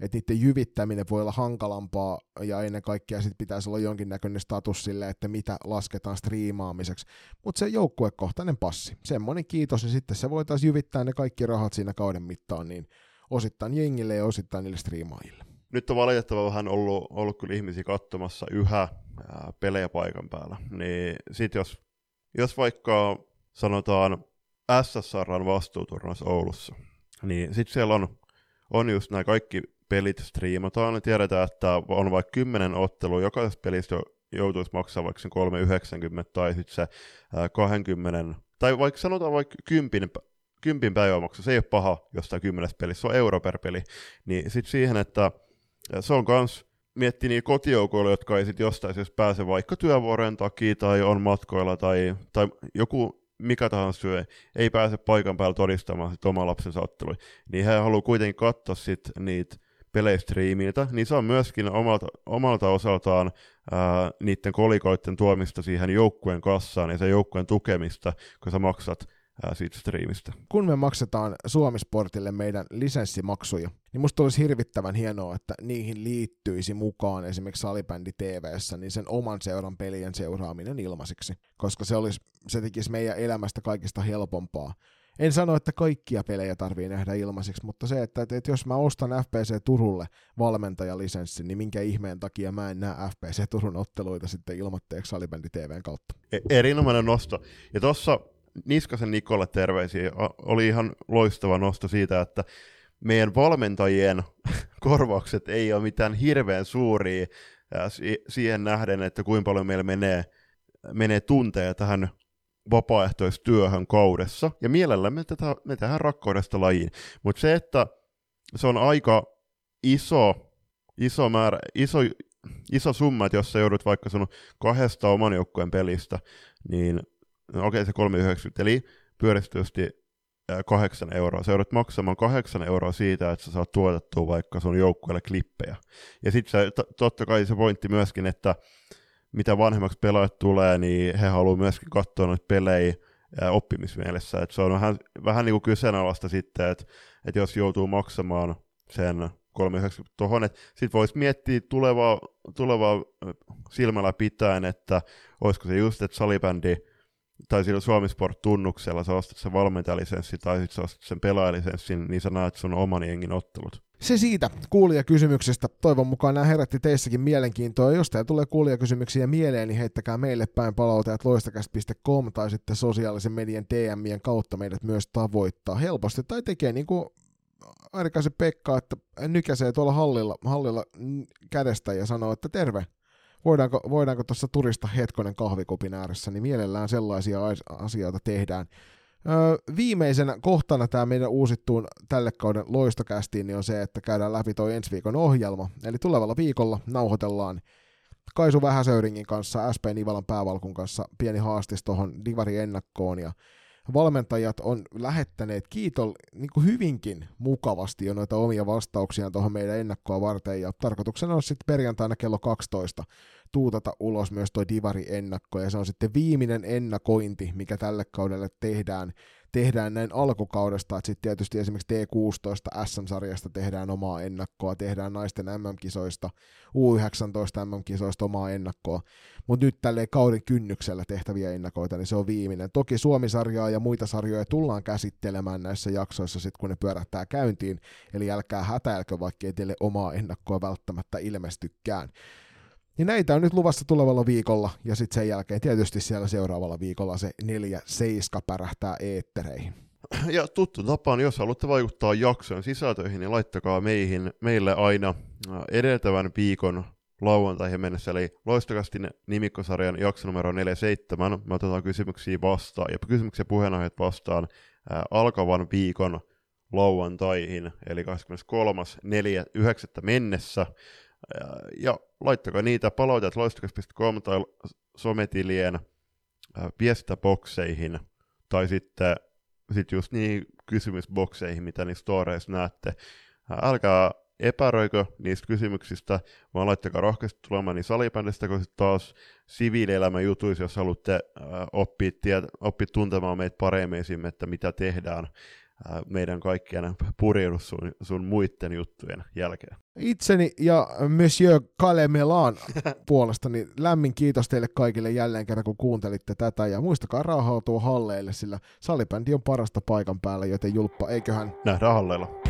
että niiden jyvittäminen voi olla hankalampaa ja ennen kaikkea sitten pitäisi olla jonkinnäköinen status sille, että mitä lasketaan striimaamiseksi. Mutta se joukkuekohtainen passi, semmoinen kiitos, ja sitten se voitaisiin jyvittää ne kaikki rahat siinä kauden mittaan, niin osittain jengille ja osittain niille striimaajille. Nyt on valitettava vähän ollut, ollut kyllä ihmisiä katsomassa yhä ää, pelejä paikan päällä. Niin sitten jos, jos vaikka sanotaan S S R:n vastuuturnaus Oulussa, niin sitten siellä on, on just nämä kaikki pelit striimataan. Tiedetään, että on vaikka kymmenen ottelua, jokaisessa pelissä joutuisi maksaa vaikka sen kolme yhdeksänkymmentä tai sitten se ää, kaksikymmentä, tai vaikka sanotaan vaikka kymmenen kympin päivämaksu, se ei ole paha jostain kymmenessä pelissä, se on euro per peli, niin sitten siihen, että se on kans, miettii niitä kotijoukoilla, jotka ei sitten jostain syystä pääse vaikka työvuoren takia tai on matkoilla tai, tai joku mikä tahansa syö, ei pääse paikan päällä todistamaan sit oman lapsensa ottelui, niin hän haluaa kuitenkin katsoa sit niitä pelejä striimiltä, niin se on myöskin omalta, omalta osaltaan ää, niiden kolikoiden tuomista siihen joukkueen kassaan ja sen joukkueen tukemista, kun sä maksat siitä striimistä. Kun me maksetaan Suomisportille meidän lisenssimaksuja, niin musta olisi hirvittävän hienoa, että niihin liittyisi mukaan esimerkiksi Salibändi T V:ssä niin sen oman seuran pelien seuraaminen ilmaiseksi, koska se, olisi, se tekisi meidän elämästä kaikista helpompaa. En sano, että kaikkia pelejä tarvii nähdä ilmaiseksi, mutta se, että, että jos mä ostan F P C Turulle valmentajalisenssin, niin minkä ihmeen takia mä en näe F P C Turun otteluita sitten ilmoitteeksi Salibändi T V:n kautta. E- erinomainen nosto. Ja tossa Niskasen Nikolle terveisiä. Oli ihan loistava nosto siitä, että meidän valmentajien korvaukset ei ole mitään hirveän suuria siihen nähden, että kuinka paljon meillä menee, menee tunteja tähän vapaaehtoistyöhön kaudessa. Ja mielellämme me tehdään rakkaudesta lajiin. Mutta se, että se on aika iso, iso määrä, iso, iso summa, että jos sä joudut vaikka sun kahdesta oman joukkueen pelistä, niin no okei, se kolme yhdeksänkymmentä, eli pyöristysti kahdeksan euroa. Sä joudut maksamaan kahdeksan euroa siitä, että sä saat tuotettua vaikka sun joukkueelle klippejä. Ja sitten t- totta kai se pointti myöskin, että mitä vanhemmaksi pelaajat tulee, niin he haluaa myöskin katsoa noita pelejä ää, oppimismielessä. Et se on vähän, vähän niin kuin kyseenalaista sitten, että et jos joutuu maksamaan sen kolme yhdeksänkymmentä tuohon, että sitten voisi miettiä tulevaa, tulevaa silmällä pitäen, että olisiko se just, että salibändi tai sillä Suomisport-tunnuksella sä ostat sen valmentajalisenssi tai sit sä ostat sen pelaajalisenssin, niin sä näet sun oman jengin ottelut. Se siitä kuulijakysymyksestä. Toivon mukaan nämä herätti teissäkin mielenkiintoa. Jos teillä tulee kuulijakysymyksiä mieleen, niin heittäkää meille päin palautajat loistocast piste com tai sitten sosiaalisen median D M:ien kautta meidät myös tavoittaa helposti. Tai tekee niin kuin Airikaisen Pekka, että nykäsee tuolla hallilla, hallilla kädestä ja sanoo, että terve. Voidaanko, voidaanko tuossa turista hetkonen kahvikupin ääressä, niin mielellään sellaisia asioita tehdään. Öö, viimeisenä kohtana tämä meidän uusittuun tälle kauden loistokästiin niin on se, että käydään läpi toi ensi viikon ohjelma. Eli tulevalla viikolla nauhoitellaan Kaisu Vähäsöyringin kanssa, S P Nivalan päävalkun kanssa pieni haastis tuohon Divari-ennakkoon. Ja valmentajat on lähettäneet kiitol niin kuin hyvinkin mukavasti jo noita omia vastauksiaan tuohon meidän ennakkoa varten, ja tarkoituksena on sitten perjantaina kello kaksitoista tuutata ulos myös tuo Divari-ennakko, ja se on sitten viimeinen ennakointi, mikä tälle kaudelle tehdään, tehdään näin alkukaudesta, että sitten tietysti esimerkiksi T kuusitoista S M-sarjasta tehdään omaa ennakkoa, tehdään naisten M M-kisoista, U yhdeksäntoista M M-kisoista omaa ennakkoa, mutta nyt tälleen kauden kynnyksellä tehtäviä ennakoita, niin se on viimeinen. Toki Suomi-sarjaa ja muita sarjoja tullaan käsittelemään näissä jaksoissa sitten, kun ne pyörähtää käyntiin, eli älkää hätäilkö, vaikka ei teille omaa ennakkoa välttämättä ilmestykään. Niin näitä on nyt luvassa tulevalla viikolla, ja sitten sen jälkeen tietysti siellä seuraavalla viikolla se neljä seiska pärähtää eettereihin. Ja tuttu tapaan, jos haluatte vaikuttaa jakson sisältöihin, niin laittakaa meihin, meille aina edeltävän viikon lauantaihin mennessä, eli LoistoCastin nimikkosarjan jakso numero neljäkymmentäseitsemän. Me otetaan kysymyksiä vastaan, ja kysymyksiä puheenaiheet vastaan ää, alkavan viikon lauantaihin, eli kahdeskymmeneskolmas neljättä mennessä. Ja laittakaa niitä palautetta loistocast piste com tai sometilien viestintäbokseihin, tai sitten sit just niihin kysymysbokseihin, mitä niissä storeissa näette. Älkää epäröikö niistä kysymyksistä, vaan laittakaa rohkeasti tulemaan niin salibändistä, kun sitten taas siviilielämän jutuissa, jos haluatte oppia, tiet- oppia tuntemaan meitä paremmin, että mitä tehdään meidän kaikkien purjehdus sun, sun muiden juttujen jälkeen. Itseni ja Monsieur Kalemelan puolesta niin lämmin kiitos teille kaikille jälleen kerran, kun kuuntelitte tätä, ja muistakaa raahautua halleille, sillä salibändi on parasta paikan päällä, joten julppa, eiköhän nähdään halleilla.